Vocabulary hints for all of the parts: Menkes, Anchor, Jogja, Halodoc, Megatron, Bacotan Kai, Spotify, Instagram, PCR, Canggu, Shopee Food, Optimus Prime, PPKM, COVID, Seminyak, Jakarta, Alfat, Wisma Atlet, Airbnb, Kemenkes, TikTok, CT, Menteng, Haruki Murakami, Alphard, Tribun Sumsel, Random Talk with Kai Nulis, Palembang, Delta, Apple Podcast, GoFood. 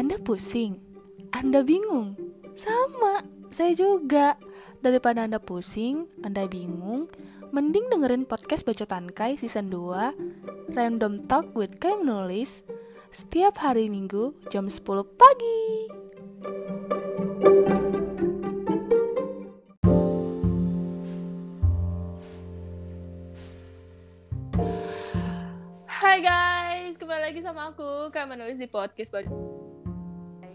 Anda pusing, Anda bingung. Sama, saya juga. Daripada Anda pusing, Anda bingung, mending dengerin podcast Bacotan Kai season 2 Random Talk with Kai Nulis setiap hari Minggu jam 10 pagi. Hai guys, kembali lagi sama aku Kai Nulis di podcast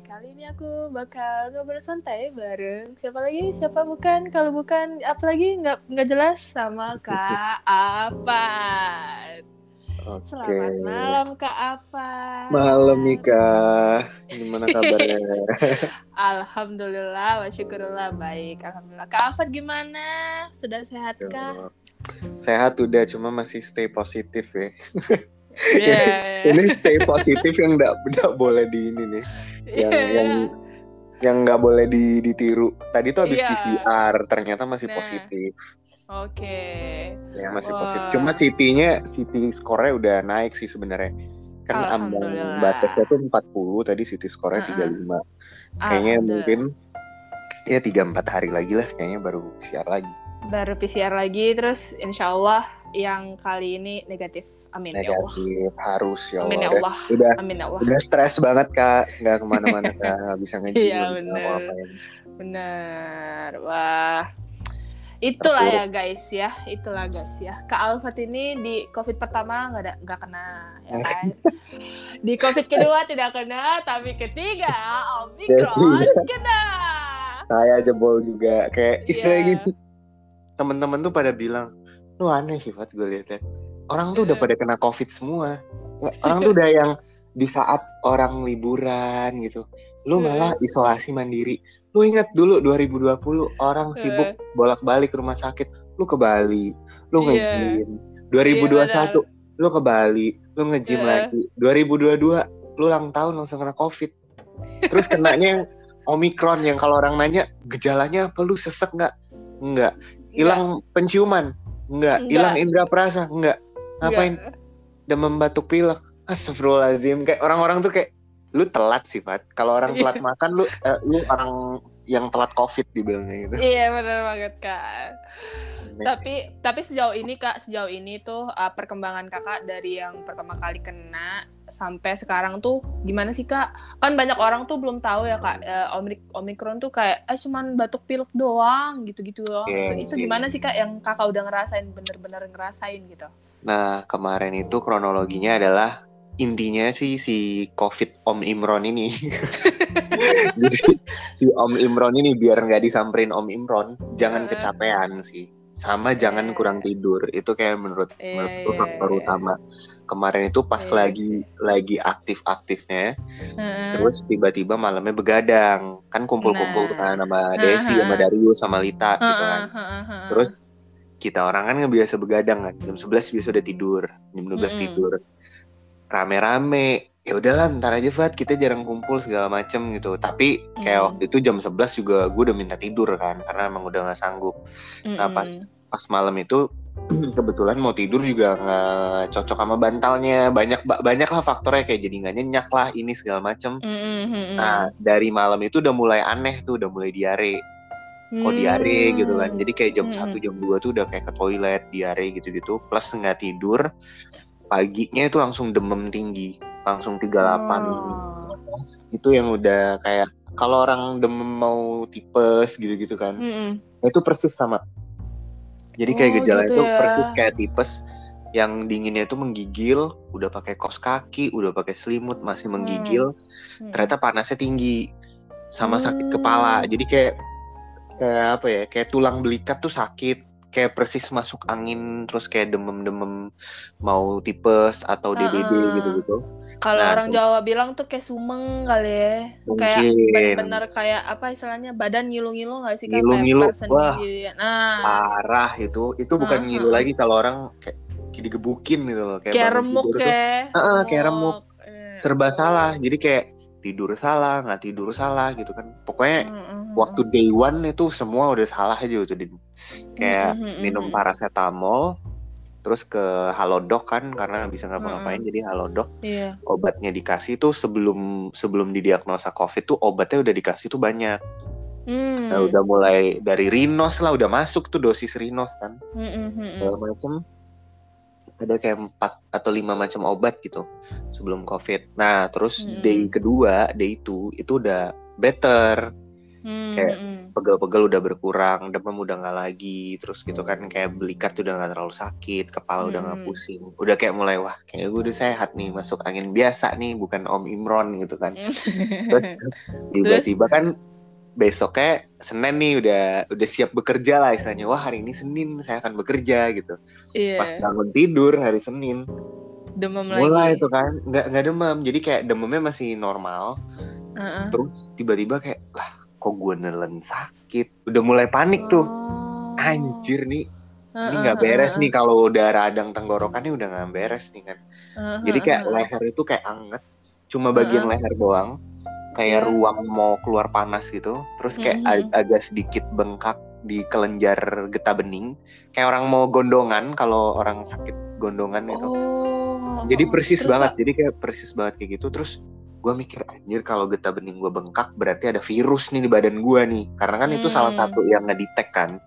Kali ini aku bakal ngobrol santai bareng siapa lagi? Siapa bukan? Kalau bukan, apalagi nggak jelas sama Kak Apat. Okay. Selamat malam Kak Apat. Malam Mika. Gimana kabarnya? Alhamdulillah, wa syukurullah baik. Alhamdulillah. Kak Apat gimana? Sudah sehat kah? Sehat udah, cuma masih stay positif ya. Yeah. Ini stay positif yang enggak boleh di ini nih. Yang enggak boleh ditiru. Tadi tuh habis PCR ternyata masih positif. Oke. Ya masih positif. Cuma CT skornya udah naik sih sebenarnya. Kan ambang batasnya tuh 40, tadi CT skornya 35. Kayaknya mungkin ya 3-4 hari lagi lah kayaknya baru PCR lagi. Terus insyaallah yang kali ini negatif. Amin ya Allah. Harus ya Allah. Amin ya Allah. Udah stres banget Kak, nggak kemana-mana Kak, nggak bisa ngaji. Iya benar. Wah, itulah ya guys ya, Kak Alfat ini di COVID pertama nggak kena, ya kan? Di COVID kedua tidak kena, tapi ketiga Omicron kena. Saya jebol juga, kayak istilahnya gitu. Temen-temen tuh pada bilang, lu aneh sih Fat, gue lihat. Orang tuh udah pada kena COVID semua. Orang tuh udah yang di saat orang liburan gitu. Lu malah isolasi mandiri. Lu ingat dulu 2020 orang sibuk bolak-balik rumah sakit. Lu ke Bali, lu nge-gym. 2021 lu ke Bali, lu nge-gym lagi. 2022 lu ulang tahun langsung kena COVID. Terus kenanya yang Omicron yang kalau orang nanya gejalanya apa, lu sesek nggak? Nggak. Hilang penciuman? Nggak. Hilang indera perasa? Nggak. Ngapain? Demam batuk pilek. Astagfirullahaladzim. Kayak orang-orang tuh kayak lu telat sih Fat. Kalau orang telat makan lu orang yang telat COVID dibilangnya gitu. Iya benar banget Kak. Tapi sejauh ini Kak, tuh perkembangan Kakak dari yang pertama kali kena sampai sekarang tuh gimana sih Kak? Kan banyak orang tuh belum tahu ya Kak, Omicron tuh kayak cuman batuk pilek doang gitu-gitu doang. Itu gimana sih Kak yang Kakak udah ngerasain, bener-bener ngerasain gitu? Nah, kemarin itu kronologinya adalah intinya sih si COVID Om Imron ini. Jadi si Om Imron ini biar nggak disamperin Om Imron, jangan kecapean sih. Sama jangan kurang tidur. Itu kayak menurutku faktor utama. Kemarin itu pas lagi aktif-aktifnya. Terus tiba-tiba malamnya begadang. Kan kumpul-kumpul sama Desi, sama Darius, sama Lita gitu kan. Terus kita orang kan biasa begadang kan, jam 11 biasa udah tidur, jam 12 tidur rame-rame. Ya udahlah ntar aja Fat, kita jarang kumpul segala macem gitu. Tapi kayak waktu itu jam 11 juga gue udah minta tidur kan, karena emang udah gak sanggup. Nah pas malam itu kebetulan mau tidur juga gak cocok sama bantalnya. Banyak lah faktornya, kayak jadi gak nyenyak lah ini segala macem. Nah dari malam itu udah mulai aneh tuh, udah mulai diare. Kok diare gitu kan. Jadi kayak jam 1, jam 2 tuh udah kayak ke toilet, diare gitu-gitu. Plus gak tidur. Paginya itu langsung demam tinggi, langsung 38. Itu yang udah kayak kalau orang demam mau tipes gitu-gitu kan. Itu persis sama. Jadi kayak gejala gitu itu persis kayak tipes. Yang dinginnya itu menggigil, udah pakai kaos kaki, udah pakai selimut, masih menggigil. Ternyata panasnya tinggi. Sama sakit kepala. Jadi kayak tulang belikat tuh sakit, kayak persis masuk angin, terus kayak demam-demam mau tipes atau DBD gitu-gitu. Kalau orang Jawa bilang tuh kayak sumeng kali ya, mungkin. Kayak benar-benar kayak apa istilahnya, badan ngilu-ngilu nggak sih, kayak lebar sendiri. Nah parah itu bukan ngilu lagi, kalau orang kayak digebukin gitu loh, kayak remuk ya. Kayak remuk, serba salah. Jadi kayak tidur salah, nggak tidur salah gitu kan. Pokoknya waktu day one itu semua udah salah aja gitu. Kayak minum paracetamol, terus ke Halodoc kan karena bisa ngapa-ngapain, jadi Halodoc obatnya dikasih tuh sebelum didiagnosa COVID tuh obatnya udah dikasih tuh banyak. Nah, udah mulai dari Rhinos lah, udah masuk tuh dosis Rhinos kan, segala macam, ada kayak 4 atau 5 macam obat gitu sebelum COVID. Nah terus day kedua, day 2 itu udah better. Kayak pegel-pegel udah berkurang, demam udah nggak lagi, terus gitu kan, kayak belikat udah nggak terlalu sakit, kepala udah nggak pusing, udah kayak mulai wah kayak gue udah sehat nih, masuk angin biasa nih, bukan Om Imron gitu kan. Terus tiba-tiba kan besoknya Senin nih udah siap bekerja lah istilahnya, wah hari ini Senin saya akan bekerja gitu. Pas bangun tidur hari Senin demam lagi. Mulai itu kan nggak demam, jadi kayak demamnya masih normal. Terus tiba-tiba kayak lah kok gue nelen sakit, udah mulai panik tuh, anjir nih, ini nggak beres nih, kalau udah radang tenggorokannya udah nggak beres nih kan, jadi kayak leher itu kayak anget, cuma bagian leher doang, kayak ruang mau keluar panas gitu, terus kayak agak sedikit bengkak di kelenjar getah bening, kayak orang mau gondongan, kalau orang sakit gondongan itu, jadi persis banget, jadi kayak persis banget kayak gitu. Terus gue mikir, anjir kalau getah bening gue bengkak berarti ada virus nih di badan gue nih, karena kan itu salah satu yang ngedetect kan.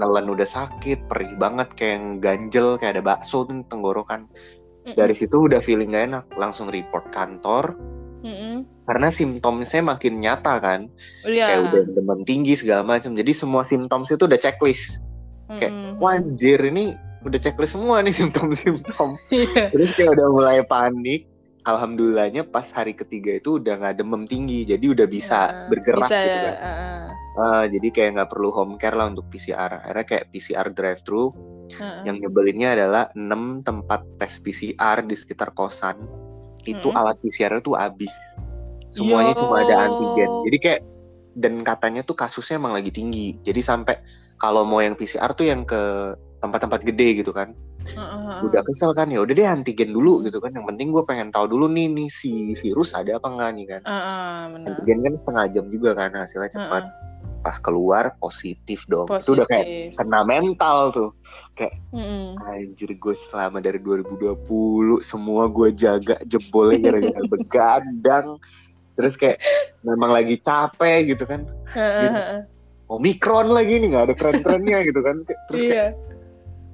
Nelen udah sakit, perih banget, kayak ganjel, kayak ada bakso tuh tenggorokan. Dari situ udah feeling gak enak, langsung report kantor. Karena simptomnya makin nyata kan, kayak udah demam tinggi segala macam, jadi semua simptom itu udah checklist. Kayak wah anjir ini udah checklist semua nih simptom-simptom. Terus kayak udah mulai panik. Alhamdulillahnya pas hari ketiga itu udah nggak demam tinggi, jadi udah bisa bergerak bisa, gitu kan. Jadi kayak nggak perlu home care lah untuk PCR. Akhirnya kayak PCR drive-thru. Yang nyebelinnya adalah 6 tempat tes PCR di sekitar kosan. Itu alat PCR-nya tuh habis. Semuanya cuma ada antigen. Jadi kayak, dan katanya tuh kasusnya emang lagi tinggi. Jadi sampai kalau mau yang PCR tuh yang ke tempat-tempat gede gitu kan. Udah kesel kan, ya udah deh antigen dulu gitu kan, yang penting gue pengen tahu dulu nih si virus ada apa enggak nih kan. Antigen kan setengah jam juga kan hasilnya cepat. Pas keluar positif dong. Itu udah kayak kena mental tuh, kayak anjir gue selama dari 2020 semua gue jaga jebolnya gara-gara begadang, terus kayak memang lagi capek gitu kan. Omicron lagi nih, nggak ada keren-kerennya gitu kan. Terus kayak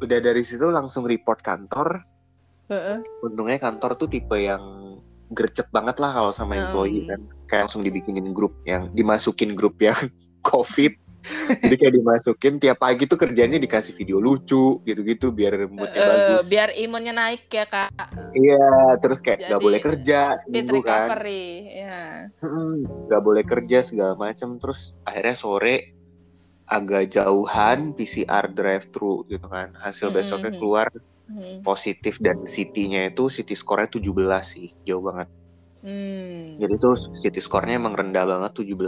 udah dari situ langsung report kantor. Untungnya kantor tuh tipe yang gercep banget lah kalau sama employee kan, kayak langsung dibikinin grup yang dimasukin grup yang COVID. Jadi kayak dimasukin tiap pagi tuh kerjanya dikasih video lucu gitu-gitu biar moodnya bagus, biar imunnya naik ya kak. Iya, terus kayak nggak boleh kerja seminggu kan, nggak boleh kerja segala macam. Terus akhirnya sore agak jauhan PCR drive-thru gitu kan, hasil besoknya keluar positif, dan CT-nya itu CT skornya 17 sih, jauh banget. Jadi tuh CT skornya emang rendah banget 17.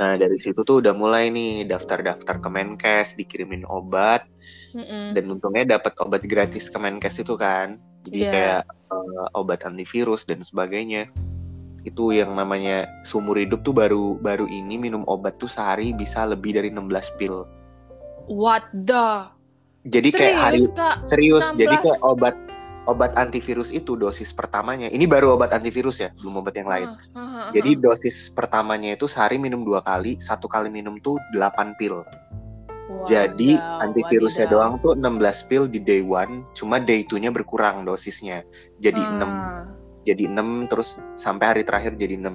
Nah dari situ tuh udah mulai nih daftar-daftar ke Menkes, dikirimin obat, dan untungnya dapat obat gratis ke Menkes itu kan, jadi kayak obat antivirus dan sebagainya. Itu yang namanya seumur hidup tuh baru ini minum obat tuh sehari bisa lebih dari 16 pil. What the? Jadi serius, kayak hari kak? Serius, 16? Jadi kayak obat antivirus itu dosis pertamanya. Ini baru obat antivirus ya, belum obat yang lain. Jadi dosis pertamanya itu sehari minum 2 kali, 1 kali minum tuh 8 pil. Wow, jadi antivirusnya doang tuh 16 pil di day 1, cuma day 2-nya berkurang dosisnya. Jadi 6. Jadi 6, terus sampai hari terakhir jadi 6.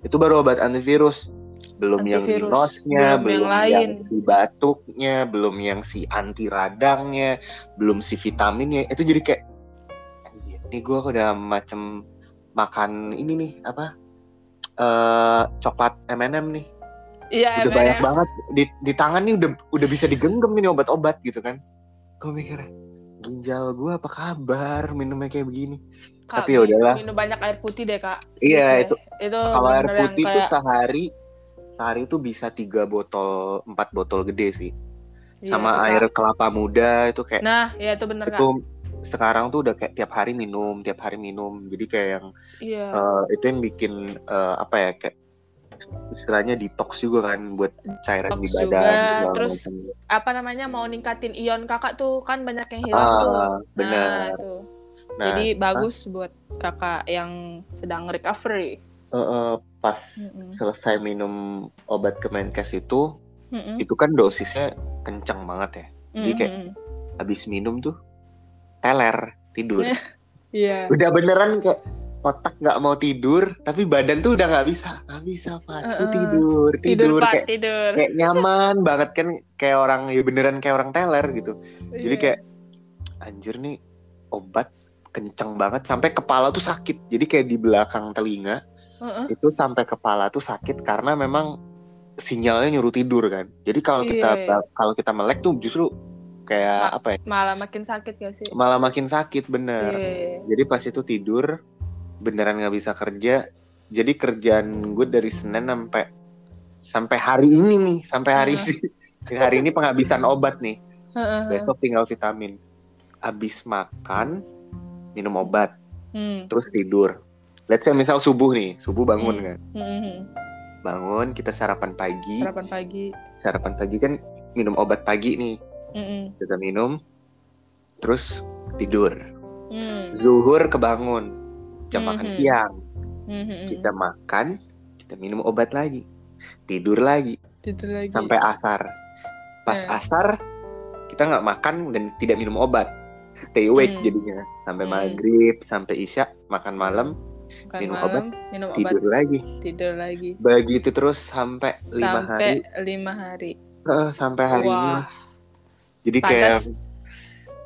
Itu baru obat antivirus. Belum antivirus, yang dinosnya, belum yang si batuknya, belum yang si anti radangnya, belum si vitaminnya. Itu jadi kayak, ini gue udah macam makan ini nih, apa, coklat M&M nih. Iya, udah M&M. Banyak banget, di tangan nih udah bisa digenggam ini obat-obat gitu kan. Gue mikirnya, ginjal gue apa kabar minumnya kayak begini. Kak, tapi yaudahlah, minum banyak air putih deh kak. Iya itu kalau air putih kayak... tuh sehari tuh bisa 3 botol 4 botol gede sih. Sama air kelapa muda itu kayak, nah ya itu bener itu kak. Sekarang tuh udah kayak tiap hari minum, jadi kayak yang itu yang bikin apa ya, kayak istilahnya detox juga kan buat cairan detox di badan juga, terus macam. Apa namanya mau ningkatin ion kakak tuh kan banyak yang hilang tuh. Benar. Nah, jadi bagus buat kakak yang sedang recovery. Pas selesai minum obat Kemenkes itu, itu kan dosisnya kencang banget ya. Jadi kayak habis minum tuh teler tidur. Yeah. Udah beneran kayak otak nggak mau tidur, tapi badan tuh udah nggak bisa Pak. Tidur. Kayak nyaman banget kan, kayak orang ya beneran kayak orang teler gitu. Jadi kayak anjir nih obat kenceng banget sampai kepala tuh sakit. Jadi kayak di belakang telinga itu sampai kepala tuh sakit karena memang sinyalnya nyuruh tidur kan. Jadi kalau kita melek tuh justru kayak apa ya? Malah makin sakit gak sih? Malah makin sakit bener. Jadi pas itu tidur beneran nggak bisa kerja. Jadi kerjaan gue dari Senin sampai hari ini nih, sampai hari ini penghabisan obat nih. Besok tinggal vitamin. Abis makan minum obat, terus tidur. Let's say misal subuh bangun kan, bangun kita sarapan pagi kan minum obat pagi nih, kita minum, terus tidur. Zuhur kebangun, jam makan siang, kita makan, kita minum obat lagi, tidur lagi. Sampai asar. Pas asar kita nggak makan dan tidak minum obat. Stay awake jadinya sampai maghrib, sampai isya, makan malam, minum obat, tidur lagi. Begitu terus sampai 5 hari. Sampai hari ini lah. Jadi kayak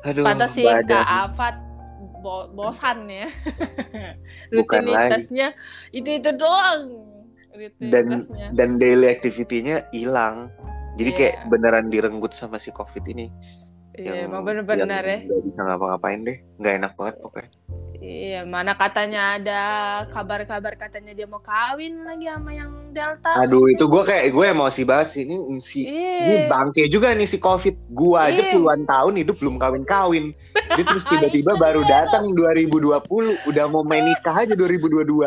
aduh, pantas sih Kak Afat bosan ya. Rutinitasnya itu doang. Dan daily activity-nya hilang. Jadi kayak beneran direnggut sama si COVID ini. Iya, emang benar-benar ya. Gak bisa ngapa-ngapain deh, nggak enak banget pokoknya. Iya, mana katanya ada kabar-kabar katanya dia mau kawin lagi sama yang Delta. Aduh, gitu. Itu gue emosi banget sih ini bangke juga nih si COVID. Gue aja puluhan tahun hidup belum kawin-kawin. Dia terus tiba-tiba baru datang 2020, udah mau main nikah aja 2022.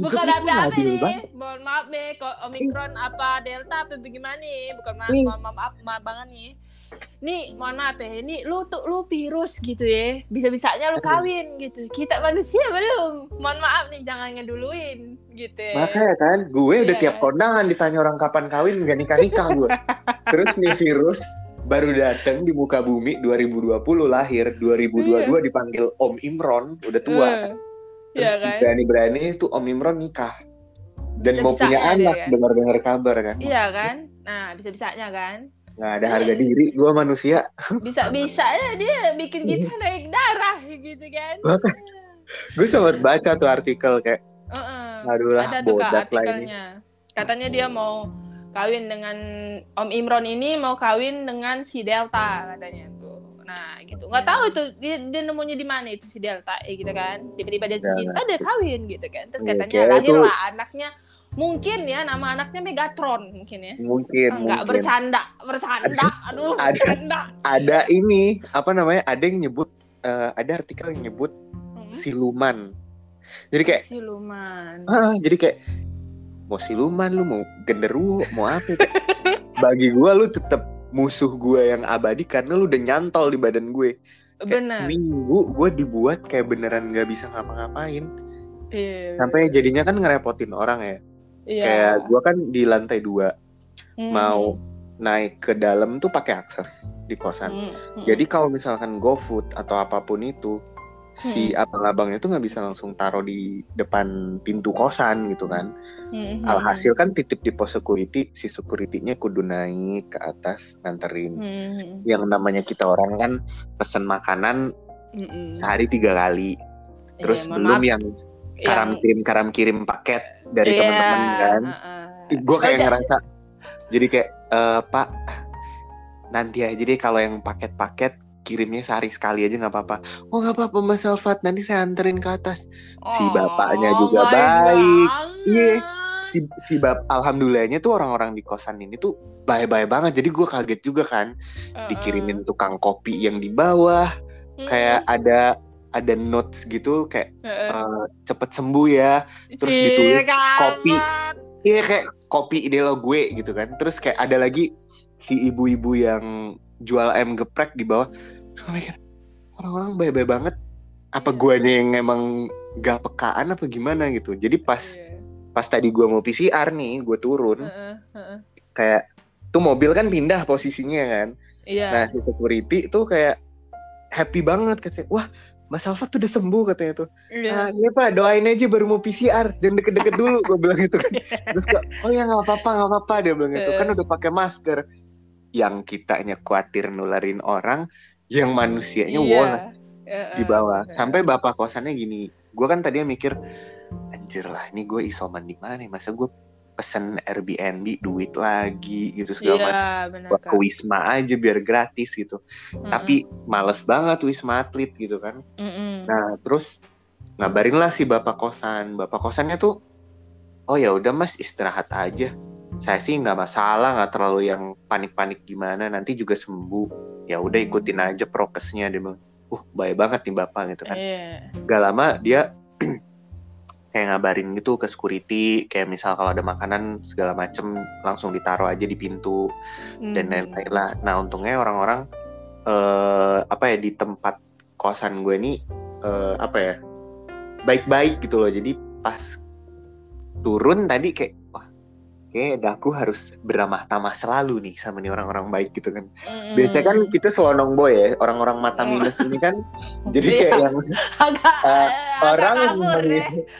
Bukan apa-apa nih, mohon maaf nih, Omicron apa Delta apa bagaimana nih, bukan maaf banget nih. Nih, mohon maaf ya, ini lu virus gitu ya, bisa-bisanya lu kawin gitu. Kita manusia belum, mohon maaf nih, jangan ngeduluin gitu ya. Makanya kan, gue udah tiap kondangan ditanya orang kapan kawin, gak nikah-nikah gue. Terus nih virus baru datang di muka bumi 2020 lahir, 2022 dipanggil Om Imron, udah tua. Terus kan? Berani-berani itu Om Imron nikah dan bisa-bisa mau punya anak kan? Dengar-dengar kabar kan? Iya kan? Nah bisa-bisanya kan? Nggak ada harga diri gue manusia. Bisa-bisanya dia bikin kita naik darah gitu kan? Gue sempat baca tuh artikel kayak aduh lah bodak lagi. Katanya dia mau kawin dengan Om Imron ini mau kawin dengan si Delta katanya tuh. Nah gitu, nggak tahu itu dia nemunya di mana itu si Delta gitu kan, tiba-tiba dia cinta dia kawin gitu kan, terus katanya lahirlah anaknya, mungkin ya nama anaknya Megatron mungkin. Nggak bercanda ada ini apa namanya, ada yang nyebut ada artikel yang nyebut siluman, jadi kayak mau siluman lu mau genderuwo mau apa bagi gua lu tetap musuh gue yang abadi karena lu udah nyantol di badan gue. Benar. Seminggu gue dibuat kayak beneran gak bisa ngapa-ngapain. Iya. Sampai jadinya kan ngerepotin orang ya. Iya. Kayak gue kan di lantai 2. Mau naik ke dalam tuh pakai akses di kosan. Jadi kalau misalkan GoFood atau apapun itu, si abang-abangnya tuh gak bisa langsung taruh di depan pintu kosan gitu kan. Alhasil kan titip di pos security, si security-nya kudu naik ke atas nganterin. Yang namanya kita orang kan pesen makanan sehari 3 kali. Terus belum yang karam kirim paket dari teman-teman kan. Gue kayak ngerasa jadi kayak Pak nanti aja deh kalau yang paket-paket kirimnya sehari sekali aja nggak apa-apa. Oh nggak apa-apa Mas Alfat, nanti saya anterin ke atas. Si bapaknya juga baik. Iya. Si bab alhamdulillahnya tuh orang-orang di kosan ini tuh baik-baik banget. Jadi gue kaget juga kan. Dikirimin tukang kopi yang di bawah. Kayak ada notes gitu kayak cepet sembuh ya. Terus ditulis kopi iya kayak kopi ide lo gue gitu kan. Terus kayak ada lagi si ibu-ibu yang jual ayam geprek di bawah. Terus gue mikir, orang-orang baik-baik banget, apa guanya yang emang gak pekaan apa gimana gitu. Jadi pas tadi gue mau PCR nih, gue turun kayak tuh mobil kan pindah posisinya kan. Nah si security tuh kayak happy banget katanya, wah Mas Alfa tuh udah sembuh katanya tuh. Iya Pak, doain aja baru mau PCR, jangan deket-deket dulu. Gue bilang gitu kan. Terus kayak, oh ya gak apa-apa dia bilang gitu. Kan udah pakai masker. Yang kitanya khawatir nularin orang, yang manusianya woles di bawah. Sampai bapak kosannya gini, gue kan tadinya mikir, anjir lah ini gue isoman di mana? Masa gue pesen Airbnb duit lagi gitu segala macam, buat ke Wisma aja biar gratis gitu. Tapi males banget Wisma Atlet gitu kan. Nah terus ngabarin lah si bapak kosannya tuh, oh ya udah Mas istirahat aja, saya sih nggak masalah, nggak terlalu yang panik-panik gimana, nanti juga sembuh, ya udah ikutin aja prokesnya. Dia bilang, baik banget nih bapak gitu kan. Gak lama dia kayak ngabarin gitu ke security, kayak misal kalau ada makanan segala macem langsung ditaruh aja di pintu dan lain-lain lah. Nah untungnya orang-orang di tempat kosan gue ini baik-baik gitu loh. Jadi pas turun tadi kayak, wah kayak aku harus beramah tamah selalu nih sama nih orang-orang baik gitu kan. Biasanya kan kita selonong boy ya, orang-orang mata minus ini kan. Jadi kayak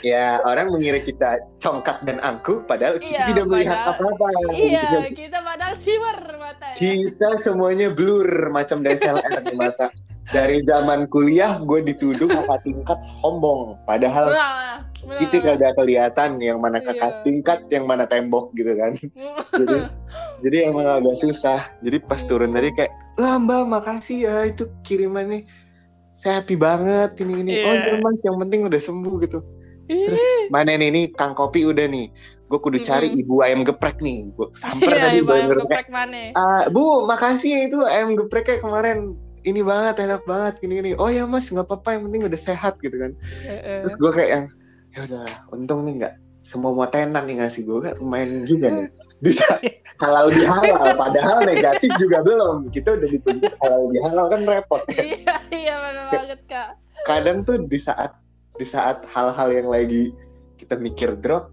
yang orang mengira kita congkak dan angkuh, padahal kita tidak melihat apa-apa. Kita padahal siwer mata. Kita semuanya blur macam DSLR di mata. Dari zaman kuliah gue dituduh kakak tingkat sombong, padahal itu kagak kelihatan yang mana kakak tingkat, yang mana tembok gitu kan. jadi emang agak susah. Jadi pas turun tadi kayak, Mbak makasih ya itu kirimannya, saya happy banget ini. Oh ya Mas, yang penting udah sembuh gitu. Terus mana nih Kang Kopi udah nih, gue kudu cari ibu ayam geprek nih. Gue samper tadi ibu ayam geprek mana? Bu makasih ya itu ayam gepreknya kemarin. Ini banget, enak banget, gini. Oh ya Mas, nggak apa-apa, yang penting udah sehat gitu kan. Terus gue kayak yang, ya udah, untung nih nggak semua muatenan nih ngasih gue kan, lumayan juga nih. Bisa halal bihalal, padahal negatif juga belum. Kita udah dituntut halal bihalal kan repot. Iya benar banget Kak. Kadang tuh di saat hal-hal yang lagi kita mikir drop,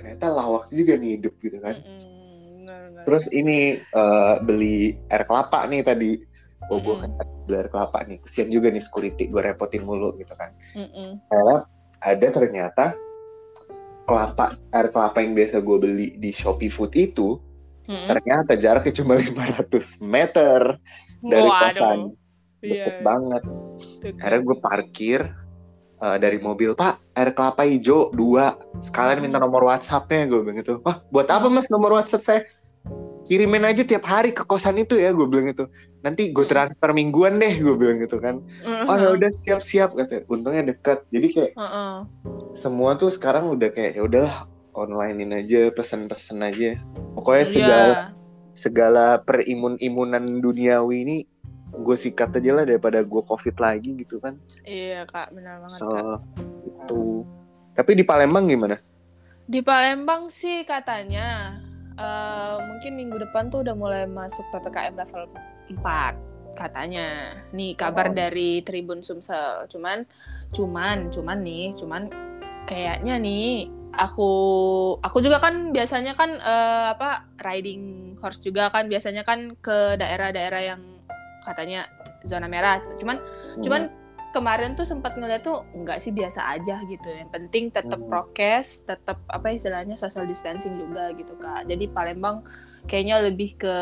ternyata lawak juga nih hidup gitu kan. Terus ini beli air kelapa nih tadi. Gue kata beler kelapa nih, kesian juga nih security, gue repotin mulu gitu kan. Karena ada ternyata air kelapa yang biasa gue beli di Shopee Food itu ternyata jaraknya cuma 500 meter dari kosan. Deket banget. Akhirnya gue parkir dari mobil, Pak air kelapa hijau 2, sekalian minta nomor WhatsApp-nya. Gue bilang gitu, wah buat apa Mas nomor WhatsApp saya? Kirimin aja tiap hari ke kosan itu ya, gue bilang gitu. Nanti gue transfer mingguan deh, gue bilang gitu kan. Oh ya udah siap-siap katanya. Untungnya dekat. Jadi kayak semua tuh sekarang udah kayak ya udahlah onlinein aja, pesen-pesen aja. Pokoknya segala perimun-imunan duniawi ini gue sikat aja lah daripada gue covid lagi gitu kan. Iya Kak, benar banget Kak. Itu. Tapi di Palembang gimana? Di Palembang sih katanya mungkin minggu depan tuh udah mulai masuk PPKM level 4 katanya. Nih kabar dari Tribun Sumsel. Cuman kayaknya nih aku juga kan biasanya kan riding horse juga kan biasanya kan ke daerah-daerah yang katanya zona merah. Cuman kemarin tuh sempat ngeliat tuh enggak sih, biasa aja gitu. Yang penting tetap prokes, tetap social distancing juga gitu Kak. Jadi Palembang kayaknya lebih ke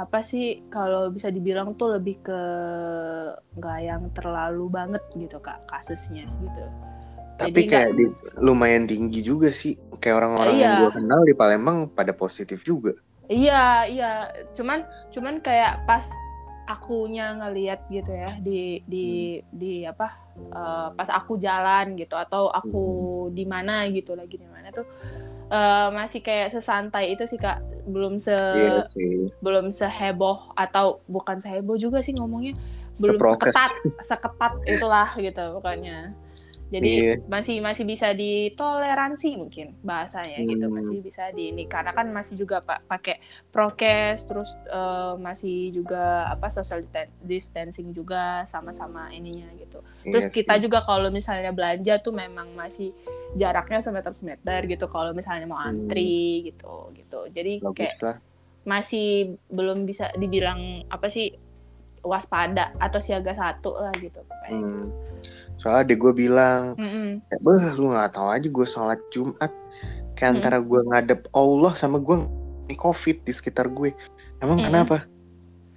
apa sih kalau bisa dibilang tuh lebih ke enggak yang terlalu banget gitu Kak kasusnya gitu. Tapi jadi kayak lumayan tinggi juga sih. Kayak orang-orang yang gue kenal di Palembang pada positif juga. Iya. Cuman kayak pas akunya ngelihat gitu ya di pas aku jalan gitu atau aku di mana gitu lagi di mana tuh masih kayak sesantai itu sih Kak, belum seheboh atau bukan seheboh juga sih ngomongnya, belum seketat itulah gitu pokoknya. Jadi masih bisa ditoleransi mungkin bahasanya gitu, masih bisa di ini karena kan masih juga pakai prokes, terus masih juga social distancing juga sama-sama ininya gitu. Terus kita juga kalau misalnya belanja tuh memang masih jaraknya semeter-semeter gitu kalau misalnya mau antri gitu. Jadi bagus kayak lah. Masih belum bisa dibilang waspada atau siaga satu lah gitu. Soalnya adek gue bilang, lu gak tahu aja gue sholat Jumat kayak antara gue ngadep Allah sama gue ini COVID di sekitar gue. Emang kenapa?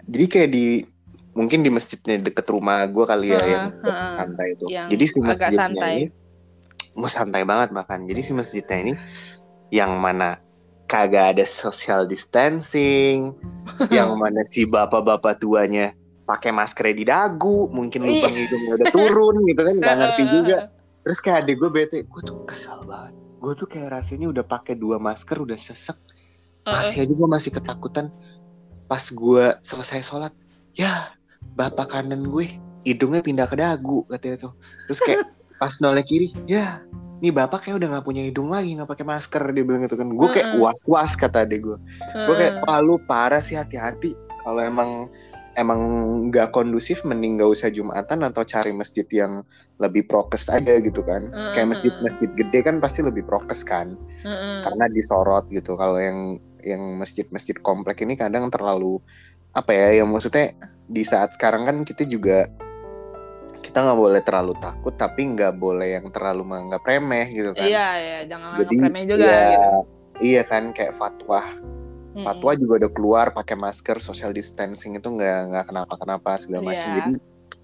Jadi kayak mungkin di masjidnya deket rumah gue kali ya, yang santai itu. Jadi si masjidnya santai. Ini mau santai banget bahkan. Jadi si masjidnya ini yang mana kagak ada social distancing, yang mana si bapak-bapak tuanya pakai masker di dagu, mungkin lubang hidungnya udah turun gitu kan, nggak ngerti juga. Terus kayak adek gue bete, gue tuh kesal banget. Gue tuh kayak rasanya udah pakai 2 masker, udah sesek, masih aja gue masih ketakutan. Pas gue selesai sholat, ya bapak kanan gue hidungnya pindah ke dagu katanya tuh. Terus kayak pas noleh kiri, ya nih bapak kayak udah nggak punya hidung lagi, nggak pakai masker, dia bilang gitu kan. Gue kayak was-was kata adek gue. Gue kayak, wah lu parah sih, hati-hati. Kalau emang nggak kondusif, mending nggak usah Jumatan atau cari masjid yang lebih prokes aja gitu kan. Kayak masjid-masjid gede kan pasti lebih prokes kan, karena disorot gitu. Kalau yang masjid-masjid komplek ini kadang terlalu yang maksudnya di saat sekarang kan kita juga kita nggak boleh terlalu takut, tapi nggak boleh yang terlalu menganggap remeh gitu kan. Iya, jangan menganggap remeh juga. Gitu. Iya kan, kayak fatwa juga udah keluar, pakai masker, social distancing itu nggak kenapa-kenapa segala macam. Jadi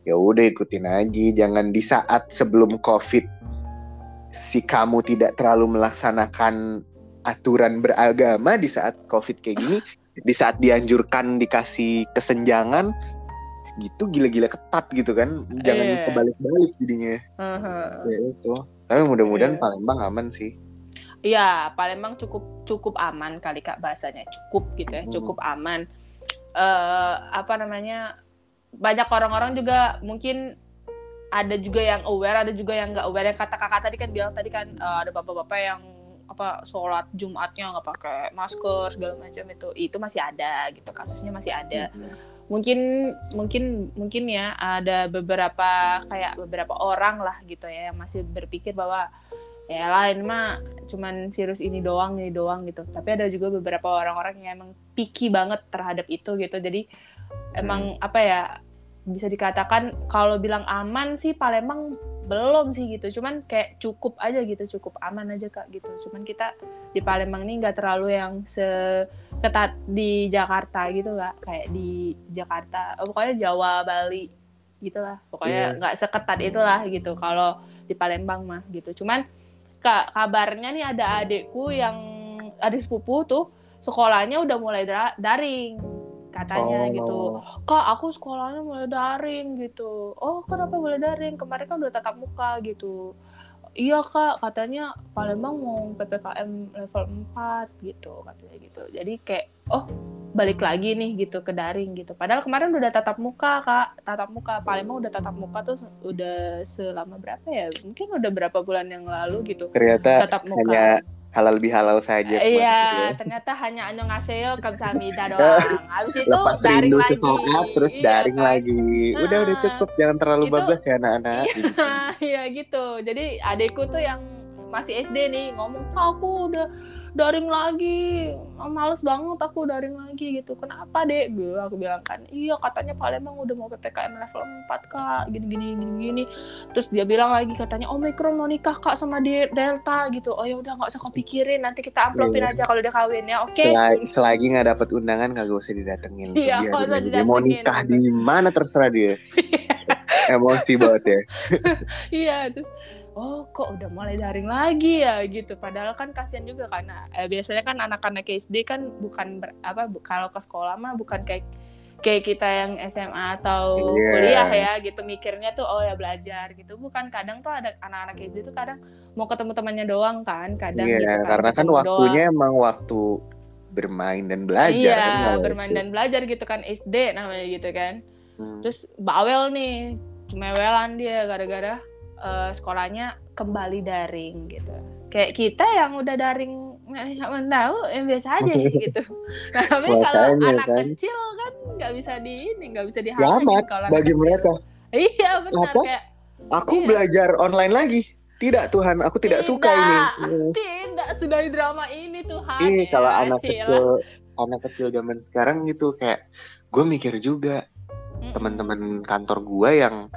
ya udah ikutin aja, jangan di saat sebelum COVID si kamu tidak terlalu melaksanakan aturan beragama, di saat COVID kayak gini, di saat dianjurkan dikasih kesenjangan. Gitu gila-gila ketat gitu kan, jangan kebalik-balik jadinya. Ya itu. Tapi mudah-mudahan Palembang aman sih. Iya, Palembang cukup aman kali Kak bahasanya, cukup gitu ya, cukup aman. Banyak orang-orang juga mungkin ada juga yang aware, ada juga yang nggak aware. Yang kata kakak tadi kan ada bapak-bapak yang sholat Jumatnya nggak pakai masker segala macam itu masih ada gitu, kasusnya masih ada. Mungkin ya ada beberapa orang lah gitu ya yang masih berpikir bahwa ya lain mah cuman virus ini doang gitu. Tapi ada juga beberapa orang-orang yang emang picky banget terhadap itu gitu. Jadi emang bisa dikatakan kalau bilang aman sih Palembang belum sih gitu. Cuman kayak cukup aja gitu, cukup aman aja Kak gitu. Cuman kita di Palembang ini nggak terlalu yang seketat di Jakarta gitu Kak. Kayak di Jakarta, pokoknya Jawa, Bali gitulah. Pokoknya nggak seketat itulah gitu kalau di Palembang mah gitu. Cuman Kak, kabarnya nih ada adekku yang adik sepupu tuh sekolahnya udah mulai daring. Katanya gitu, Kak aku sekolahnya mulai daring gitu. Oh kenapa mulai daring? Kemarin kan udah tatap muka gitu. Iya Kak, katanya Palembang mau PPKM level 4 gitu katanya gitu. Jadi kayak balik lagi nih gitu ke daring gitu. Padahal kemarin udah tatap muka Kak, tatap muka Palembang udah tatap muka tuh udah selama berapa ya? Mungkin udah berapa bulan yang lalu gitu. Ternyata tatap muka. Halal bihalal saja. Iya, ternyata hanya annyeonghaseyo kamsahamnida doang. Habis itu lepas daring lagi. Sesaat, terus daring lagi. Udah cukup, jangan terlalu bablas ya anak-anak. Iya gitu. Jadi adekku tuh yang masih SD nih ngomong, aku udah daring lagi, males banget aku daring lagi gitu. Kenapa dek? Aku bilang kan, iya katanya Palembang udah mau PPKM level 4 Kak, gini. Terus dia bilang lagi katanya Omicron mau nikah Kak sama Delta gitu. Oh ya udah nggak usah kau pikirin, nanti kita amplopin aja kalau udah kawin ya, oke? Okay? Selagi nggak dapet undangan nggak usah didatengin. Iya, kalau didatengin. Dia mau nikah di mana terserah dia. Emosi banget ya. Iya terus. Oh kok udah mulai daring lagi ya gitu. Padahal kan kasihan juga karena biasanya kan anak-anak SD kan bukan kalau ke sekolah mah bukan kayak kita yang SMA atau kuliah ya gitu, mikirnya tuh oh ya belajar gitu. Bukan, kadang tuh ada anak-anak SD tuh kadang mau ketemu temannya doang kan kadang gitu kan, karena kan waktunya doang. Emang waktu bermain dan belajar dan belajar gitu kan, SD namanya gitu kan. Terus bawel nih, cemewelan dia gara-gara sekolahnya kembali daring gitu. Kayak kita yang udah daring nggak tahu yang biasa aja gitu. Nah, tapi kalau anak kecil kan nggak bisa diharapin sekolah bagi kecil. Mereka. Iya benar kayak. Aku belajar online lagi. Tidak Tuhan, aku tidak suka ini. Tidak, sudahi drama ini Tuhan. Ini kalau anak kecil zaman sekarang gitu kayak gue mikir juga teman-teman kantor gue yang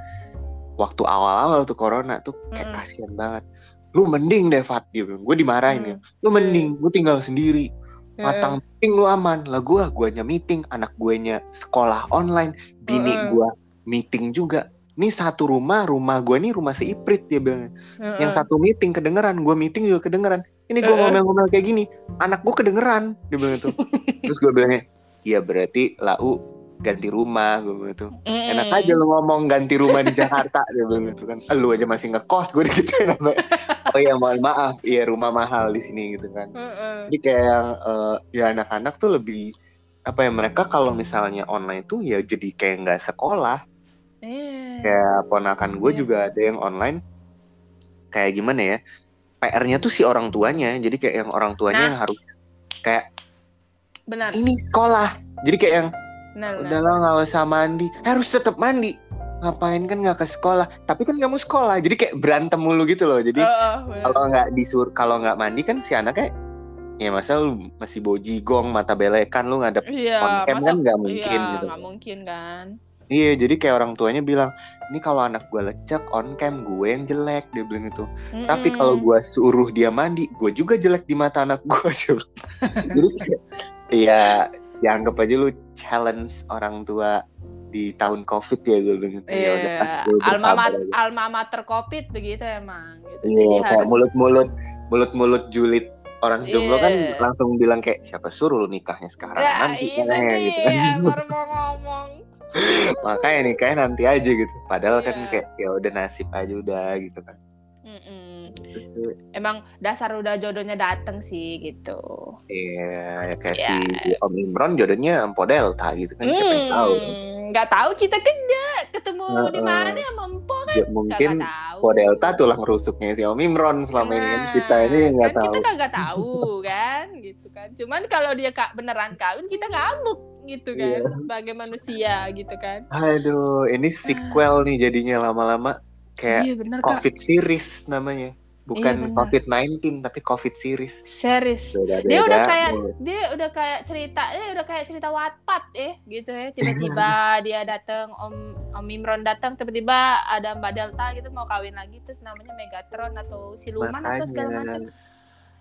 waktu awal-awal tuh corona tuh kayak kasian banget. Lu mending deh Fat, gitu. Gue dimarahin ya. Lu mending, gue tinggal sendiri. Matang penting lu aman lah guanya meeting, anak guenya sekolah online, bini gua meeting juga. Ini satu rumah gue nih rumah si Iprit dia bilangnya. Yang satu meeting kedengeran, gue meeting juga kedengeran. Ini gue ngomel-ngomel kayak gini, anak gue kedengeran dia bilang itu. Terus gue bilangnya, iya berarti lau ganti rumah gue bilang itu. Enak aja lo ngomong ganti rumah di Jakarta dia bilang itu kan. Lu aja masih ngekos gue dikitain namanya. Oh iya maaf, iya rumah mahal di sini gitu kan. Jadi kayak ya anak-anak tuh lebih apa ya mereka kalau misalnya online tuh ya jadi kayak nggak sekolah. Kayak ponakan gue juga ada yang online. Kayak gimana ya PR-nya tuh si orang tuanya. Jadi kayak yang orang tuanya yang harus kayak benar. Ini sekolah. Jadi kayak yang udah lah gak usah mandi, harus tetap mandi. Ngapain kan gak ke sekolah, tapi kan gak mau sekolah. Jadi kayak berantem mulu gitu loh. Jadi kalau gak mandi kan si anaknya ya masa lu masih bawa jigong, mata belekan, lu ngadep on-cam kan gak mungkin gitu. Gak mungkin kan. Iya, jadi kayak orang tuanya bilang, ini kalau anak gue lecek on cam gue yang jelek dia bilang itu. Tapi kalau gue suruh dia mandi, gue juga jelek di mata anak gue. Jadi kayak, ya anggap aja lu challenge orang tua di tahun COVID ya gue bilang itu. Iya, alma mater COVID begitu emang. Gitu. Iya, kayak harus... mulut julid. Orang jomblo kan langsung bilang kayak siapa suruh lu nikahnya sekarang nanti kan gitu kan. Iya, baru mau ngomong. Makanya nikahnya nanti aja gitu. Padahal kan kayak ya udah nasib aja udah gitu kan. Emang dasar udah jodohnya dateng sih gitu. Iya, kayak si Omicron jodohnya empo Delta gitu kan siapa yang tahu. Gak tahu kita kan ketemu di mana sama empo kan. Mungkin empo Delta tulang rusuknya si Omicron selama ini kan kita ini nggak tahu. Kita kagak tahu kan gitu kan. Cuman kalau dia beneran kawin kita ngambek gitu kan sebagai manusia gitu kan. Aduh, ini sequel nih jadinya lama-lama kayak COVID series namanya. Bukan COVID-19 tapi COVID series. Dia udah kayak ceritanya udah kayak cerita Wattpad gitu ya. Tiba-tiba dia datang Omicron datang tiba-tiba ada Mbak Delta gitu mau kawin lagi terus namanya Megatron atau siluman atau segala macam.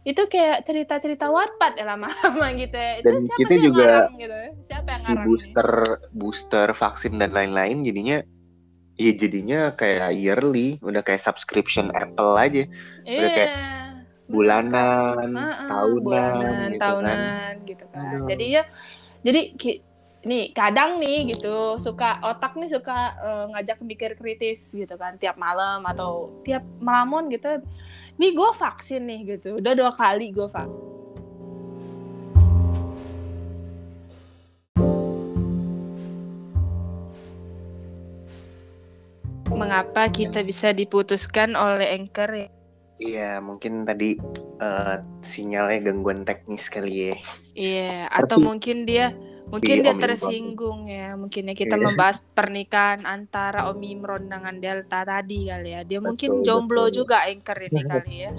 Itu kayak cerita-cerita Wattpad ya lama-lama gitu ya. Itu dan siapa kita yang juga ngarang gitu ya? Siapa yang ngarang? Si booster vaksin dan lain-lain jadinya ya kayak yearly, udah kayak subscription Apple aja. Udah kayak bulanan, tahunan gitu kan. Aduh. Jadi nih kadang nih gitu otak nih suka ngajak mikir kritis gitu kan tiap malam atau tiap melamun gitu. Nih gue vaksin nih gitu, udah 2 kali gue vaksin. Mengapa kita bisa diputuskan oleh Anchor ya? Iya, mungkin tadi sinyalnya gangguan teknis kali ya. Iya, atau mungkin dia tersinggung ya. Mungkinnya kita membahas pernikahan antara Omicron dengan Delta tadi kali ya. Dia mungkin jomblo juga Anchor ini kali ya.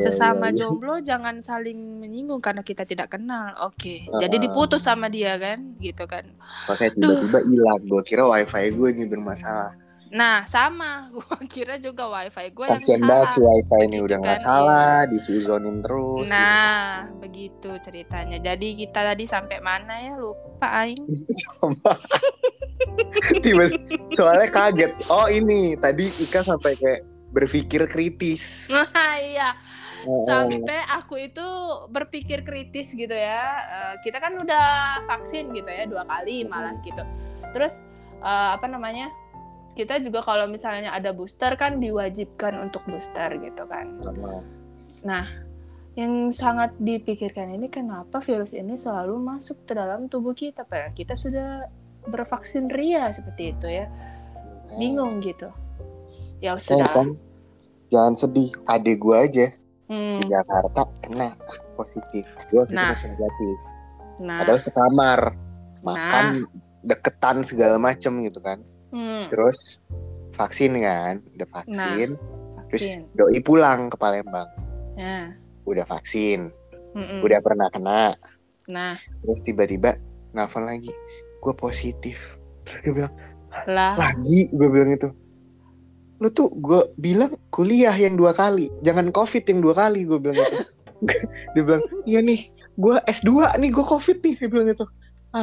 Sesama jomblo jangan saling menyinggung karena kita tidak kenal. Oke. Jadi diputus sama dia kan, gitu kan. Makanya tiba-tiba hilang. Gue kira wifi gue ini bermasalah. Nah sama, gue kira juga wifi gue yang salah. Kasian banget si wifi ini udah nggak salah, disuzonin terus. Nah gitu. Begitu ceritanya. Jadi kita tadi sampai mana ya, lupa aing. Sama. Soalnya kaget. Oh ini tadi Ika sampai kayak berpikir kritis. Nah iya. Sampai aku itu berpikir kritis gitu ya. Kita kan udah vaksin gitu ya 2 kali malah gitu. Terus apa namanya? Kita juga kalau misalnya ada booster kan diwajibkan untuk booster gitu kan. Nah, yang sangat dipikirkan ini kenapa virus ini selalu masuk ke dalam tubuh kita padahal kita sudah bervaksin ria seperti itu ya. Bingung gitu. Ya sudah. jangan sedih, adek gue aja di Jakarta kena positif, gue masih negatif, padahal sekamar, makan deketan segala macem gitu kan, terus vaksin kan, udah vaksin, terus doi pulang ke Palembang, udah vaksin, udah pernah kena, terus tiba-tiba nelfon lagi, gue positif, terus dia bilang lagi, gue bilang itu, lu tuh gue bilang kuliah yang 2 kali, jangan covid yang 2 kali, gue bilang gitu. Dia bilang, iya nih, gue S2 nih, gue covid nih, dia bilang gitu.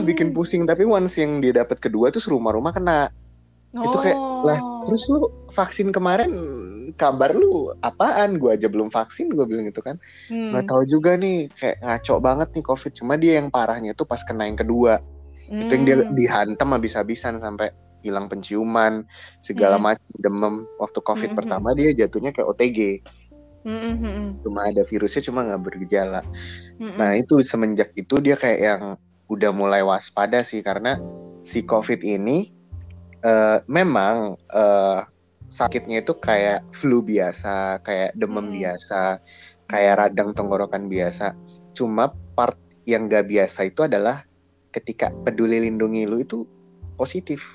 Bikin pusing, tapi once yang dia dapat kedua tuh serumah-rumah kena. Itu kayak, lah terus lu vaksin kemarin, kabar lu apaan, gue aja belum vaksin, gue bilang gitu kan. Gak tahu juga nih, kayak ngaco banget nih covid, cuma dia yang parahnya tuh pas kena yang kedua. Itu yang dia dihantam habis-habisan sampai hilang penciuman, segala macam, demam. Waktu covid pertama dia jatuhnya kayak OTG, cuma ada virusnya cuma gak bergejala. Nah itu semenjak itu dia kayak yang udah mulai waspada sih, karena si covid ini memang sakitnya itu kayak flu biasa, kayak demam biasa, kayak radang tenggorokan biasa. Cuma part yang gak biasa itu adalah ketika peduli lindungi lu itu positif,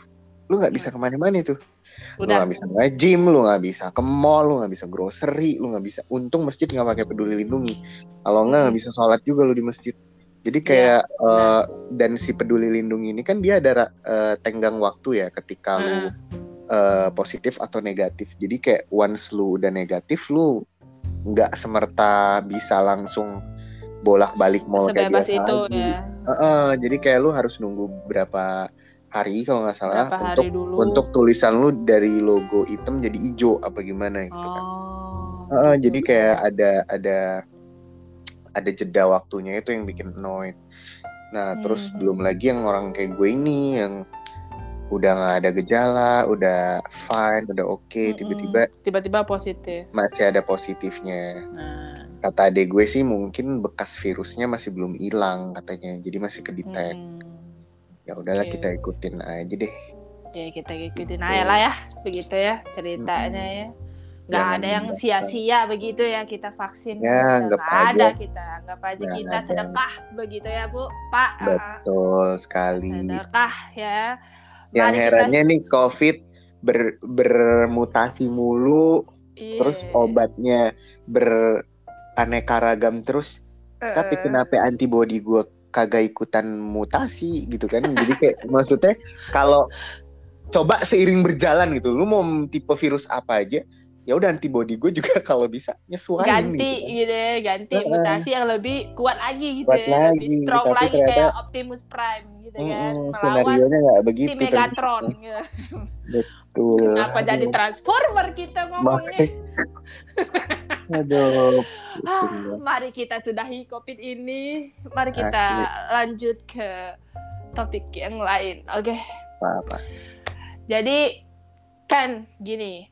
lu nggak bisa kemana-mana tuh, lu nggak bisa nge-gym, lu nggak bisa ke mall, lu nggak bisa grocery, lu nggak bisa, untung masjid nggak pakai peduli lindungi, kalau nggak bisa sholat juga lu di masjid. Jadi kayak dan si peduli lindungi ini kan dia ada tenggang waktu ya ketika lu positif atau negatif. Jadi kayak once lu udah negatif, lu nggak semerta bisa langsung bolak-balik mall kayak biasa itu, ya. Jadi kayak lu harus nunggu berapa hari kalau nggak salah untuk tulisan lu dari logo hitam jadi hijau apa gimana gitu kan. Jadi kayak ada jeda waktunya, itu yang bikin annoyed. Nah terus belum lagi yang orang kayak gue ini yang udah nggak ada gejala, udah fine, udah okay, tiba-tiba positif, masih ada positifnya. Kata adek gue sih mungkin bekas virusnya masih belum hilang katanya, jadi masih kedetek. Ya udahlah kita ikutin aja deh. Ya kita ikutin aja lah ya, begitu ya ceritanya ya. Gak jangan ada yang sia-sia begitu ya, kita vaksin. Ya anggap aja. Kita anggap aja jangan kita sedekah aja. Begitu ya Bu, Pak. Betul sekali. Sedekah ya. Yang herannya nih COVID bermutasi mulu, terus obatnya beraneka ragam terus. Tapi kenapa antibody gue kagak ikutan mutasi gitu kan. Jadi kayak maksudnya kalau coba seiring berjalan gitu, lu mau tipe virus apa aja, ya udah antibody gue juga kalau bisa nyesuaiin ganti mutasi yang lebih kuat lagi gitu, lebih strong lagi kayak Optimus Prime gitu kan, melawan si Megatron gitu. Betul. Kenapa jadi Transformer kita ngomongnya? Aduh. Mari kita sudahi COVID ini. Mari kita lanjut ke topik yang lain. Oke. Apa-apa. Jadi kan gini.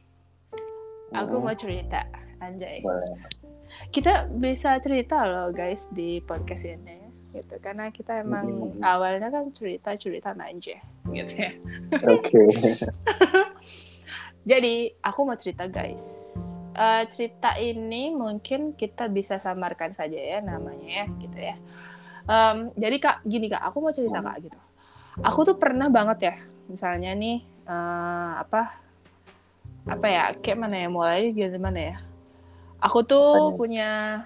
Aku mau cerita, anjay. Boleh. Kita bisa cerita loh guys di podcast ini. Gitu, karena kita emang awalnya kan cerita manja gitu ya. Oke. Jadi aku mau cerita guys, cerita ini mungkin kita bisa samarkan saja ya namanya ya gitu ya. Jadi kak gini kak, aku mau cerita kak gitu. Aku tuh pernah banget ya, misalnya nih apa ya, kayak mana ya mulai gimana ya. Aku tuh punya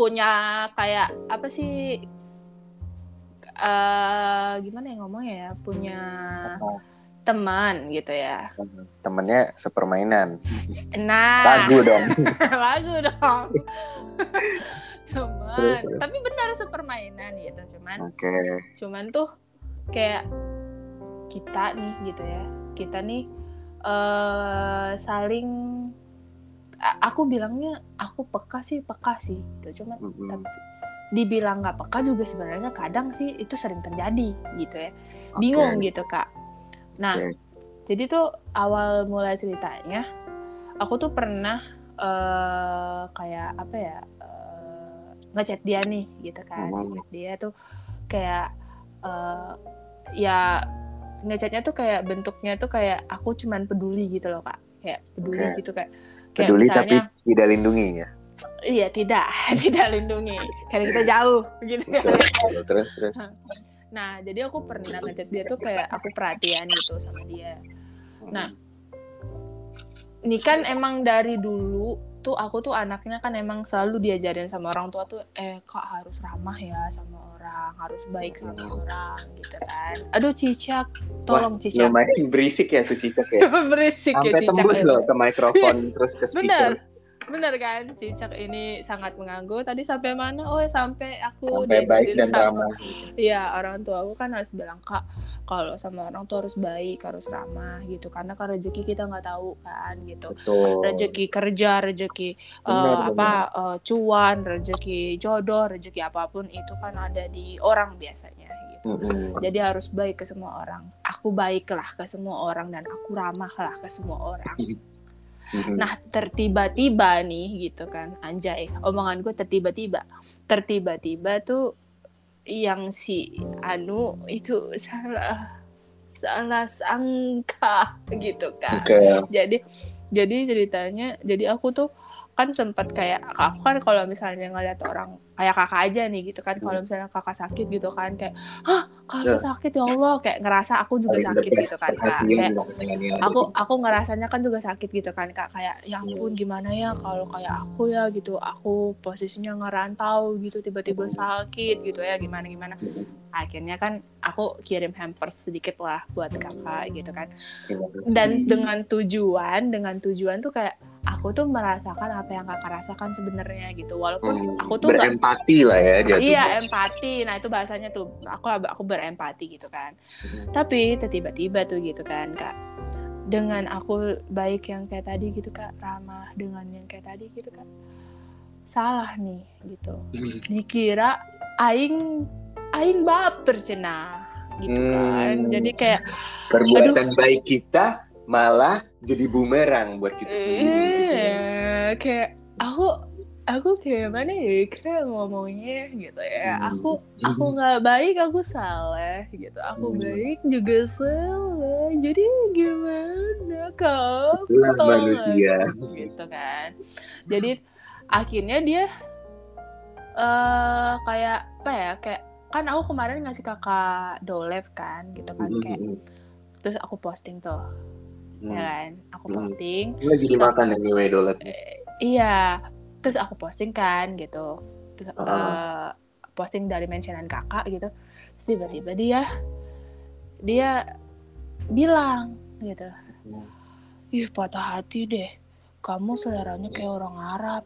kayak apa sih, gimana ya ngomongnya ya, punya teman gitu ya, temennya sepermainan. Nah lagu dong teman, tapi benar sepermainan gitu, cuman tuh kayak kita nih gitu ya, kita nih saling, aku bilangnya aku peka sih gitu, cuman tapi dibilang nggak peka juga sebenarnya kadang sih itu sering terjadi gitu ya, bingung gitu kak. Nah jadi tuh awal mulai ceritanya aku tuh pernah kayak apa ya, ngechat dia nih gitu kan, ngechat dia tuh kayak ya ngechatnya tuh kayak bentuknya tuh kayak aku cuman peduli gitu loh, Kak. Kayak peduli gitu kayak peduli misalnya, tapi tidak lindungi ya. Iya, tidak lindungi. Karena kita jauh gitu kan. Terus. Nah, jadi aku pernah ngechat dia tuh kayak aku perhatian gitu sama dia. Nah, ini kan emang dari dulu tuh aku tuh anaknya kan emang selalu diajarin sama orang tua tuh kok harus ramah ya sama orang, harus baik sama orang gitu kan. Aduh cicak, tolong. Wah, cicak. Lumayan berisik ya tuh cicak ya. Berisik sampai ya cicak. Sampai tembus loh ke mikrofon terus ke speaker. Bener kan, cicak ini sangat mengganggu. Tadi sampai mana? Oh, sampai aku diajarin sama. Iya, orang tua aku kan harus bilang, Kak, kalau sama orang tua harus baik, harus ramah gitu. Karena kan rezeki kita nggak tahu kan gitu. Betul. Rezeki kerja, rezeki cuan, rezeki jodoh, rezeki apapun itu kan ada di orang biasanya gitu. Jadi harus baik ke semua orang. Aku baiklah ke semua orang dan aku ramahlah ke semua orang. Nah, tertiba-tiba nih gitu kan, anjay, omongan gue tertiba-tiba tuh yang si Anu itu salah sangka gitu kan. Okay. Jadi ceritanya, jadi aku tuh kan sempat kayak, aku kan kalau misalnya ngeliat orang kayak kakak aja nih gitu kan, kalau misalnya kakak sakit gitu kan kayak, hah kakak sakit ya Allah, kayak ngerasa aku juga sakit gitu kan Kak, kayak aku ngerasanya kan juga sakit gitu kan Kak, kayak ya ampun gimana ya kalau kayak aku ya gitu, aku posisinya ngerantau gitu tiba-tiba sakit gitu ya gimana. Akhirnya kan aku kirim hampers sedikit lah buat kakak gitu kan, dan dengan tujuan tuh kayak aku tuh merasakan apa yang kakak rasakan sebenarnya gitu, walaupun aku tuh berempati lah ya jatuhnya. Iya empati, nah itu bahasanya tuh aku berempati gitu kan, tapi tiba-tiba tuh gitu kan Kak, dengan aku baik yang kayak tadi gitu Kak, ramah dengan yang kayak tadi gitu Kak, salah nih gitu, dikira Aing baper cenah gitu kan. Jadi kayak perbuatan baik kita malah jadi bumerang buat kita sendiri. Kayak aku kayak mana ya kayak ngomongnya gitu ya. Aku nggak baik, aku salah gitu. Aku baik juga salah. Jadi gimana kau? Itulah manusia. Gitu kan. Jadi akhirnya dia kayak apa ya kayak, kan aku kemarin ngasih kakak dolev kan gitu kan kayak, terus aku posting tuh ya kan, aku posting lagi dimakan anyway dolev, iya terus aku posting kan gitu, terus posting dari mentionan kakak gitu, terus tiba-tiba dia bilang gitu, ih patah hati deh kamu, seleranya kayak orang Arab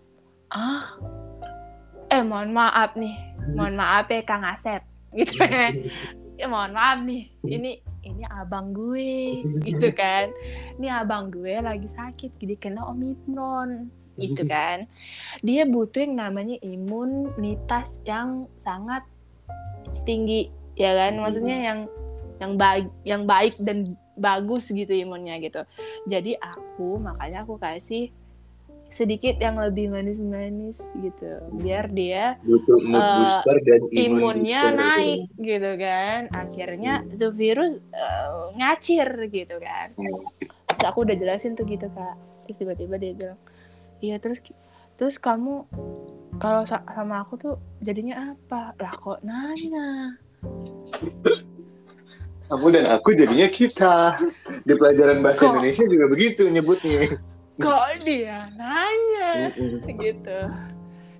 mohon maaf ya Kang Asep gitu kan. Mohon maaf nih, ini abang gue gitu kan, ini abang gue lagi sakit jadi kena Omicron gitu kan, dia butuh yang namanya imunitas yang sangat tinggi ya kan, maksudnya yang baik dan bagus gitu imunnya gitu, jadi makanya aku kasih sedikit yang lebih manis-manis gitu biar dia booster dan imunnya naik gitu kan, akhirnya tuh virus ngacir gitu kan. Terus aku udah jelasin tuh gitu Kak, terus tiba-tiba dia bilang iya terus kamu kalau sama aku tuh jadinya apa lah, kok nanya kamu dan aku jadinya kita di pelajaran bahasa Indonesia juga begitu nyebutnya, kok dia nanya gitu,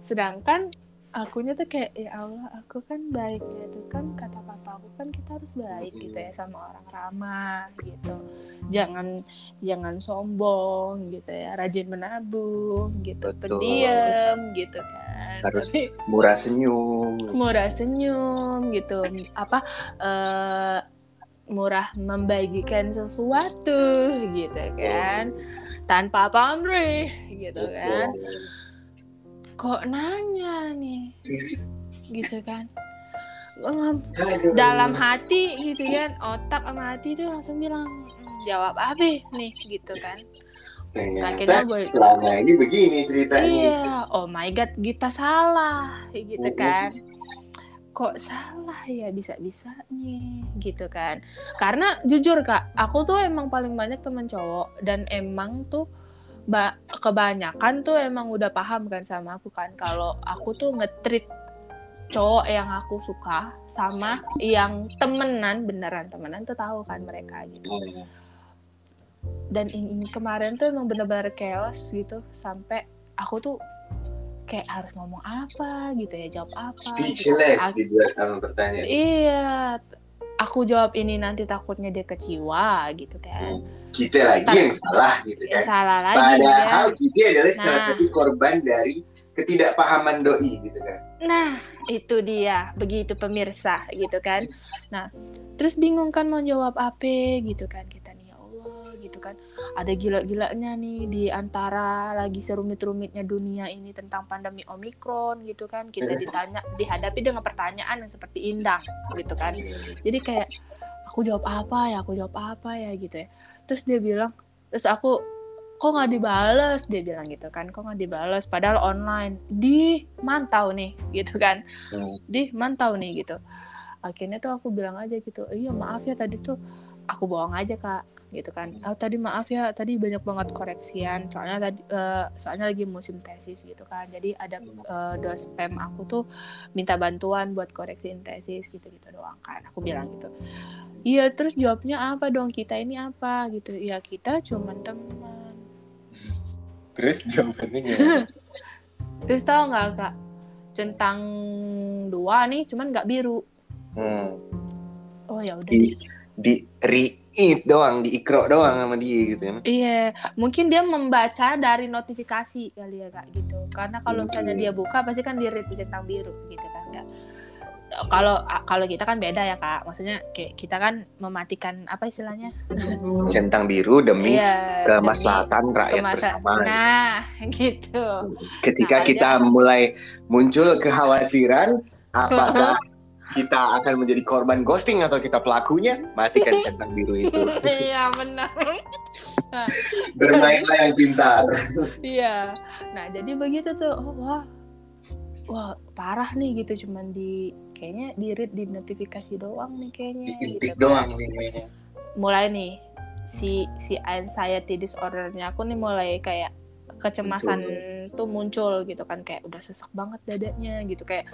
sedangkan akunya tuh kayak ya Allah aku kan baik ya tuh kan, kata papa aku kan kita harus baik gitu ya sama orang, ramah gitu, jangan sombong gitu ya, rajin menabung gitu. Betul. Pendiam gitu kan, harus murah senyum gitu, murah membagikan sesuatu gitu kan, tanpa pamrih gitu kan. Kok nanya nih gitu kan, dalam hati gitu kan, otak sama hati tuh langsung bilang jawab apa nih gitu kan. Akhirnya selama ini begini ceritanya. Iya, oh my god kita salah gitu kan. kok salah ya bisa-bisanya gitu kan. Karena jujur Kak, aku tuh emang paling banyak temen cowok, dan emang tuh kebanyakan tuh emang udah paham kan sama aku kan, kalau aku tuh nge-treat cowok yang aku suka sama yang temenan, beneran temenan tuh tahu kan mereka gitu. Dan kemarin tuh emang bener-bener chaos gitu, sampai aku tuh kayak harus ngomong apa gitu ya, jawab apa. Speechless gitu sama pertanyaan. Iya, aku jawab ini nanti takutnya dia kecewa gitu kan. Kita lagi yang salah gitu kan. Salah lagi. Padahal kita adalah salah satu korban dari ketidakpahaman doi gitu kan. Nah, itu dia, begitu pemirsa gitu kan. Nah, terus bingung kan mau jawab apa gitu kan kita nih. Gitu kan, ada gila-gilanya nih di antara lagi serumit-rumitnya dunia ini tentang pandemi Omicron gitu kan, kita ditanya, dihadapi dengan pertanyaan yang seperti indang gitu kan. Jadi kayak aku jawab apa ya gitu ya. Terus dia bilang, terus aku kok nggak dibales, dia bilang gitu kan, kok nggak dibales padahal online, di mantau nih gitu. Akhirnya tuh aku bilang aja gitu, iya maaf ya tadi tuh aku bohong aja Kak gitu kan. Oh, tadi maaf ya, tadi banyak banget koreksian. Soalnya tadi soalnya lagi musim tesis gitu kan. Jadi ada dospem aku tuh minta bantuan buat koreksiin tesis gitu-gitu doang kan. Aku bilang gitu. Iya, terus jawabnya apa dong? Kita ini apa gitu. Ya kita cuman teman. Terus jawabannya gimana? Terus tahu enggak Kak? Centang 2 nih cuman enggak biru. Oh ya udah. Di read doang, di ikro doang sama dia gitu kan. Iya, mungkin dia membaca dari notifikasi kali ya Kak gitu. Karena kalau misalnya dia buka pasti kan di read centang biru gitu kan ya. Kalau kita kan beda ya Kak. Maksudnya kayak kita kan mematikan apa istilahnya? Centang biru demi kemaslahatan rakyat bersama. Nah, gitu. Ketika kita mulai muncul kekhawatiran apakah kita akan menjadi korban ghosting atau kita pelakunya, matikan centang biru itu. Iya benar. Bermainlah yang pintar. Iya. Nah jadi begitu tuh, wah parah nih gitu, cuman di kayaknya di read di notifikasi doang nih kayaknya. Diintik gitu doang nih. Mulai nih si anxiety disorder-nya aku nih mulai kayak kecemasan tuh muncul gitu kan, kayak udah sesek banget dadanya gitu, kayak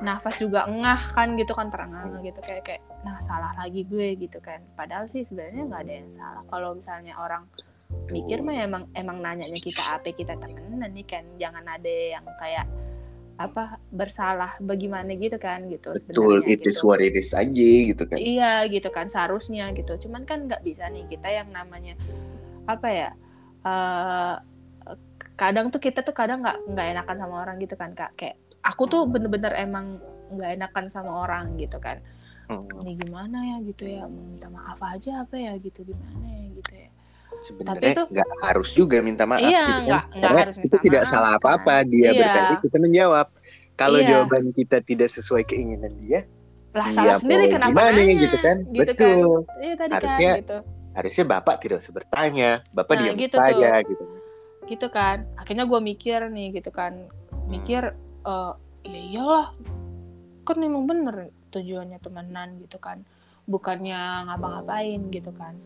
nafas juga ngah kan gitu kan, terengah gitu, kayak nah salah lagi gue gitu kan. Padahal sih sebenarnya nggak ada yang salah kalau misalnya orang mikir mah emang nanyanya kita apa, kita temenan nih kan, jangan ada yang kayak apa bersalah bagaimana gitu kan gitu. Betul, it is what it is aja gitu kan. Iya gitu kan seharusnya gitu, cuman kan nggak bisa nih kita yang namanya apa ya, kadang tuh kita tuh kadang nggak enakan sama orang gitu kan Kak, kayak aku tuh bener-bener emang nggak enakan sama orang gitu kan. Ini gimana ya gitu ya, minta maaf aja apa ya gitu, gimana ya gitu ya. Sebenarnya nggak harus juga minta maaf. Iya, gitu kan? Gak harus minta maaf. Itu tidak salah apa-apa kan. Dia bertanya, kita menjawab. Kalau jawaban kita tidak sesuai keinginan dia, lah salah sendiri kenapa nanya gitu kan? Gitu betul. Kan? Iya, tadi harusnya kan, gitu. Harusnya Bapak tidak usah bertanya, Bapak diam gitu saja tuh. Gitu. Gitu kan, akhirnya gue mikir nih gitu kan, ya iyalah kan memang bener tujuannya temenan gitu kan, bukannya ngapa-ngapain gitu kan.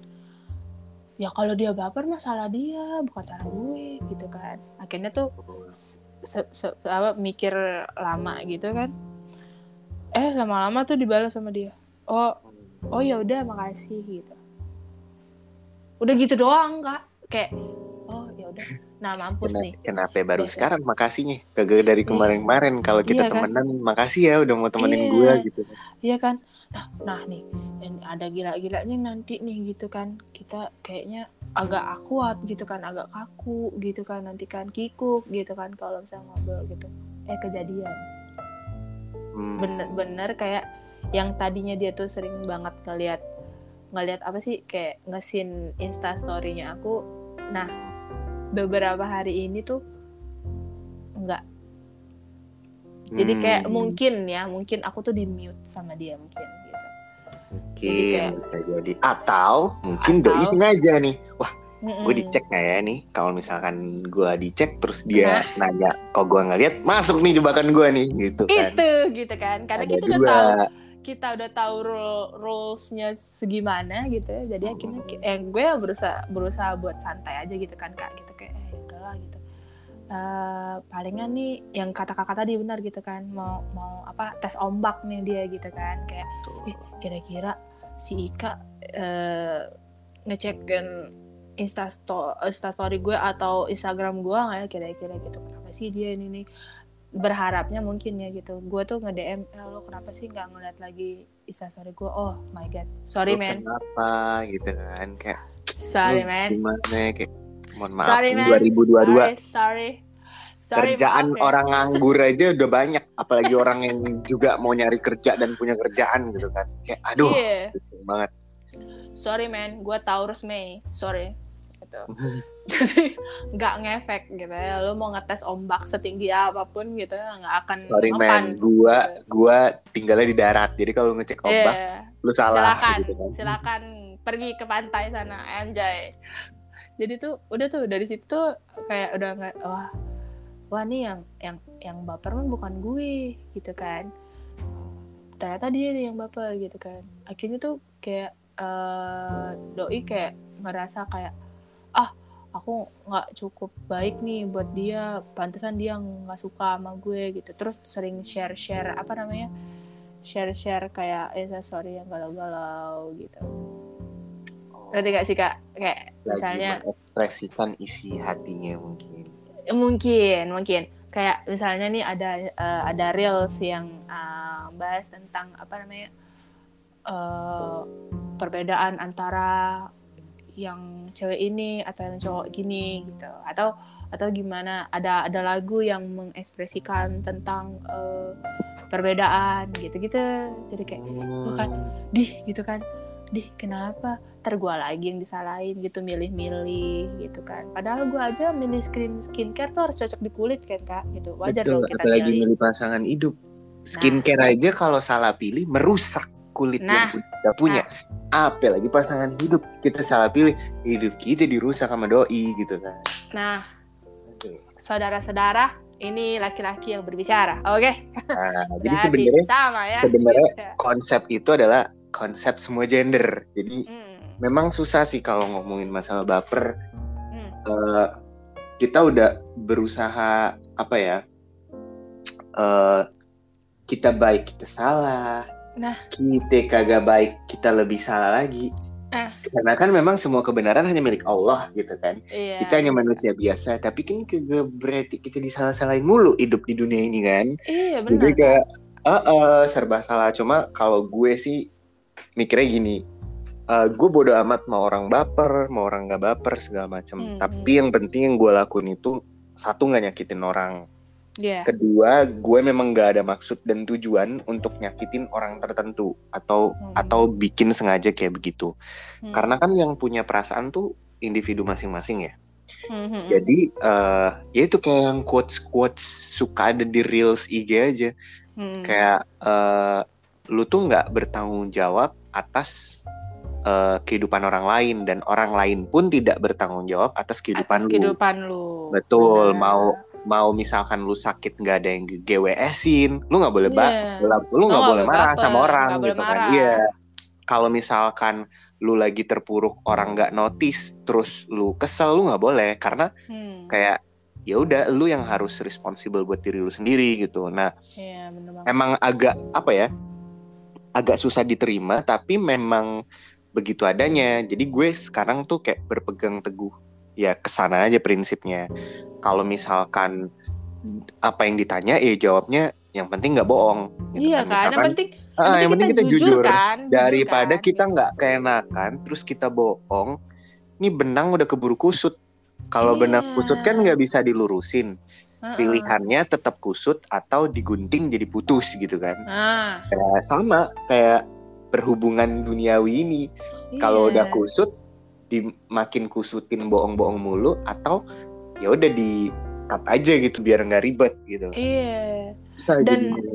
Ya kalau dia baper mah salah dia, bukan salah gue gitu kan. Akhirnya tuh mikir lama gitu kan, lama-lama tuh dibalas sama dia, oh ya udah makasih gitu, udah gitu doang Kak, kayak udah. Nah mampus nih. Kenapa baru sekarang makasihnya? Kagak dari kemarin-kemarin. Kalau kita temenan, makasih ya udah mau temenin gue gitu. Iya kan. Nah nih, ada gila-gilanya nanti nih gitu kan. Kita kayaknya agak akuat gitu kan, agak kaku gitu kan, nanti kan kikuk gitu kan kalau misalnya ngobrol gitu. Kejadian. Bener-bener kayak yang tadinya dia tuh sering banget ngeliat apa sih, kayak ngesin instastory-nya aku. Nah beberapa hari ini tuh enggak. Jadi kayak mungkin aku tuh di mute sama dia mungkin gitu. Mungkin jadi kayak, bisa jadi atau mungkin doi sengaja nih. Wah, Gue dicek nggak ya nih? Kalau misalkan gue dicek terus dia nanya kok gue nggak lihat, masuk nih jebakan gue nih gitu kan. Itu gitu kan, karena ada kita dua. udah tahu rules-nya segimana gitu ya. Jadi akhirnya gue berusaha buat santai aja gitu kan Kak, gitu kayak udahlah gitu. Palingan nih yang kata kakak tadi benar gitu kan, mau apa tes ombak nih dia gitu kan, kayak kira-kira si Ika ngecekin instastory gue atau Instagram gue nggak ya kira-kira gitu, kenapa sih dia ini nih, berharapnya mungkin ya gitu. Gue tuh nge-DM lo kenapa sih nggak ngeliat lagi instastory gue, oh my god sorry lo man, kenapa gitu kan, kayak sorry man gimana kayak mohon maaf, sorry, 2022 sorry, kerjaan orang nganggur aja udah banyak, apalagi orang yang juga mau nyari kerja dan punya kerjaan gitu kan, kayak aduh pusing banget. Sorry man, gue Taurus Mei, sorry gitu. Jadi nggak ngefek gitu ya, lo mau ngetes ombak setinggi apapun gitu nggak akan sorry ngepan, man, gue tinggalnya di darat, jadi kalau ngecek ombak lo salah. Silakan gitu kan. Silakan pergi ke pantai sana, enjoy. Jadi tuh udah tuh dari situ tuh kayak udah nggak, wah nih yang baperan bukan gue gitu kan, ternyata dia yang baper gitu kan. Akhirnya tuh kayak doi kayak ngerasa kayak aku nggak cukup baik nih buat dia, pantesan dia nggak suka sama gue gitu. Terus sering share share kayak sorry yang galau-galau gitu. Ngerti gak sih Kak? Kayak lagi misalnya mengekspresikan isi hatinya mungkin kayak misalnya nih ada reels yang bahas tentang perbedaan antara yang cewek ini atau yang cowok gini gitu, atau gimana, ada lagu yang mengekspresikan tentang perbedaan gitu-gitu. Jadi kayak kenapa ntar gue lagi yang disalahin gitu, milih-milih gitu kan, padahal gue aja milih skincare tuh harus cocok di kulit kan Kak gitu, wajar dong kita apalagi milih pasangan hidup. Skincare aja kalau salah pilih merusak kulit yang kita punya, apalagi pasangan hidup, kita salah pilih hidup kita dirusak sama doi gitu kan. Nah saudara-saudara, ini laki-laki yang berbicara, oke? Jadi sebenarnya konsep itu adalah konsep semua gender. Jadi memang susah sih kalau ngomongin masalah baper. Kita udah berusaha kita baik kita salah, kita kagak baik kita lebih salah lagi. Karena kan memang semua kebenaran hanya milik Allah gitu kan. Kita hanya manusia biasa, tapi kan kagak berarti kita disalah-salahin mulu hidup di dunia ini kan. Benar. Jadi kayak serba salah. Cuma kalau gue sih mikirnya gini, gue bodo amat mau orang baper, mau orang gak baper segala macam. Tapi yang penting yang gue lakuin itu satu gak nyakitin orang, kedua gue memang gak ada maksud dan tujuan untuk nyakitin orang tertentu atau bikin sengaja kayak begitu. Karena kan yang punya perasaan tuh individu masing-masing ya. Jadi ya itu kayak yang quotes suka ada di reels IG aja, kayak lu tuh gak bertanggung jawab atas kehidupan orang lain, dan orang lain pun tidak bertanggung jawab atas kehidupan lu. Betul. Mau misalkan lu sakit nggak ada yang GWS-in, lu nggak boleh boleh marah sama orang gitu kan. Iya. Kalau misalkan lu lagi terpuruk, orang nggak notice, terus lu kesel, lu nggak boleh, karena kayak ya udah lu yang harus responsible buat diri lu sendiri gitu. Nah, emang agak agak susah diterima, tapi memang begitu adanya. Jadi gue sekarang tuh kayak berpegang teguh ya kesana aja prinsipnya. Kalau misalkan apa yang ditanya ya jawabnya yang penting nggak bohong gitu. Iya kan, yang penting kita jujur kan, daripada kita nggak keenakan terus kita bohong. Ini benang udah keburu kusut. Kalau benang kusut kan nggak bisa dilurusin, pilihannya tetap kusut atau digunting jadi putus gitu kan. Ya, sama kayak perhubungan duniawi ini, kalau udah kusut makin kusutin bohong-bohong mulu, atau ya udah di cut aja gitu biar nggak ribet gitu.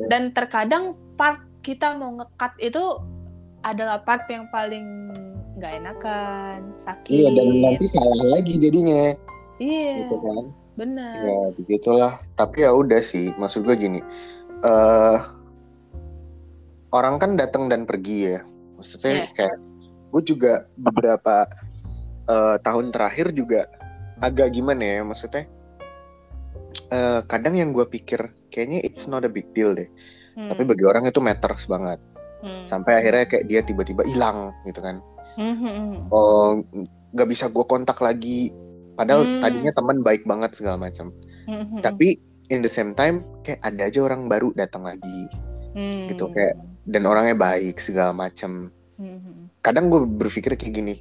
Dan terkadang part kita mau nge-cut itu adalah part yang paling nggak enakan, sakit. Iya, dan nanti salah lagi jadinya. Iya. Gitu kan. Benar. Ya begitulah. Tapi ya udah sih, maksud gue gini. Orang kan datang dan pergi ya. Maksudnya kayak gue juga beberapa tahun terakhir juga agak gimana ya, maksudnya kadang yang gue pikir kayaknya it's not a big deal deh, tapi bagi orang itu matters banget, sampai akhirnya kayak dia tiba-tiba hilang gitu kan, oh nggak bisa gue kontak lagi, padahal tadinya teman baik banget segala macam, tapi in the same time kayak ada aja orang baru datang lagi, gitu kayak, dan orangnya baik segala macam, kadang gue berpikir kayak gini.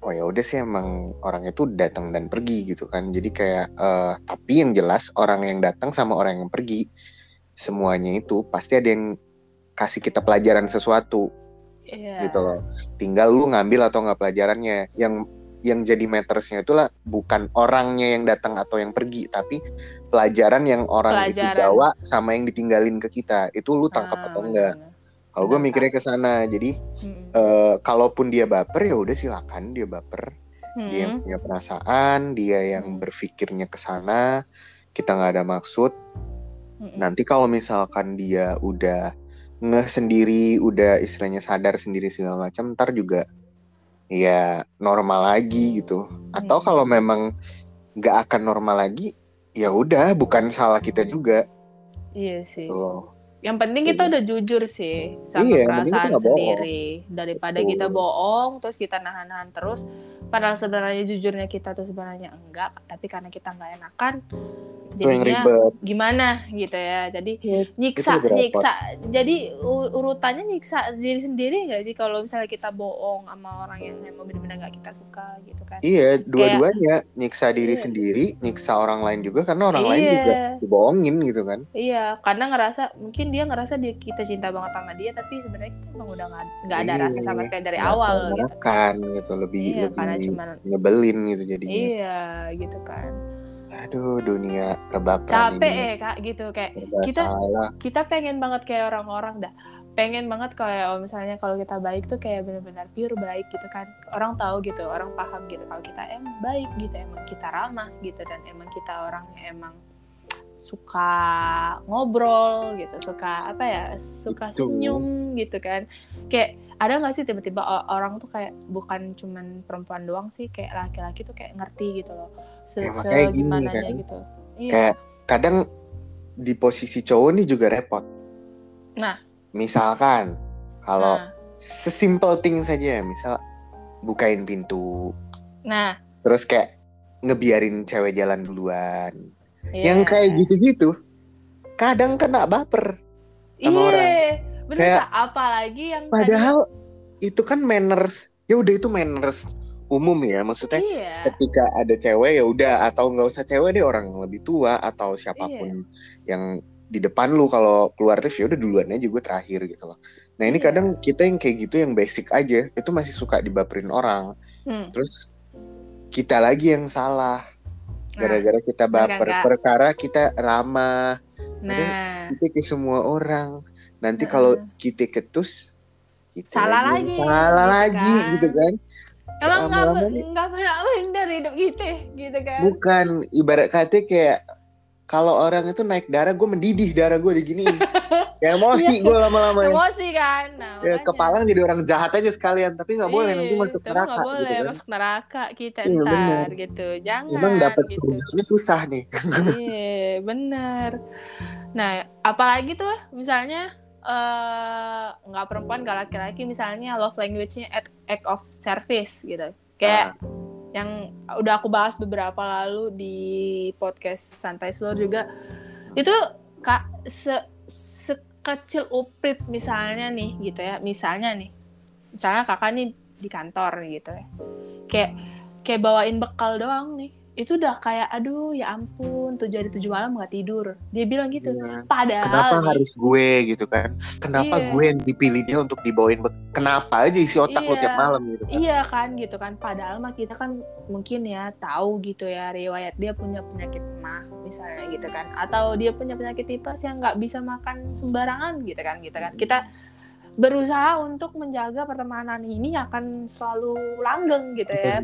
Oh ya udah sih emang orang itu datang dan pergi gitu kan. Jadi kayak tapi yang jelas orang yang datang sama orang yang pergi semuanya itu pasti ada yang kasih kita pelajaran sesuatu, gitu loh. Tinggal lu ngambil atau nggak pelajarannya. Yang jadi mattersnya itulah bukan orangnya yang datang atau yang pergi, tapi pelajaran yang orang itu bawa sama yang ditinggalin ke kita itu lu tangkap atau enggak. Kalau gue mikirnya ke sana, jadi kalaupun dia baper ya udah silakan dia baper, dia yang punya perasaan, dia yang berpikirnya ke sana, kita nggak ada maksud. Nanti kalau misalkan dia udah ngeh sendiri, udah istilahnya sadar sendiri segala macam, ntar juga ya normal lagi gitu. Atau kalau memang nggak akan normal lagi, ya udah bukan salah kita juga. Iya sih. Loh. Yang penting kita udah jujur sih sama perasaan sendiri. Daripada kita bohong terus kita nahan-nahan terus, padahal sebenarnya jujurnya kita tuh sebenarnya enggak, tapi karena kita enggak enakan jadinya gimana gitu ya. Jadi nyiksa. Jadi urutannya nyiksa diri sendiri enggak sih kalau misalnya kita bohong sama orang yang emang benar-benar enggak kita suka gitu kan. Iya, dua-duanya nyiksa diri sendiri, nyiksa orang lain juga karena orang lain juga dibohongin gitu kan. Iya, karena ngerasa mungkin dia ngerasa dia kita cinta banget sama dia, tapi sebenarnya kita emang udah nggak ada rasa sama sekali dari awal gitu kan, gitu lebih ngebelin gitu jadinya. Iya gitu kan, aduh dunia rebahan capek ini. Kak gitu kayak kita pengen banget kayak orang-orang dah, pengen banget kayak misalnya kalau kita baik tuh kayak benar-benar pure baik gitu kan, orang tahu gitu, orang paham gitu kalau kita emang baik gitu, emang kita ramah gitu, dan emang kita orang emang suka ngobrol gitu, suka apa ya, suka senyum gitu kan. Kayak ada nggak sih tiba-tiba orang tuh kayak bukan cuman perempuan doang sih, kayak laki-laki tuh kayak ngerti gitu loh, gimana kan? Gitu. Kayak kadang di posisi cowok nih juga repot. Nah, misalkan kalau sesimpel thing saja, misal bukain pintu. Nah, terus kayak ngebiarin cewek jalan duluan. Yang kayak gitu-gitu kadang kena baper sama orang. Bener kayak, apalagi yang padahal itu kan manners. Ya udah itu manners umum ya, maksudnya ketika ada cewek ya udah, atau nggak usah cewek deh, orang yang lebih tua atau siapapun yang di depan lu kalau keluar lift ya udah duluan aja, gue terakhir gitu loh. Nah ini kadang kita yang kayak gitu, yang basic aja itu masih suka dibaperin orang. Terus kita lagi yang salah gara-gara kita baper, perkara kita ramah, kita ke semua orang. Nanti kalau kita ketus, kita salah lagi gitu kan. Emang nggak pernah menghindari hidup kita gitu kan. Bukan, ibarat kata kayak kalau orang itu naik darah, gue mendidih darah gue diginiin. Emosi gue lama-lama. Emosi kan. Nah, ya, kepala jadi orang jahat aja sekalian, tapi nggak boleh nanti masuk neraka. Nggak boleh gitu, kan? Masuk neraka kita ntar gitu, jangan. Emang dapat gitu. Surganya susah nih. Iya benar. Nah apalagi tuh misalnya nggak perempuan nggak laki-laki, misalnya love language-nya act of service gitu, kayak. Yang udah aku bahas beberapa lalu di podcast Santai Slur juga. Itu Kak sekecil uprit misalnya nih gitu ya. Misalnya Kakak nih di kantor nih gitu ya. Kayak bawain bekal doang nih. Itu udah kayak aduh ya ampun, 7 hari 7 malam gak tidur. Dia bilang gitu. Ya. Padahal kenapa harus gue gitu kan? Kenapa gue yang dipilih dia untuk dibawain kenapa aja isi otak lo tiap malam gitu kan? Iya kan gitu kan. Padahal mah kita kan mungkin ya tahu gitu ya riwayat dia punya penyakit mah misalnya gitu kan. Atau dia punya penyakit tipes yang gak bisa makan sembarangan gitu kan. Kita berusaha untuk menjaga pertemanan ini akan selalu langgeng gitu ya,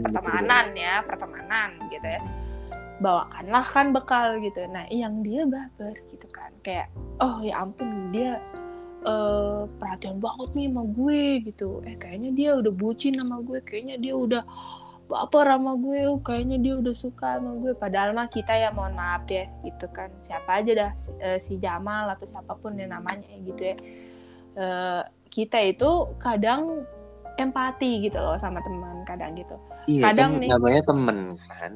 pertemanan gitu ya. Bawakanlah kan bekal gitu. Nah, yang dia baper gitu kan. Kayak, oh ya ampun dia perhatian banget nih sama gue gitu. Kayaknya dia udah bucin sama gue, kayaknya dia udah baper sama gue, kayaknya dia udah suka sama gue. Padahal mah kita ya mohon maaf ya gitu kan. Siapa aja dah si Jamal atau siapapun yang namanya gitu ya. Kita itu kadang empati gitu loh sama teman kadang gitu. Iya, kadang nih namanya teman kan.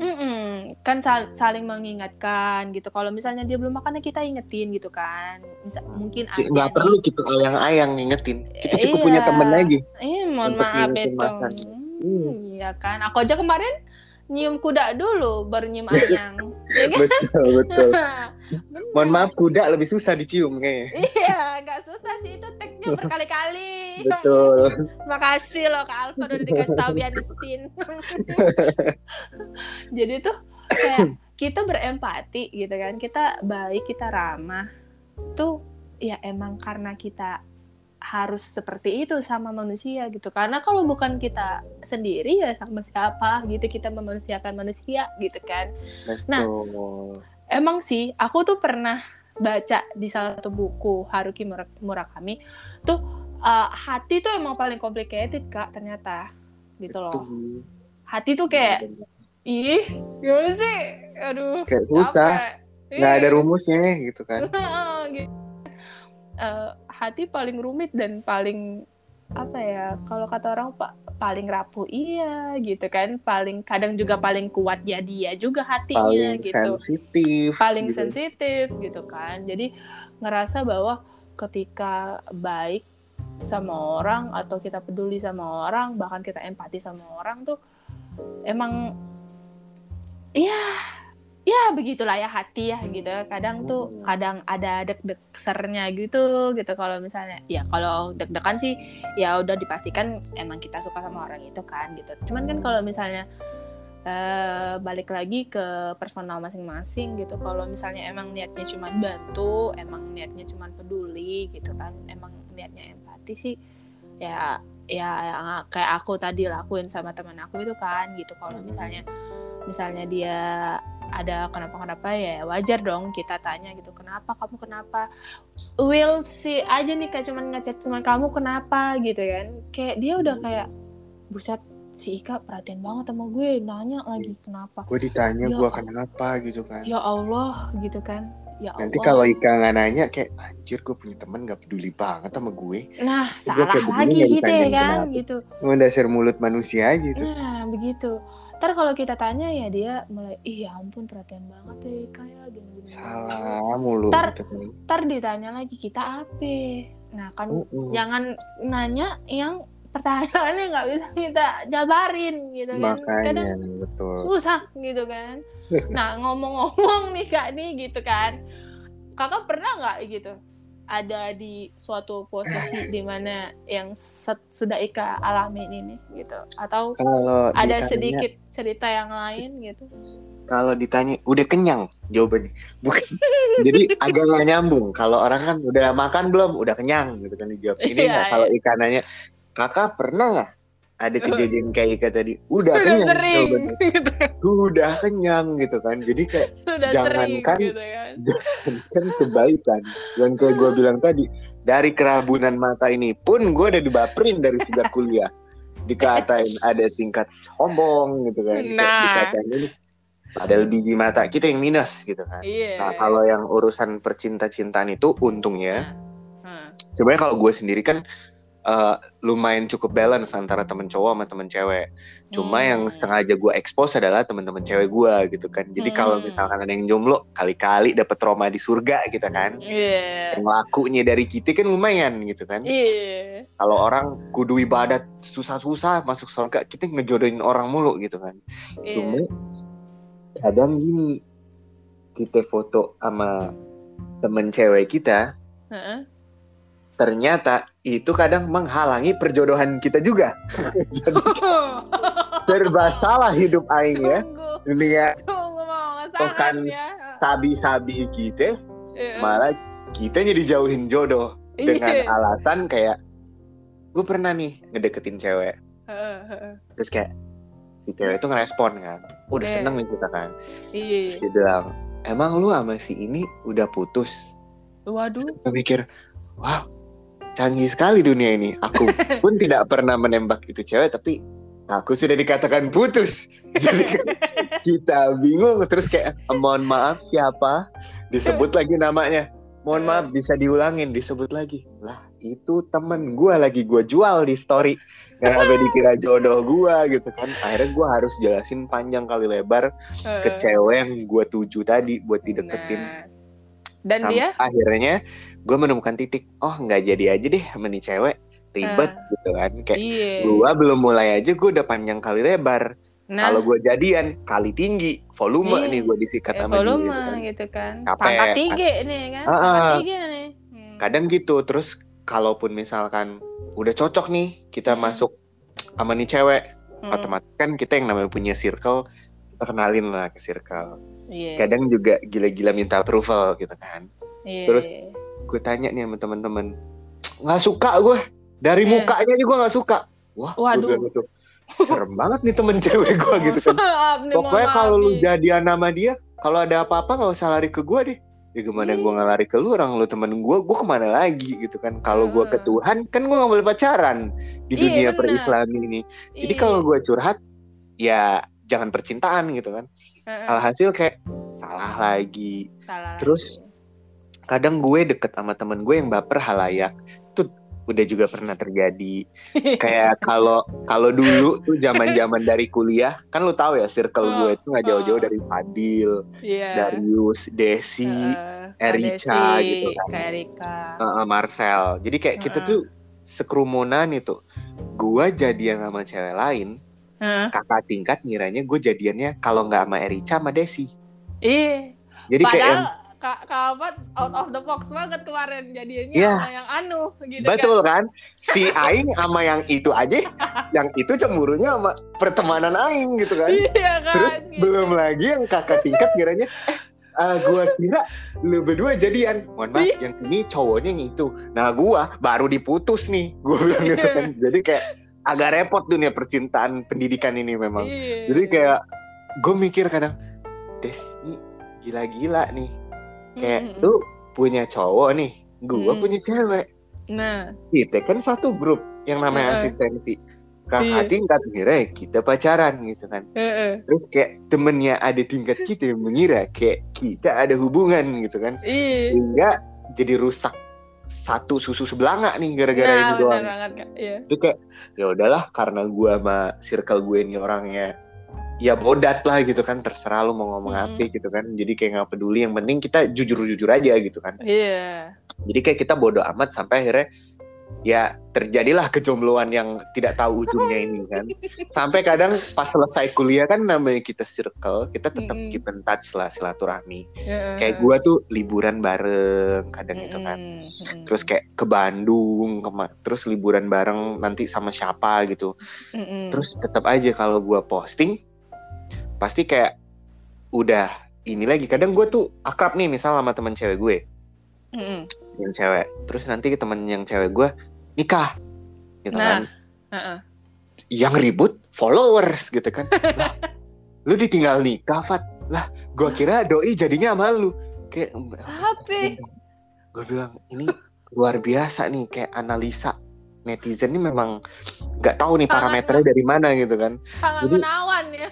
Kan saling mengingatkan gitu. Kalau misalnya dia belum makan kita ingetin gitu kan. Mungkin enggak perlu gitu ayang-ayang ngingetin. Kita cukup punya teman aja. Mohon maaf itu. Iya kan. Aku aja kemarin nyium kuda dulu baru nyium ayang. Ya kan? Betul. Mohon maaf kuda lebih susah dicium kayaknya. Iya, enggak susah sih itu teknya berkali-kali. Betul. Makasih loh Kak Alfa udah dikasih tahu biar disin. Jadi tuh kayak kita berempati gitu kan. Kita baik, kita ramah. Tuh ya emang karena kita harus seperti itu sama manusia gitu. Karena kalau bukan kita sendiri ya sama siapa gitu, kita memanusiakan manusia gitu kan. Betul. Nah, emang sih aku tuh pernah baca di salah satu buku Haruki Murakami tuh hati tuh emang paling complicated Kak ternyata gitu loh. Betul. Hati tuh kayak ih gimana sih aduh kayak susah nggak ada rumusnya gitu kan. Gitu. Hati paling rumit dan paling apa ya kalau kata orang paling rapuh iya gitu kan, paling kadang juga paling kuat ya dia juga hatinya paling gitu sensitif gitu kan. Jadi ngerasa bahwa ketika baik sama orang atau kita peduli sama orang bahkan kita empati sama orang tuh emang ya begitulah ya hati ya gitu. Kadang tuh kadang ada deg-degsernya gitu kalau misalnya ya kalau deg-degan sih ya udah dipastikan emang kita suka sama orang itu kan gitu. Cuman kan kalau misalnya balik lagi ke personal masing-masing gitu. Kalau misalnya emang niatnya cuma bantu, emang niatnya cuma peduli gitu kan, emang niatnya empati sih ya kayak aku tadi lakuin sama teman aku itu kan gitu. Kalau misalnya dia ada kenapa-kenapa ya wajar dong kita tanya gitu, kamu kenapa will see aja nih kayak cuman ngechat cuman kamu kenapa gitu kan. Kayak dia udah kayak buset si Ika perhatian banget sama gue nanya lagi kenapa gue ditanya ya, gue kenapa gitu kan ya Allah gitu kan ya Allah. Nanti kalau Ika gak nanya kayak anjir gue punya teman gak peduli banget sama gue nah salah lagi gitu ya kan kenapa. Gitu cuma dasar mulut manusia aja gitu nah begitu. Ntar kalau kita tanya ya dia mulai, ih ampun perhatian banget deh kayak gini-gini. Salah mulu. Ntar ditanya lagi kita apa? Nah kan jangan nanya yang pertanyaannya nggak bisa kita jabarin gitu kan. Makanya betul. Susah gitu kan. Nah ngomong-ngomong nih Kak nih gitu kan. Kakak pernah nggak gitu? Ada di suatu posisi di mana yang sudah Ika alamin ini gitu atau kalau ada ditanya, sedikit cerita yang lain gitu. Kalau ditanya udah kenyang jawabannya bukan. Jadi agak nggak nyambung. Kalau orang kan udah makan belum, udah kenyang gitu kan dijawab. Ini yeah, kalau Ika nanya kakak pernah nggak ada kejadian kayak Ika tadi udah kenyang sering, jawabannya gitu. Udah kenyang gitu kan. Jadi kayak jangankan gitu kan. Jangankan kebaikan yang kayak gue bilang tadi dari kerabunan mata ini pun gue udah dibaperin dari sejak kuliah. Dikatain ada tingkat sombong gitu kan, dikatain ini padahal biji mata kita yang minus gitu kan. Nah kalau yang urusan percinta-cintaan itu untungnya sebenarnya kalau gue sendiri kan lumayan cukup balance antara temen cowok sama temen cewek. Cuma yang sengaja gue expose adalah temen-temen cewek gue gitu kan. Jadi kalau misalkan ada yang jomblo kali-kali dapet trauma di surga gitu kan. Yang lakunya dari kita kan lumayan gitu kan. Kalau orang kudu ibadat susah-susah masuk surga, kita ngejodohin orang mulu gitu kan. Cuma kadang gini, kita foto sama temen cewek kita ternyata itu kadang menghalangi perjodohan kita juga. Jadi, serba salah hidup aing ya. Dunia bukan sabi-sabi kita, malah kita jadi jauhin jodoh dengan alasan kayak gue pernah nih ngedeketin cewek. Terus kayak si cewek itu ngerespon kan, udah seneng nih kita kan. Terus dia bilang, emang lu sama si ini udah putus? Waduh. Gue mikir, wow, canggih sekali dunia ini. Aku pun tidak pernah menembak itu cewek, tapi aku sudah dikatakan putus. Jadi kita bingung. Terus kayak, mohon maaf siapa? Disebut lagi namanya. Mohon maaf, bisa diulangin, disebut lagi. Lah, itu temen gue lagi gue jual di story. Yang sampai dikira jodoh gue gitu kan. Akhirnya gue harus jelasin panjang kali lebar ke cewek yang gue tuju tadi buat dideketin. Nah. Dan dia? Akhirnya gue menemukan titik, oh gak jadi aja deh sama nih cewek, ribet gitu kan. Kayak gue belum mulai aja gue udah panjang kali lebar. Nah. Kalau gue jadian, kali tinggi, volume nih gue disikat sama dia. Volume gitu kan, pangkat tinggi nih kan, pangkat tinggi nih. Kadang gitu, terus kalaupun misalkan udah cocok nih, kita masuk sama nih cewek, otomatis kan kita yang namanya punya circle, kenalin lah ke circle. Kadang juga gila-gila minta approval gitu kan. Terus gue tanya nih sama teman-teman, nggak suka gue dari mukanya aja gue nggak suka. Wah, waduh, gitu. Serem banget nih temen cewek gue gitu kan. Pokoknya kalau lu jadian sama dia, kalau ada apa-apa nggak usah lari ke gue deh. Ya gimana gue nggak lari ke lu, orang lu temen gue kemana lagi gitu kan. Kalau gue ke Tuhan kan gue nggak boleh pacaran di dunia perislami ini. Jadi kalau gue curhat ya jangan percintaan gitu kan. Alhasil kayak salah lagi. Terus kadang gue deket sama temen gue yang baper halayak. Itu udah juga pernah terjadi. Kayak kalau dulu tuh zaman-zaman dari kuliah, kan lu tahu ya circle gue itu enggak jauh-jauh dari Fadil, Darius, Desi, Erica gitu kan. Marcel. Jadi kayak kita tuh sekerumunan itu. Gue jadian sama cewek lain. Kakak tingkat ngiranya gue jadiannya kalau nggak sama Erica sama Desi. Iya. Jadi padahal kawan out of the box banget kemarin jadiannya sama yang anu. Gitu betul kan? Si Aing sama yang itu aja, yang itu cemburunya sama pertemanan Aing gitu kan? Iya kan? Terus gitu. Belum lagi yang kakak tingkat ngiranya, gue kira lu berdua jadian. Mohon maaf, yang ini cowoknya yang itu. Nah gue baru diputus nih. Gue bilang gitu kan. Jadi kayak agak repot dunia percintaan pendidikan ini memang. Jadi kayak gue mikir kadang, Des ini gila-gila nih. Kayak lu punya cowok nih, gue punya cewek. Nah, kita kan satu grup yang namanya asistensi. Kakak tingkat ngira kita pacaran gitu kan. Terus kayak temennya ada tingkat kita yang mengira kayak kita ada hubungan gitu kan. Sehingga jadi rusak satu susu sebelanga nih gara-gara ini doang. Itu kayak ya udahlah, karena gue sama circle gue ini orangnya ya bodat lah gitu kan, terserah lu mau ngomong apa gitu kan. Jadi kayak nggak peduli, yang penting kita jujur aja gitu kan. Jadi kayak kita bodo amat sampai akhirnya ya terjadilah kejombloan yang tidak tahu ujungnya ini kan. Sampai kadang pas selesai kuliah kan namanya kita circle, kita tetap keep in touch lah, silaturahmi. Kayak gue tuh liburan bareng kadang gitu kan. Terus kayak ke Bandung, terus liburan bareng nanti sama siapa gitu. Terus tetap aja kalau gue posting pasti kayak udah ini lagi. Kadang gue tuh akrab nih misal sama teman cewek gue, yang cewek. Terus nanti temen yang cewek gue nikah gitu kan. Yang ribut followers gitu kan. Lah, lu ditinggal nikah, Fat. Lah, gue kira doi jadinya sama lu. Kayak sampai gue bilang ini luar biasa nih, kayak analisa netizen ini memang nggak tahu nih parameternya dari mana gitu kan. Sangat jadi, menawan ya.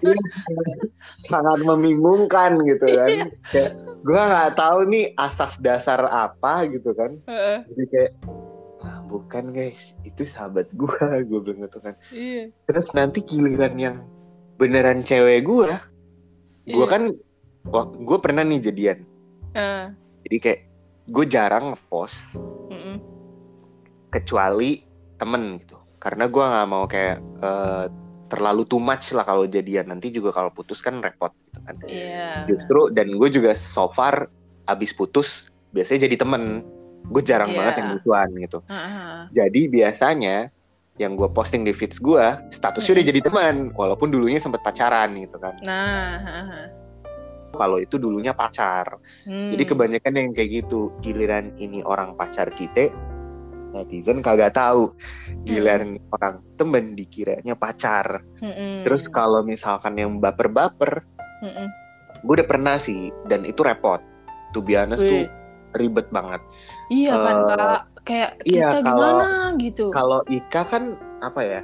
Sangat membingungkan gitu kan. Kayak gue nggak tahu nih asas dasar apa gitu kan. Jadi kayak bukan guys, itu sahabat gue bilang gitu kan. Terus nanti giliran yang beneran cewek gue kan gue pernah nih jadian. Jadi kayak gue jarang ngepost kecuali temen gitu. Karena gue nggak mau kayak terlalu too much lah kalau jadian, nanti juga kalau putus kan repot gitu kan. Justru dan gue juga so far abis putus biasanya jadi temen. Gue jarang banget yang musuhan gitu. Jadi biasanya yang gue posting di feeds gue statusnya udah jadi teman, walaupun dulunya sempet pacaran gitu kan. Kalau itu dulunya pacar. Jadi kebanyakan yang kayak gitu, giliran ini orang pacar kita netizen kagak tahu, giliran orang temen dikiranya pacar. Terus kalau misalkan yang baper-baper, gue udah pernah sih, dan itu repot. To be honest tuh ribet banget. Iya kan kak, kayak kita iya, gimana kalau, gitu. Kalau Ika kan apa ya,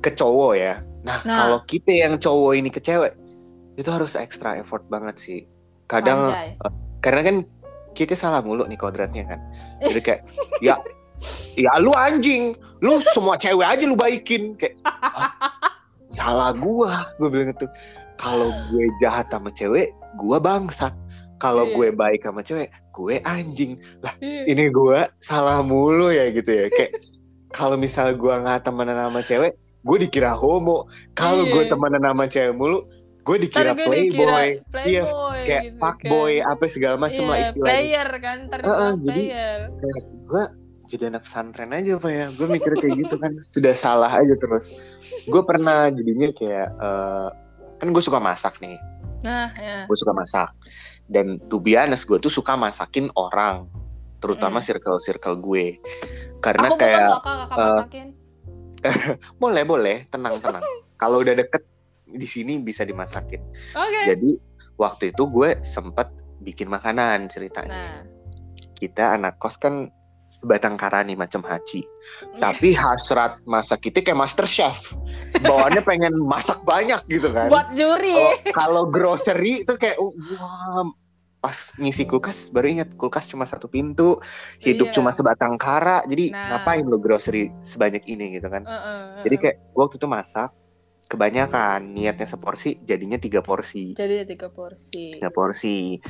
ke cowok ya. Nah kalau kita yang cowok ini ke cewek, itu harus extra effort banget sih. Kadang karena kan kita salah mulu nih kodratnya kan. Jadi kayak ya lu anjing, lu semua cewek aja lu baikin. Kayak salah gua bilang gitu. Kalau gue jahat sama cewek, gua bangsat. Kalau gue baik sama cewek, gue anjing. Lah, ini gue salah mulu ya gitu ya. Kayak kalau misal gue nggak temenan sama cewek, gue dikira homo. Kalau gue temenan sama cewek mulu, gue dikira playboy. Iya, kayak gitu, fuckboy kan. Apa segala macam lah istilahnya. Player kan, player. Jadi gue jadi anak pesantren aja apa ya. Gue mikir kayak gitu kan, sudah salah aja terus. Gue pernah jadinya kayak kan gue suka masak nih. Gue suka masak. Dan to be honest, gue tuh suka masakin orang, terutama circle-circle gue. Karena aku kayak aku bakal kakak masakin. Boleh, tenang. Kalau udah deket di sini bisa dimasakin. Jadi waktu itu gue sempet bikin makanan ceritanya. Kita anak kos kan sebatang kara nih macam haji. Tapi hasrat masak kita kayak master chef. Bawaannya pengen masak banyak gitu kan. Buat juri. Kalau grocery itu kayak wah, pas ngisi kulkas baru ingat kulkas cuma satu pintu, hidup cuma sebatang kara. Jadi ngapain lo grocery sebanyak ini gitu kan. Jadi kayak waktu itu masak kebanyakan, niatnya seporsi jadinya 3 porsi. Jadinya 3 porsi.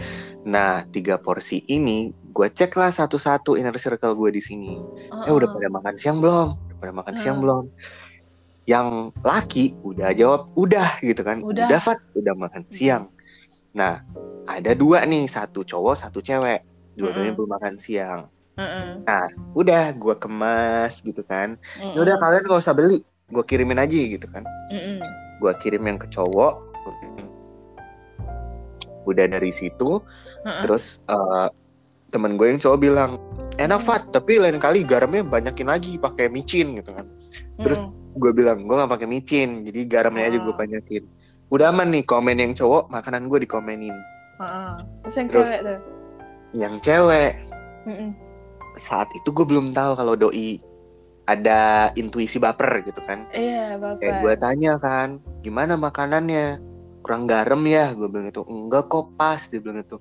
Nah, 3 porsi ini gue cek lah satu-satu inner circle gue di sini. Udah pada makan siang belum? Yang laki udah jawab udah gitu kan. Udah Fat, udah makan siang. Nah, ada 2 nih, 1 cowok, 1 cewek. Dua-duanya belum makan siang. Nah, udah gue kemas gitu kan. Ya udah kalian gak usah beli, gue kirimin aja gitu kan. Gue kirim yang ke cowok. Udah dari situ terus temen gue yang cowok bilang, enak Fat, tapi lain kali garamnya banyakin lagi, pakai micin gitu kan. Terus gue bilang, gue gak pakai micin, jadi garamnya aja gue banyakin. Udah aman nih, komen yang cowok, makanan gue dikomenin. Terus yang cewek saat itu gue belum tahu kalau doi ada intuisi baper gitu kan. Iya, baper. Kayak gue tanya kan, gimana makanannya? Kurang garam ya? Gue bilang gitu. Enggak kok, pas, dia bilang gitu.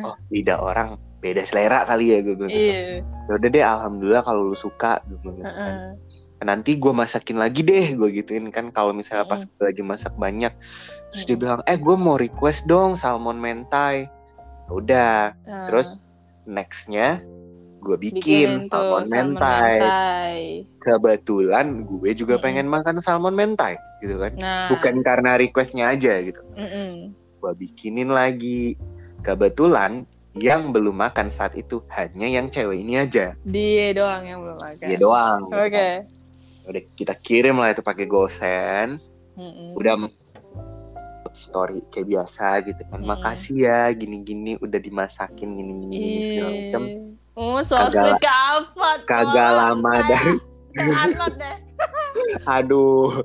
Oh, tidak, orang beda selera kali ya, gue bilang gitu. Yaudah deh, alhamdulillah kalau lu suka, gue bilang gitu kan. Nanti gue masakin lagi deh, gue gituin kan. Kalau misalnya pas lagi masak banyak. Terus dia bilang, gue mau request dong salmon mentai. Udah. Terus nextnya gue bikin salmon mentai. Kebetulan gue juga pengen makan salmon mentai gitu kan. Bukan karena requestnya aja gitu. Gue bikinin lagi. Kebetulan yang belum makan saat itu hanya yang cewek ini aja. Dia doang yang belum makan. Dia doang. Oke. Udah kita kirim lah itu pakai gosen. Udah story kayak biasa gitu kan. Makasih ya, gini-gini udah dimasakin gini segala macam. So sweet kapan? Kagak lama dari. Aduh,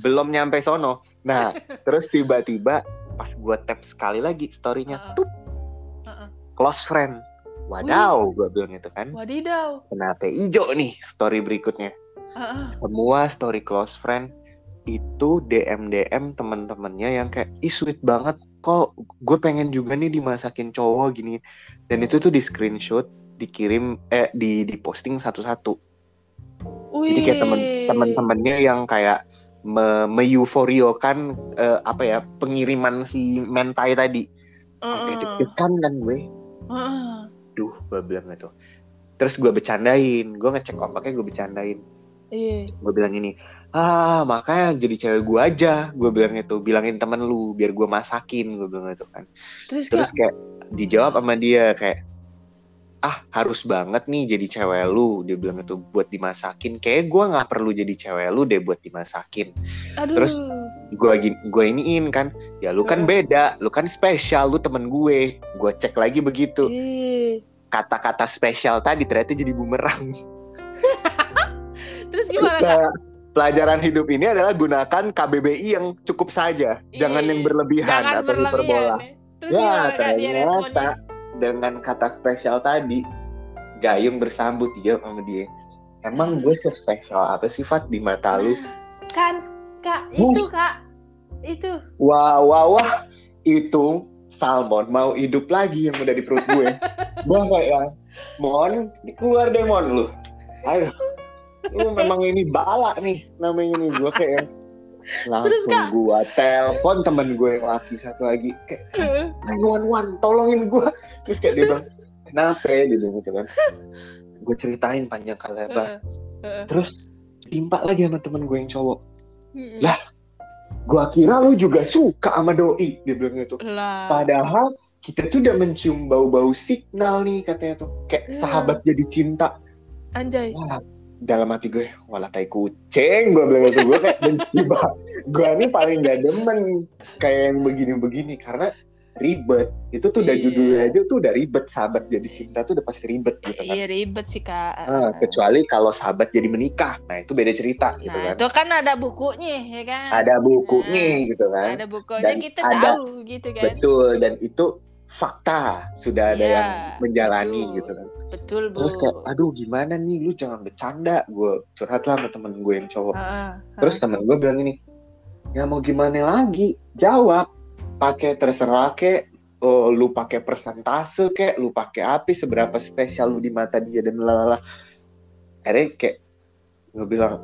belum nyampe sono. Nah, terus tiba-tiba pas gue tap sekali lagi story-nya, tup. Close friend. Wadaw, gue bilang gitu kan. Wadidaw. Kenapa ijo nih story berikutnya? Semua story close friend itu DM teman-temannya yang kayak sweet banget kok, gue pengen juga nih dimasakin cowok gini. Dan itu tuh di screenshot, dikirim di posting satu-satu. Jadi kayak teman-temannya yang kayak meyuforiokan pengiriman si mentai tadi. Kayak deg-degan kan gue. Duh, gue bilang gitu. Terus gue bercandain, gue ngecek otaknya, gue bercandain. Gue bilang ini, makanya jadi cewek gue aja, gue bilang gitu, bilangin temen lu biar gue masakin, gue bilang gitu kan. Terus kayak dijawab sama dia kayak, harus banget nih jadi cewek lu, dia bilang gitu, buat dimasakin. Kayak gue nggak perlu jadi cewek lu deh buat dimasakin. Terus gue iniin kan, ya lu kan beda, lu kan spesial, lu temen gue cek lagi begitu. Kata-kata spesial tadi ternyata jadi bumerang. gimana Kak? Pelajaran hidup ini adalah gunakan KBBI yang cukup saja, jangan yang berlebihan atau hiperbola. Ya, ternyata dengan kata spesial tadi, Gayung bersambut dia sama dia. Emang gue sespesial apa sih Fat di mata lu? Kan Kak, itu Kak, itu. Wah, itu salmon mau hidup lagi yang udah di perut gue. Gue kayak, Mon, keluar deh Mon lu. Aduh. Lu memang ini bala nih namanya nih. Gue kayak langsung gue telepon temen gue yang laki satu lagi kayak 911 tolongin gue. Terus kayak dia bilang kenapa dia gitu kan. Gue ceritain panjang kali lebar. Terus timpa lagi sama temen gue yang cowok. Lah gue kira lu juga suka sama doi, dia bilang gitu. Padahal kita tuh udah mencium bau-bau signal nih katanya tuh. Kayak sahabat jadi cinta. Anjay. Walah, dalam hati gue, walah tai kucing, gue bilang gitu. Gue kayak benci banget. Gue ini paling gak demen kayak yang begini-begini, karena ribet. Itu tuh udah judulnya aja tuh udah ribet. Sahabat jadi cinta tuh udah pasti ribet gitu kan. Iya ribet sih Kak. Nah, kecuali kalau sahabat jadi menikah, nah itu beda cerita gitu kan. Itu kan ada bukunya ya kan. Ada bukunya gitu kan. Ada bukunya dan kita ada, tahu gitu kan. Betul, dan itu fakta sudah ada yang menjalani betul, gitu kan. Betul, Bu. Terus kayak aduh gimana nih, lu jangan bercanda. Gue curhat lah sama temen gue yang cowok. Terus temen gue bilang ini, ya mau gimana lagi, jawab pakai terserah kek, lu pakai persentase kek, lu pakai api seberapa spesial lu di mata dia dan lalala. Akhirnya kayak gue bilang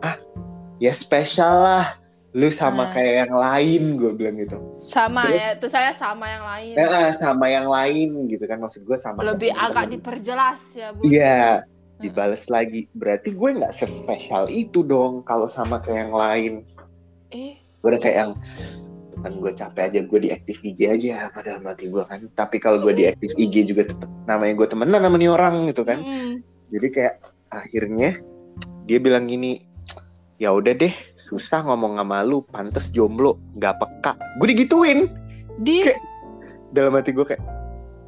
ya spesial lah lu sama kayak yang lain, gue bilang gitu. Sama terus, ya, itu saya sama yang lain. Sama yang lain gitu kan, maksud gue sama. Lebih agak temen. Diperjelas ya, Bu. Iya, dibales lagi. Berarti gue nggak sespesial itu dong kalau sama kayak yang lain. Gue udah kayak yang kan gue capek aja, gue diaktif IG aja padahal mati gue kan. Tapi kalau gue diaktif IG juga tetap namanya gue temenan sama nih orang gitu kan. Jadi kayak akhirnya dia bilang gini, ya udah deh, susah ngomong sama lu, pantes jomblo, gak peka. Gue digituin. Kayak, dalam hati gue kayak,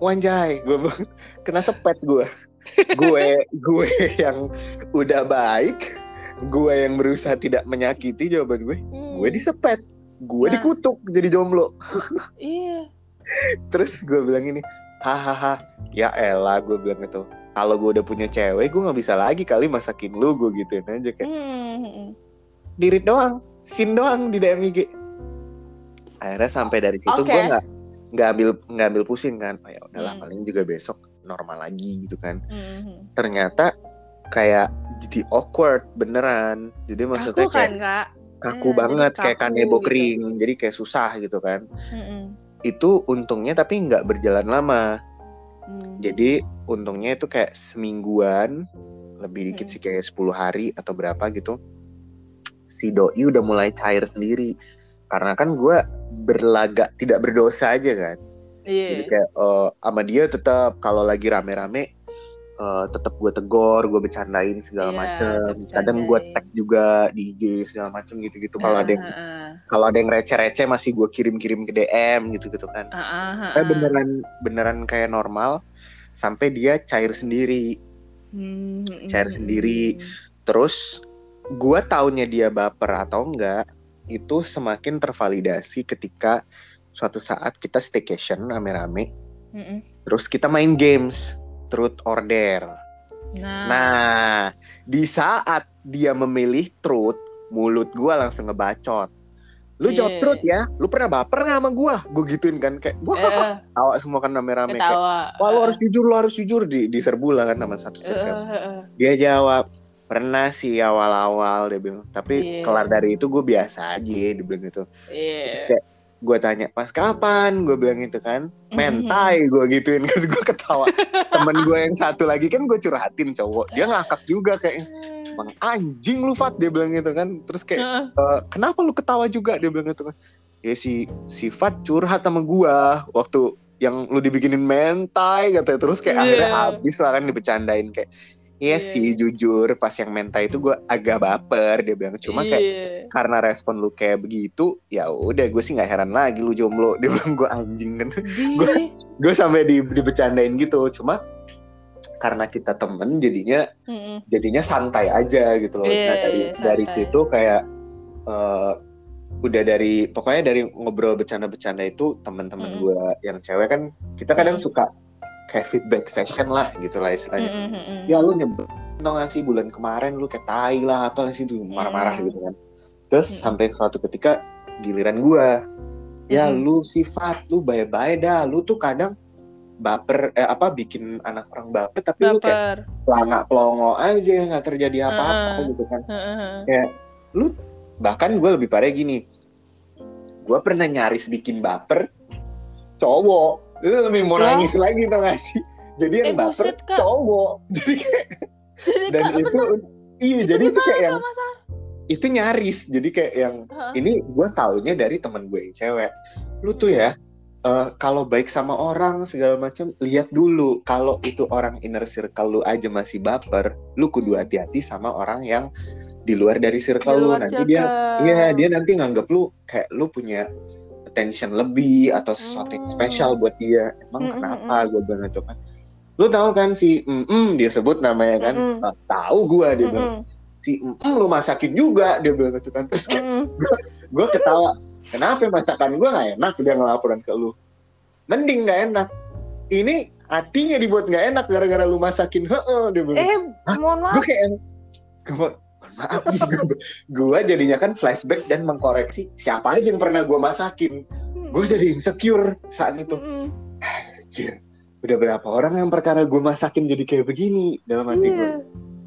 wanjay, gue kena sepet gue. Gue yang udah baik, gue yang berusaha tidak menyakiti jawaban gue. Gue disepet, gue dikutuk jadi jomblo. Iya. Terus gue bilang ini, hahaha, ya elah gue bilang gitu. Kalau gue udah punya cewek, gue gak bisa lagi kali masakin lu, gue gituin aja kayak. Dirit doang, sin doang di DM IG. Akhirnya sampai dari situ gue nggak ambil pusing kan. Oh, ya udahlah paling juga besok normal lagi gitu kan. Ternyata kayak jadi awkward beneran. Jadi maksudnya kaku kan, kayak kaku banget kayak kanebo kering. Gitu. Jadi kayak susah gitu kan. Itu untungnya tapi nggak berjalan lama. Jadi untungnya itu kayak semingguan lebih dikit sih, kayak 10 hari atau berapa gitu. Si doi udah mulai cair sendiri. Karena kan gue berlagak tidak berdosa aja kan. Jadi kayak sama dia tetap kalau lagi rame-rame tetap gue tegor, gue bercandain segala macem. Kadang gue tag juga di IG segala macem gitu-gitu. Kalau ada yang receh-receh masih gue kirim-kirim ke DM gitu-gitu kan. Kayak beneran kayak normal sampai dia cair sendiri. Cair sendiri. Terus gue taunya dia baper atau enggak itu semakin tervalidasi ketika suatu saat kita staycation rame-rame. Terus kita main games truth or dare. Nah di saat dia memilih truth, mulut gue langsung ngebacot, lu jawab truth ya, lu pernah baper gak sama gue gituin kan kayak awak semua kan rame-rame kayak, wah lu harus jujur, diserbu lah kan sama satu second. Dia jawab pernah sih awal-awal dia bilang, tapi kelar dari itu gue biasa aja dia bilang gitu. Terus kayak gue tanya pas kapan, gue bilang gitu kan, mentai gue gituin kan, gue ketawa. Temen gue yang satu lagi kan gue curhatin cowok, dia ngakak juga kayak, bang anjing lu Fat, dia bilang gitu kan. Terus kayak kenapa lu ketawa juga, dia bilang gitu kan. Ya si Fat curhat sama gue waktu yang lu dibikinin mentai katanya. Terus kayak akhirnya habis lah kan dibecandain kayak. Iya sih, jujur pas yang mentai itu gue agak baper, dia bilang. Cuma kayak karena respon lu kayak begitu, ya udah gue sih nggak heran lagi lu jomblo, dia bilang. Gue anjing kan. Gue sampai dibecandain gitu. Cuma karena kita temen jadinya santai aja gitu loh. Yeah, nah dari situ kayak udah dari pokoknya dari ngobrol bercanda-bercanda itu teman-teman gue yang cewek kan kita kadang suka kayak feedback session lah gitu lah istilahnya. Ya lu nyebel nggak sih bulan kemarin lu kayak tai lah apa sih tuh marah-marah gitu kan. Terus sampai suatu ketika giliran gue, ya lu sifat lu bye-bye dah, lu tuh kadang baper bikin anak orang baper tapi lu kayak pelangak pelongo aja nggak terjadi apa-apa gitu kan. Kayak lu bahkan gue lebih parah gini, gue pernah nyaris bikin baper cowok, itu lebih mau nangis lagi tau gak sih. Jadi yang baper buset, cowok jadi dan Kak, itu bener. Iya itu jadi itu kayak yang masalah. Itu nyaris jadi kayak yang ini gue taunya dari teman gue yang cewek, lu tuh ya kalau baik sama orang segala macam lihat dulu, kalau itu orang inner circle lu aja masih baper, lu kudu hati-hati sama orang yang di luar dari circle lu. Nanti dia nanti nganggap lu kayak lu punya attention lebih atau sesuatu yang spesial buat dia. Emang kenapa gue bilang itu kan? Lu tahu kan si dia sebut namanya kan? Tahu gue dia bilang si lu masakin juga dia bilang itu kan. Terus gue ketawa. Kenapa masakan gue gak enak? Dia ngelaporan ke lu. Mending gak enak. Ini hatinya dibuat gak enak gara-gara lu masakin. Dia bilang, mohon maaf. Gue kayak, maaf nih. Gue jadinya kan flashback dan mengkoreksi siapa aja yang pernah gue masakin. Gue jadi insecure saat itu. Anjir, udah berapa orang yang perkara gue masakin jadi kayak begini dalam hati gue.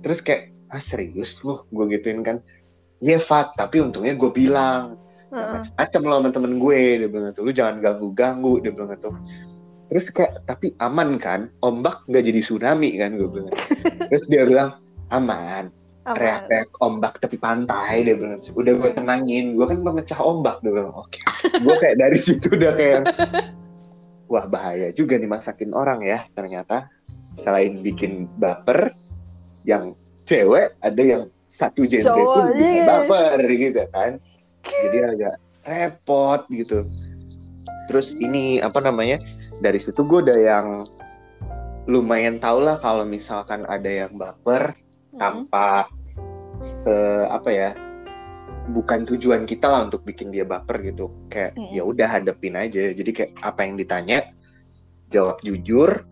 Terus kayak, serius lu? Gue gituin kan. Ya Fat, tapi untungnya gue bilang. Macam lo sama temen gue, dia bilang tuh, lu jangan ganggu-ganggu, dia bilang tuh. Terus kayak, tapi aman kan, ombak gak jadi tsunami kan, gue bilang. Terus dia bilang, aman. Reak-reak ombak tepi pantai, dia bilang tuh. Udah gue tenangin, gue kan pemecah ombak, dia bilang oke. Gue kayak dari situ udah kayak, wah bahaya juga nih masakin orang ya, ternyata. Selain bikin baper, yang cewek ada yang satu genre pun bisa baper gitu kan. Jadi agak repot gitu. Terus ini dari situ gue udah yang lumayan tau lah kalau misalkan ada yang baper tanpa bukan tujuan kita lah untuk bikin dia baper gitu. Kayak ya udah hadapin aja. Jadi kayak apa yang ditanya jawab jujur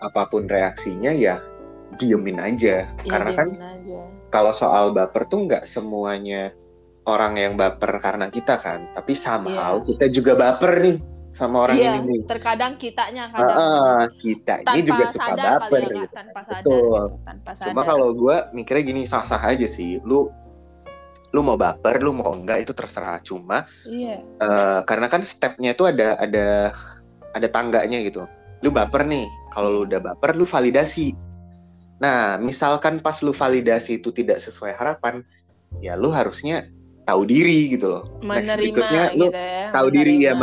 apapun reaksinya ya diemin aja. Karena kan kalau soal baper tuh nggak semuanya orang yang baper karena kita kan, tapi somehow kita juga baper nih sama orang ini nih. Terkadang kita ini juga suka baper ya, gitu. Tanpa sadar. Cuma kalau gue mikirnya gini, sah-sah aja sih. Lu mau baper, lu mau enggak itu terserah. Cuma karena kan stepnya itu ada tangganya gitu. Lu baper nih, kalau lu udah baper lu validasi. Nah misalkan pas lu validasi itu tidak sesuai harapan, ya lu harusnya tahu diri gitu loh. Next berikutnya lu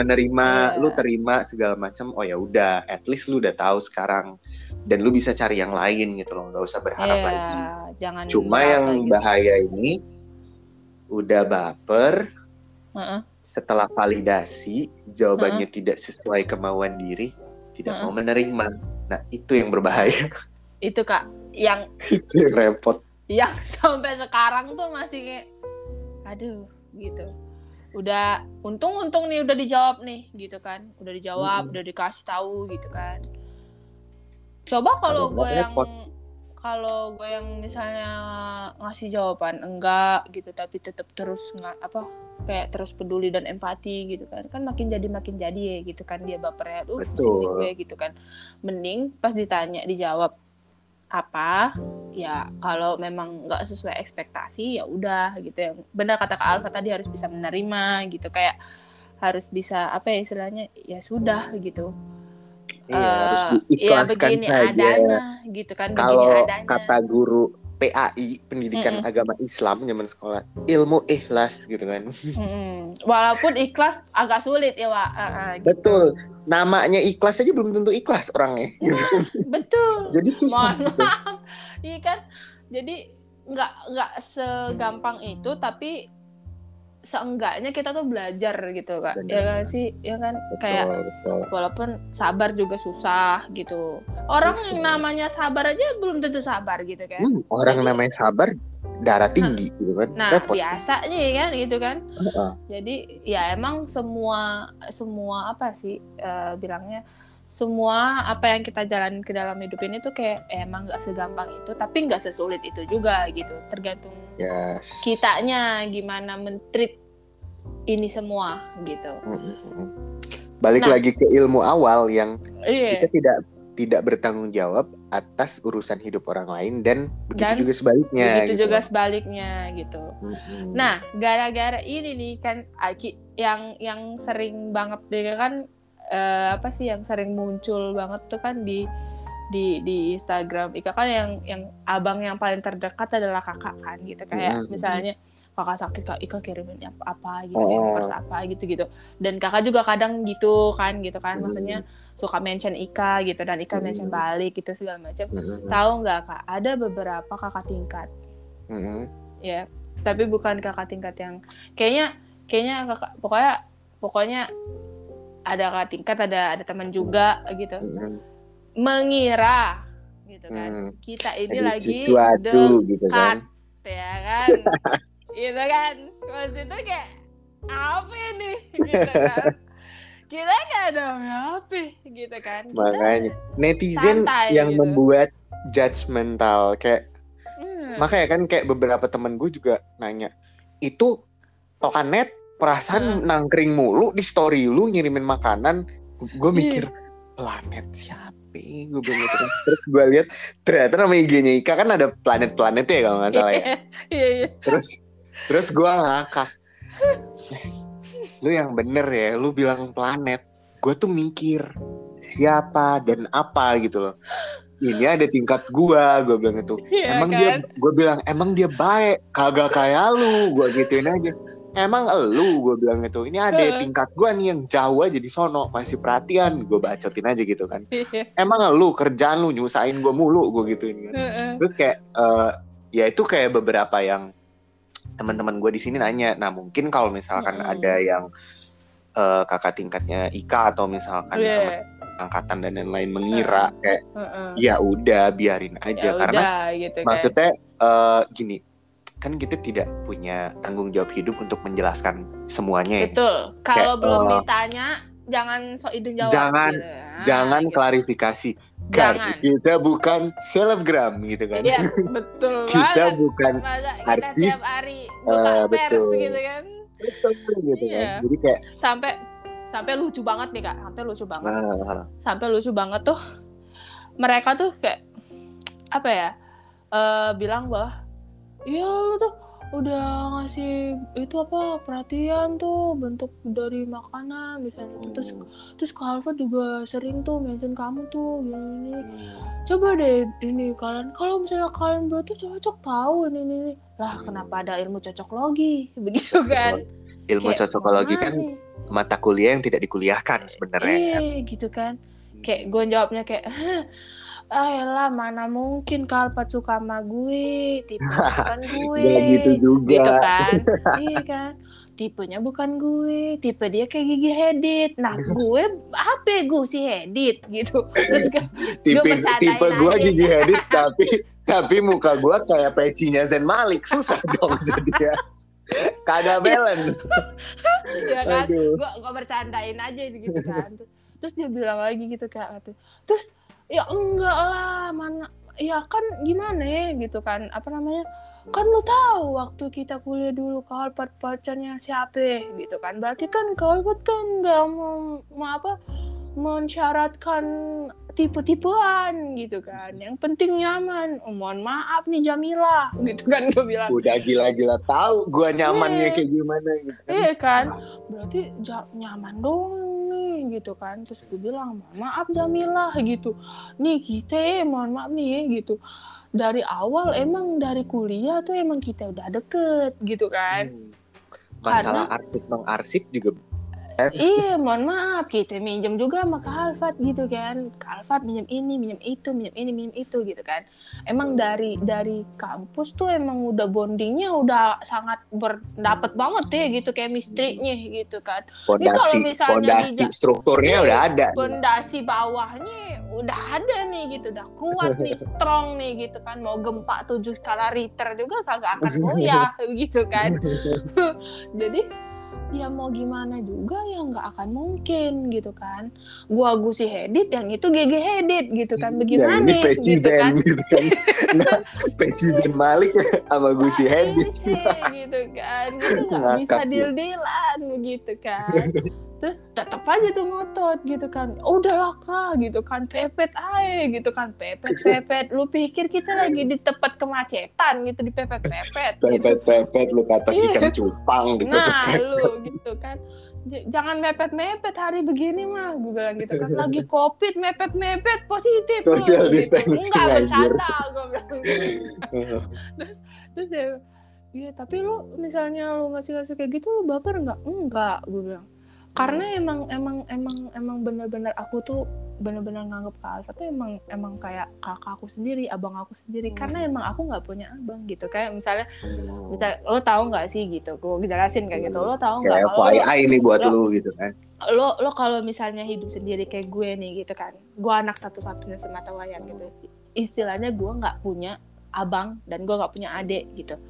menerima, lu terima segala macam. Oh ya udah, at least lu udah tahu sekarang dan lu bisa cari yang lain gitu loh, nggak usah berharap lagi. Cuma yang bahaya ini udah baper setelah validasi jawabannya tidak sesuai kemauan diri, tidak mau menerima. Nah itu yang berbahaya. Itu Kak yang itu yang repot. Yang sampai sekarang tuh masih kayak aduh gitu. Udah untung nih udah dijawab nih gitu kan. Udah dijawab, udah dikasih tahu gitu kan. Coba kalau gue yang misalnya ngasih jawaban enggak gitu tapi tetap terus kayak terus peduli dan empati gitu kan. Kan makin jadi ya gitu kan dia bapernya. Pusing gue gitu kan. Mending pas ditanya dijawab apa ya, kalau memang nggak sesuai ekspektasi ya udah gitu. Yang benar kata Kak Alfa tadi, harus bisa menerima gitu, kayak harus bisa istilahnya ya sudah gitu. Harus diikhlaskan saja adanya, gitu kan. Kalau kata guru PAI pendidikan agama Islam zaman sekolah, ilmu ikhlas gitu kan. Walaupun ikhlas agak sulit ya Wak. Gitu. Betul. Namanya ikhlas aja belum tentu ikhlas orangnya. Betul. Jadi susah. Mohon maaf. Iya kan. Jadi nggak segampang itu, tapi seenggaknya kita tuh belajar gitu Kak. Bener. Ya kan sih, ya kan, betul, kayak betul. Walaupun sabar juga susah gitu. Orang yang namanya sabar aja belum tentu sabar gitu kan. Orang jadi, namanya sabar darah tinggi gitu kan. Nah, repot. Biasanya ya kan gitu kan. Jadi ya emang semua apa sih bilangnya, semua apa yang kita jalan ke dalam hidup ini tuh kayak emang nggak segampang itu, tapi nggak sesulit itu juga gitu. Tergantung kitanya gimana men-treat ini semua gitu. Balik lagi ke ilmu awal yang kita tidak bertanggung jawab atas urusan hidup orang lain dan begitu dan juga sebaliknya. Begitu gitu juga sebaliknya gitu. Nah, gara-gara ini nih kan yang sering banget deh kan. Apa sih yang sering muncul banget tuh kan di Instagram Ika kan, yang abang yang paling terdekat adalah kakak kan gitu, kayak misalnya kakak sakit, Kak Ika kirimin apa gitu, pers apa gitu dan kakak juga kadang gitu kan maksudnya suka mention Ika gitu dan Ika mention balik gitu segala macam. Tahu nggak Kak, ada beberapa kakak tingkat ya, tapi bukan kakak tingkat yang kayaknya kakak, pokoknya ada kakak tingkat, ada teman juga gitu. Mengira gitu kan. Kita ini ada lagi sesuatu gitu kan. Ya kan. Gitu kan. Terus itu kayak apa nih gitu kan. Kita enggak ada apa gitu kan. Kita makanya netizen yang gitu membuat judgmental kayak makanya kan kayak beberapa teman gue juga nanya, itu planet perasaan nangkring mulu di story lu ngirimin makanan. Gue mikir planet siapa gue bingung. Terus gue lihat ternyata nama IG-nya Ika kan ada planet-planetnya kalau nggak salah ya. Terus gue ngakak. Lu yang bener ya, lu bilang planet. Gue tuh mikir siapa dan apa gitu loh. Ini ada tingkat gue bilang itu. Emang kan? Dia, gue bilang emang dia baik, kagak kayak lu. Gue gituin aja. Emang elu, gue bilang gitu. Ini ada tingkat gue nih yang jauh aja di sono, masih perhatian, gue bacotin aja gitu kan. Emang elu, kerjaan lu nyusahin gue mulu, gue gituin kan. Terus kayak ya itu kayak beberapa yang teman-teman gue di sini nanya. Nah mungkin kalau misalkan ada yang kakak tingkatnya Ika atau misalkan teman angkatan dan lain-lain mengira kayak ya udah biarin aja, ya karena udah, gitu, maksudnya kan? Gini. Kan kita tidak punya tanggung jawab hidup untuk menjelaskan semuanya. Betul. Kalau belum ditanya, jangan sok ide jawab. Jangan gitu. Klarifikasi. Jangan. Kita bukan selebgram gitu kan. Iya, betul. Kita banget. Bukan artis. Kita tiap hari buka pers gitu kan. Betul gitu kan. Jadi kayak sampai lucu banget nih Kak, sampai lucu banget tuh. Mereka tuh kayak apa ya? Bilang bahwa ya lu tuh udah ngasih itu apa perhatian tuh bentuk dari makanan misalnya itu terus Kalva juga sering tuh mention kamu tuh gini. Coba deh ini kalian kalau misalnya kalian berdua tuh cocok tahu ini lah kenapa ada ilmu cocokologi begitu kan. Ilmu kayak, cocokologi kan mata kuliah yang tidak dikuliahkan sebenarnya. Gitu kan. Kayak gue jawabnya kayak ayolah mana mungkin Kalpa suka sama gue, tipenya bukan gue. Ya gitu juga. Gitu kan. Iya kan. Tipenya bukan gue, tipe dia kayak Gigi Hadid. Nah, gue apa gue si Hadid gitu. Terus tipe gue Gigi Hadid tapi muka gue kayak pecinya Zayn Malik. Susah dong jadi ya. Kada balance. Ya kan. Gue bercandain aja gitu kan. Terus dia bilang lagi gitu kayak gitu. Terus ya enggak lah mana ya kan gimana ya gitu kan apa namanya kan lu tahu waktu kita kuliah dulu Kalpat pacarnya siapa gitu kan berarti kan Kalpat kan nggak mau apa mensyaratkan tipe-tipean gitu kan yang penting nyaman. Mohon maaf nih Jamila gitu kan gue bilang udah gila-gila tahu gue nyamannya kayak gimana gitu kan. Iya kan berarti nyaman dong gitu kan. Terus gue bilang maaf Jamilah gitu nih kita mohon maaf nih gitu dari awal emang dari kuliah tuh emang kita udah deket gitu kan. Masalah arsip mengarsip juga Iya, mohon maaf, kita minjem juga sama Kak Alfat gitu kan. Kak Alfat minjem ini, minjem itu, minjem ini, minjem itu gitu kan. Emang dari kampus tuh emang udah bondingnya udah sangat berdapat banget ya gitu, chemistry-nya gitu kan. Fondasi strukturnya udah ada. Fondasi bawahnya udah ada nih gitu, udah kuat nih, strong nih gitu kan. Mau gempa 7 skala Richter juga kagak akan goyah gitu kan. Jadi ya mau gimana juga ya nggak akan mungkin gitu kan. Gua Gusi Hedit, yang itu GG Hedit gitu kan. Bagaimana ya, ini Pecizen gitu kan. Nah, Pecizen Malik sama Gusi Hedit gitu kan. Itu nggak bisa deal-dealan gitu kan. Terus tetap aja tuh ngotot gitu kan. Udahlah Kak gitu kan, pepet aja gitu kan. Pepet. Lu pikir kita lagi di tempat kemacetan gitu, di pepet-pepet. Pepet-pepet gitu. Lu kata ikan cupang gitu. Nah, lu gitu kan, jangan mepet-mepet hari begini mah, gue bilang gitu kan, lagi COVID mepet-mepet positif, social distancing aja. Gue bilang gitu. terus dia, iya tapi lu misalnya lu ngasih kayak gitu, lu baper nggak? Enggak, gue bilang, karena emang benar-benar aku tuh benar-benar nganggep Kak Alfa tuh emang kayak kakak aku sendiri, abang aku sendiri. Karena emang aku nggak punya abang gitu, kayak misalnya lo tahu nggak sih gitu, gue jelasin kayak gitu, lo tahu nggak kalau FYI ini buat lo gitu kan, lo kalau misalnya hidup sendiri kayak gue nih gitu kan, gue anak satu-satunya semata wayang gitu, istilahnya gue nggak punya abang dan gue nggak punya adik gitu.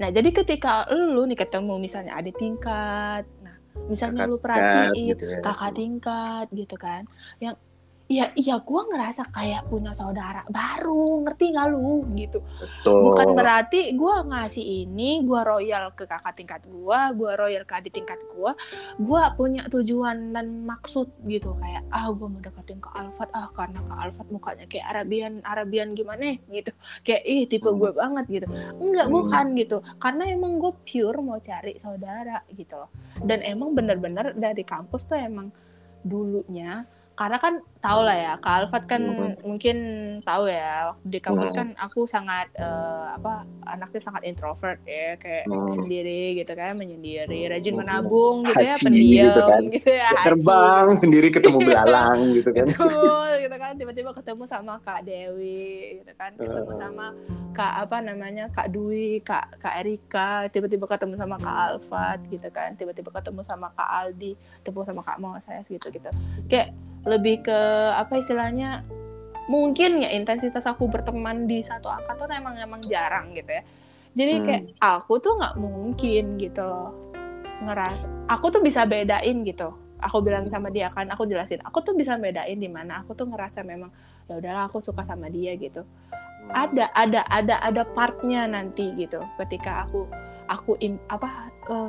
Nah jadi ketika lo nih ketemu misalnya adik tingkat, misalnya kakak lu perhatiin gitu ya, kakak tingkat gitu kan, yang ya gue ngerasa kayak punya saudara baru, ngerti nggak lu gitu. Betul. Bukan berarti gue ngasih ini, gue royal ke kakak tingkat gue royal ke adik tingkat gue punya tujuan dan maksud gitu, kayak gue mau deketin ke Alfat karena ke Alfat mukanya kayak Arabian gimana gitu, kayak tipe gue banget gitu. Enggak, bukan gitu, karena emang gue pure mau cari saudara gitu loh. Dan emang bener-bener dari kampus tuh emang dulunya, karena kan tau lah ya, Kak Alfat kan mungkin tahu ya, waktu di kampus kan aku sangat anaknya sangat introvert ya, kayak sendiri gitu kan, menyendiri, rajin menabung gitu ya, pendiam gitu kan, gitu ya, terbang sendiri ketemu belalang gitu kan. Betul, gitu kan, tiba-tiba ketemu sama Kak Dewi gitu kan, ketemu sama Kak Kak Dwi, Kak Erika, tiba-tiba ketemu sama Kak Alfat gitu kan, tiba-tiba ketemu sama Kak Aldi, ketemu sama Kak Moses gitu. Kayak lebih ke apa istilahnya, mungkin ya intensitas aku berteman di satu angkatan emang jarang gitu ya. Jadi kayak aku tuh nggak mungkin gitu loh ngeras. Aku tuh bisa bedain gitu. Aku bilang sama dia kan, aku jelasin. Aku tuh bisa bedain di mana aku tuh ngerasa memang ya udahlah aku suka sama dia gitu. Ada partnya nanti gitu. Ketika aku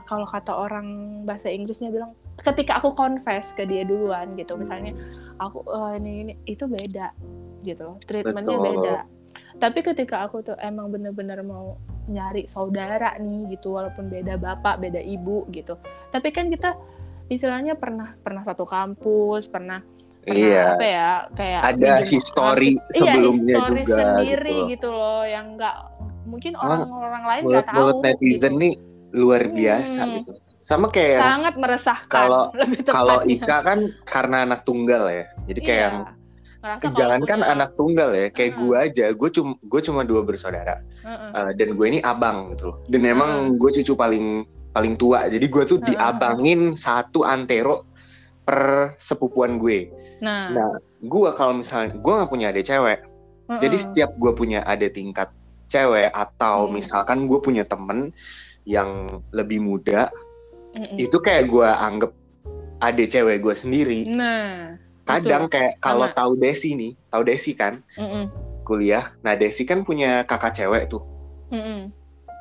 kalau kata orang bahasa Inggrisnya bilang, ketika aku confess ke dia duluan gitu, misalnya aku ini itu beda gitu loh, treatmentnya beda. Tapi ketika aku tuh emang bener-bener mau nyari saudara nih gitu, walaupun beda bapak, beda ibu gitu, tapi kan kita istilahnya pernah satu kampus, pernah apa ya, kayak ada histori sebelumnya juga sendiri gitu loh, yang nggak mungkin orang-orang lain nggak tahu. Mulut netizen gitu nih luar biasa gitu. Sama kayak sangat meresahkan. Kalau Ika kan karena anak tunggal ya, jadi kayak jangankan anak tunggal ya, kayak gue aja, gue cuma 2 bersaudara, dan gue ini abang gitu. Dan emang gue cucu paling tua, jadi gue tuh diabangin 1 antero per sepupuan gue. Nah gue kalau misalnya gue nggak punya adik cewek, jadi setiap gue punya adik tingkat cewek atau misalkan gue punya temen yang lebih muda, itu kayak gue anggap adik cewek gue sendiri. Nah, kadang betul. Kayak kalau tahu Desi kan, kuliah. Nah Desi kan punya kakak cewek tuh,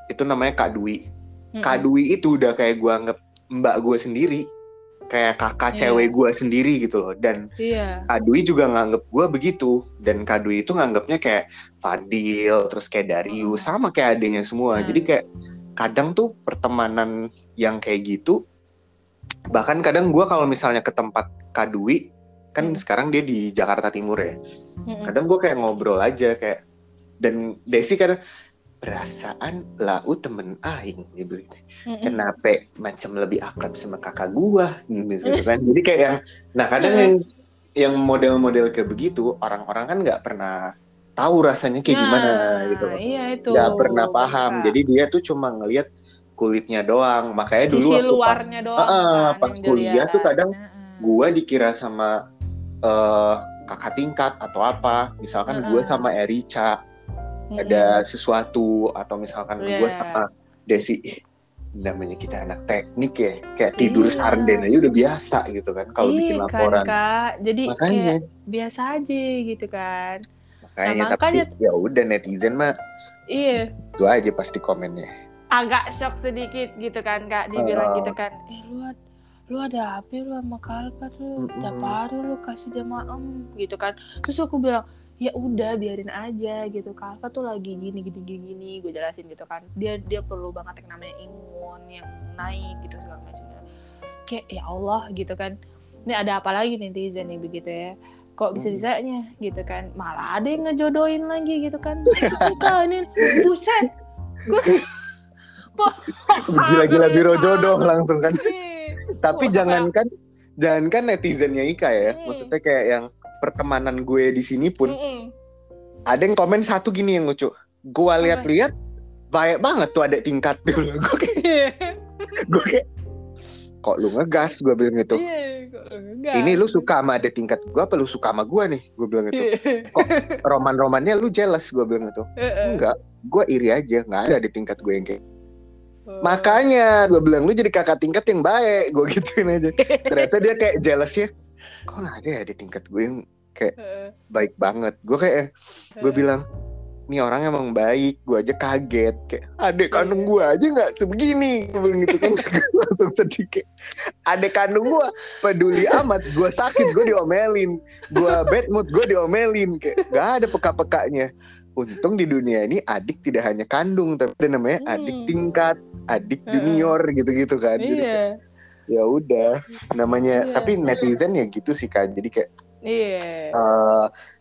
itu namanya Kak Dwi. Kak Dwi itu udah kayak gue anggap mbak gue sendiri, kayak kakak cewek gue sendiri gitu loh. Dan Kak Dwi juga nganggep gue begitu. Dan Kak Dwi itu nganggepnya kayak Fadil, terus kayak Darius, sama kayak adiknya semua. Jadi kayak kadang tuh pertemanan yang kayak gitu, bahkan kadang gue kalau misalnya ke tempat Kak Dwi, kan sekarang dia di Jakarta Timur ya, kadang gue kayak ngobrol aja kayak, dan Desi kadang perasaan lau temen aing gitu. Kenapa macam lebih akrab sama kakak gua gitu kan. Jadi kayak yang nah kadang yang model-model kayak begitu orang-orang kan enggak pernah tahu rasanya kayak gimana gitu. Iya itu. Enggak pernah paham. Jadi dia tuh cuma ngelihat kulitnya doang. Makanya sisi dulu luarnya pas, doang. Kan, pas kuliah tuh kadang gua dikira sama kakak tingkat atau apa. Misalkan gua sama Erica ada sesuatu atau misalkan gue sama Desi namanya kita anak teknik ya kayak tidur sarden aja udah biasa gitu kan kalau bikin laporan kan, Kak. Jadi makanya, kayak biasa aja gitu kan makanya, nah, makanya tapi ya udah netizen mah itu aja pasti komennya agak shock sedikit gitu kan Kak dibilang gitu kan lu ada HP lu sama kalpat lu udah baru lu kasih dia maem gitu kan terus aku bilang ya udah biarin aja gitu Kalfa tuh lagi gini gue jelasin gitu kan dia perlu banget yang namanya imun yang naik gitu segala macam kayak ya Allah gitu kan ini ada apa lagi netizen nih begitu ya kok bisa-bisanya gitu kan malah ada yang ngejodohin lagi gitu kan suka ini buset gue gila-gila biro jodoh langsung kan tapi jangankan netizennya Ika ya maksudnya kayak yang pertemanan gue di sini pun ada yang komen satu gini yang lucu gue lihat-lihat baik banget tuh ada tingkat dulu gue kayak kok lu ngegas gue bilang gitu ini lu suka sama ada tingkat gue apa lu suka sama gue nih gue bilang gitu kok roman-romannya lu jealous gue bilang gitu enggak gue iri aja nggak ada tingkat gue yang kayak makanya gue bilang lu jadi kakak tingkat yang baik gue gituin aja ternyata dia kayak jealous ya kok nggak ada ya di tingkat gue yang kayak baik banget gue kayak gue bilang nih orang emang baik gue aja kaget kayak adek kandung gue aja nggak sebegini gue bilang gitu kan langsung sedih kayak adek kandung gue peduli amat gue sakit gue diomelin gue bad mood gue diomelin kayak nggak ada peka-pekanya untung di dunia ini adik tidak hanya kandung tapi ada namanya adik tingkat adik junior gitu-gitu kan jadi kayak, ya udah namanya tapi netizen ya gitu sih Kak jadi kayak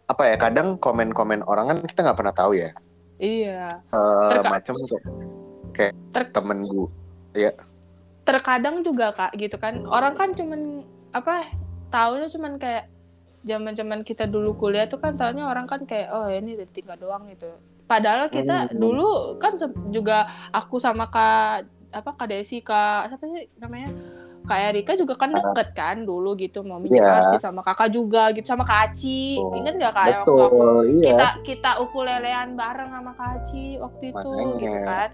apa ya kadang komen-komen orang kan kita nggak pernah tahu ya macam kayak temen gue ya terkadang juga Kak gitu kan orang kan cuman apa taunya cuman kayak zaman-zaman kita dulu kuliah tuh kan taunya orang kan kayak oh ini dari tingkat doang gitu padahal kita dulu kan juga aku sama Kak Desi Kak siapa sih namanya Kak Erika juga kan deket kan dulu gitu mau minjem sih sama kakak juga gitu sama Kak Aci inget gak Kak betul, waktu kita ukulelean bareng sama Kak Aci waktu itu gitu kan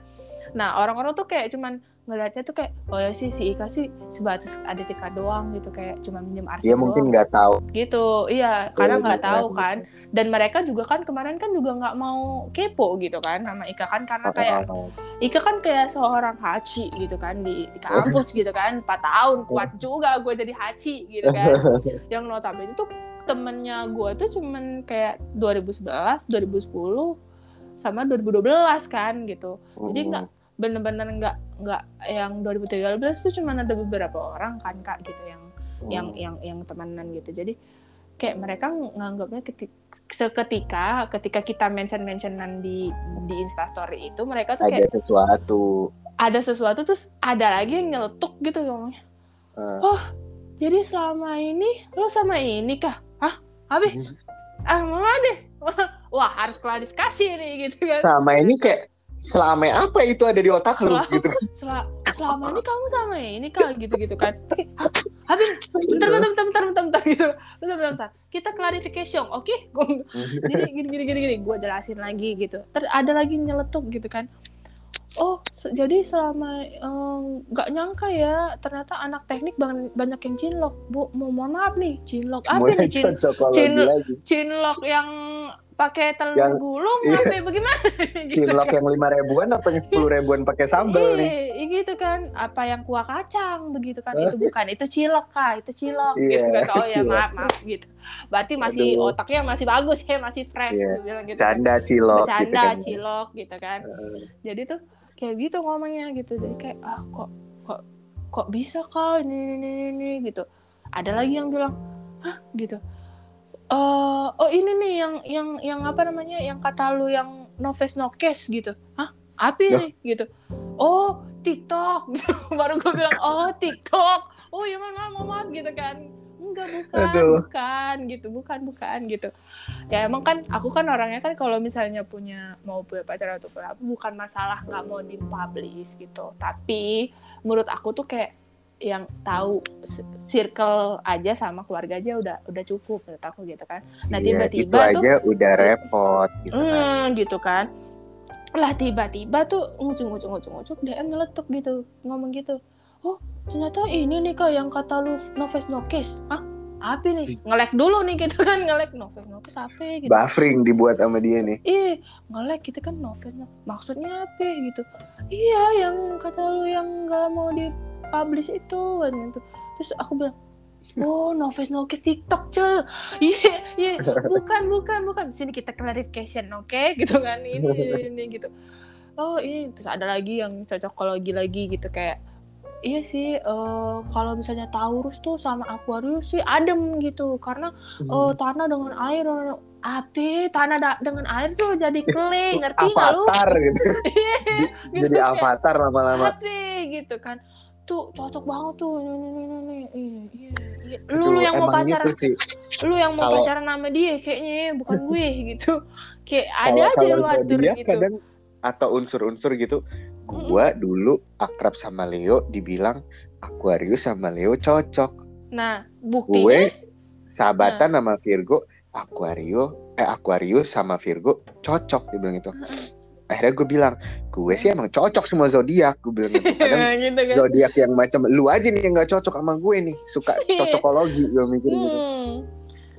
nah orang-orang tuh kayak cuman ngelihatnya tuh kayak oh ya sih si Ika sih sebatas adik Ika doang gitu kayak cuma minjem artikel dia mungkin nggak tahu gitu karena nggak tahu kan dan mereka juga kan kemarin kan juga nggak mau kepo gitu kan sama Ika kan karena kayak Ika kan kayak seorang hachi gitu kan di kampus gitu kan 4 tahun kuat juga gue jadi hachi gitu kan yang notabene tuh temennya gue tuh cuman kayak 2011 2010 sama 2012 kan gitu jadi nggak bener-bener nggak yang 2013 tuh cuma ada beberapa orang kan Kak gitu yang temenan gitu jadi kayak mereka nganggapnya ketika kita mention-mentionan di Instastory itu mereka tuh kayak ada sesuatu terus ada lagi yang nyeletuk gitu ngomongnya oh jadi selama ini lo sama ini Kak malah deh wah harus klarifikasi nih gitu kan sama ini kayak selama apa itu ada di otak lu gitu kan selama ini kamu sama ini Kak gitu kan habis bentar gitu kita clarification oke jadi gini gue jelasin lagi gitu ada lagi nyeletuk gitu kan oh jadi selama nggak nyangka ya ternyata anak teknik banyak yang cinlok bu mohon maaf nih cinlok apa nih cinlok yang pakai telur gulung apa bagaimana? Cinlok gitu kan. Yang 5 ribuan apa yang 10 ribuan pakai sambal nih? Gitu kan, apa yang kuah kacang begitu kan? Itu bukan, itu cilok Kak, itu cilok. Gitu kan, oh ya maaf gitu. Berarti masih otaknya masih bagus ya, masih fresh gitu. Canda cilok. Cilok gitu kan. Jadi tuh kayak gitu ngomongnya gitu. Jadi kayak kok bisa Kak ini gitu. Ada lagi yang bilang, "Hah?" gitu. Oh ini nih yang apa namanya yang kata lu yang no face no case gitu. Hah? apa ini gitu, oh TikTok baru gue bilang oh TikTok, oh ya maaf gitu kan, enggak bukan gitu ya. Emang kan aku kan orangnya kan kalau misalnya mau punya pacar atau apa, bukan masalah nggak mau dipublish gitu, tapi menurut aku tuh kayak yang tahu circle aja sama keluarga aja udah cukup menurut aku gitu kan. Nah iya, tiba-tiba itu tuh aja udah repot gitu kan. Gitu kan. Lah tiba-tiba tuh ngucuk DM meletup gitu, ngomong gitu. Oh, ternyata ini nih Kak yang kata lu no face no case. Hah? Apa nih? Nge-lag dulu nih gitu kan, nge-lag no face no case apa gitu. Buffering dibuat sama dia nih. Ih, nge-lag gitu kan no face. Maksudnya apa gitu? Iya, yang kata lu yang enggak mau di publish itu kan gitu. Terus aku bilang, "Oh, no face no case TikTok, cuy." Iya, bukan. Sini kita clarification, oke? Okay? Gitu kan ini gitu. Oh, ini terus ada lagi yang cocokologi lagi gitu kayak iya sih, kalau misalnya Taurus tuh sama Aquarius sih adem gitu karena tanah dengan air, api tanah dengan air tuh jadi kling, ngerti nggak lu? Avatar gitu. Gitu. Jadi kayak, avatar lama-lama. Api gitu kan. Tuh cocok banget tuh. Iya. Lu yang mau pacaran. Gitu lu yang mau pacaran sama dia kayaknya bukan gue gitu. Kayak ada aja lu atur gitu. Kadang atau unsur-unsur gitu. Gua dulu akrab sama Leo, dibilang Aquarius sama Leo cocok. Nah, buktinya gue sahabatan sama Virgo, Aquarius sama Virgo cocok dibilang itu. Akhirnya gue bilang, gue sih emang cocok semua zodiak, gue bilang gitu. Kadang gitu kan? Zodiak yang macam lu aja nih yang nggak cocok sama gue nih, suka cocokologi gue mikir gitu.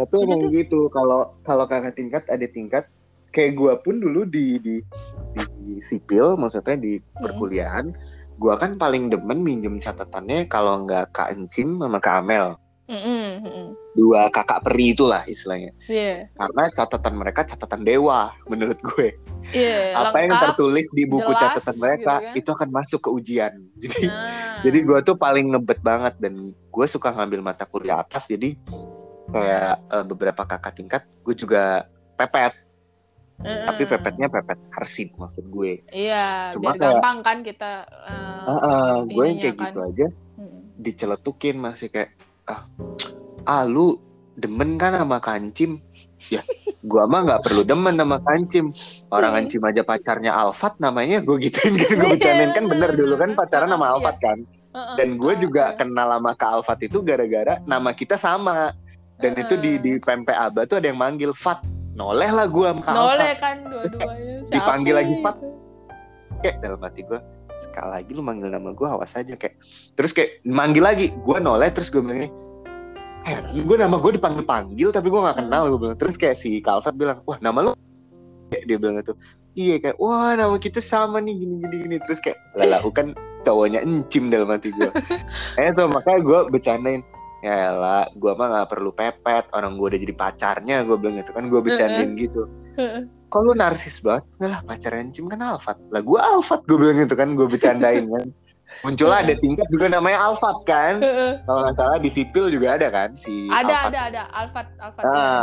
Tapi emang gitu, kalau kakak tingkat ada tingkat, kayak gue pun dulu di sipil, maksudnya di perkuliahan, gue kan paling demen minjem catatannya kalau nggak Kak Encim sama Kak Amel. Dua kakak peri itulah istilahnya. Karena catatan mereka catatan dewa menurut gue. Apa lengkap, yang tertulis di buku jelas, catatan mereka gitu kan? Itu akan masuk ke ujian. Jadi gue tuh paling ngebet banget. Dan gue suka ngambil mata kuliah atas. Jadi kayak beberapa kakak tingkat gue juga pepet. Tapi pepetnya pepet arsip maksud gue. Cuma biar gampang kan kita gue yang kayak kan. Gitu aja diceletukin masih kayak lu demen kan sama Kancim. Ya, gua mah gak perlu demen sama Kancim. Orang Kancim aja pacarnya Alfat namanya, gua gituin kan, gua bercandain kan bener dulu kan pacaran sama Alfat kan. Dan gua juga kenal sama Kak Alfat itu gara-gara nama kita sama. Dan itu di Pempe Aba tuh ada yang manggil Fat. Noleh lah gua sama Alfat. Noleh kan dua-duanya. Dipanggil lagi Fat. Kayak dalam hati gua, sekali lagi lu manggil nama gue awas aja kayak. Terus kayak manggil lagi gue noleh, terus gue bilang gue nama gue dipanggil tapi gue gak kenal gue bilang. Terus kayak si Kalfat bilang, wah nama lu, dia bilang gitu. Iya kayak wah nama kita sama nih gini. Terus kayak lah aku kan cowoknya Encim dalam hati gue. Tuh makanya gue bercandain, ya lah gue mah gak perlu pepet, orang gue udah jadi pacarnya gue bilang gitu kan, gue bercandain gitu. Kok lu narsis banget? Nggak lah, pacarnya Encim kan Alfat. Lah gue Alfat, gue bilang gitu kan, gue bercandain kan. Muncul ada tingkat juga namanya Alfat kan. Kalau nggak salah di sipil juga ada kan si Alfat. Ada Alfat.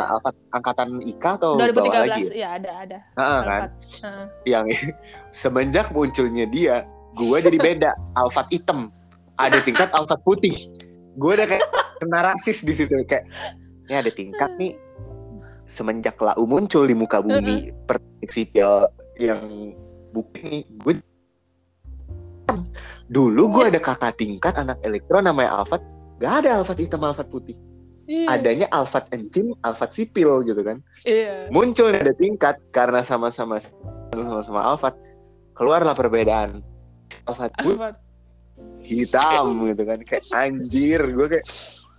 Alfat angkatan IKA atau 2013, bawah lagi. Iya ada. Kan. Yang semenjak munculnya dia, gue jadi beda. Alfat hitam. Ada tingkat Alfat putih. Gue udah kayak kena rasis di situ kayak. Ini ada tingkat nih. Semenjak Lau muncul di muka bumi sipil yang bukti gue dulu gue ada kakak tingkat anak elektron namanya Alfat, gak ada Alfat hitam Alfat putih, adanya Alfat Encim Alfat sipil gitu kan. Muncul ada tingkat karena sama-sama Alfat, keluarlah perbedaan Alfat putih hitam gitu kan, kayak anjir gue kayak.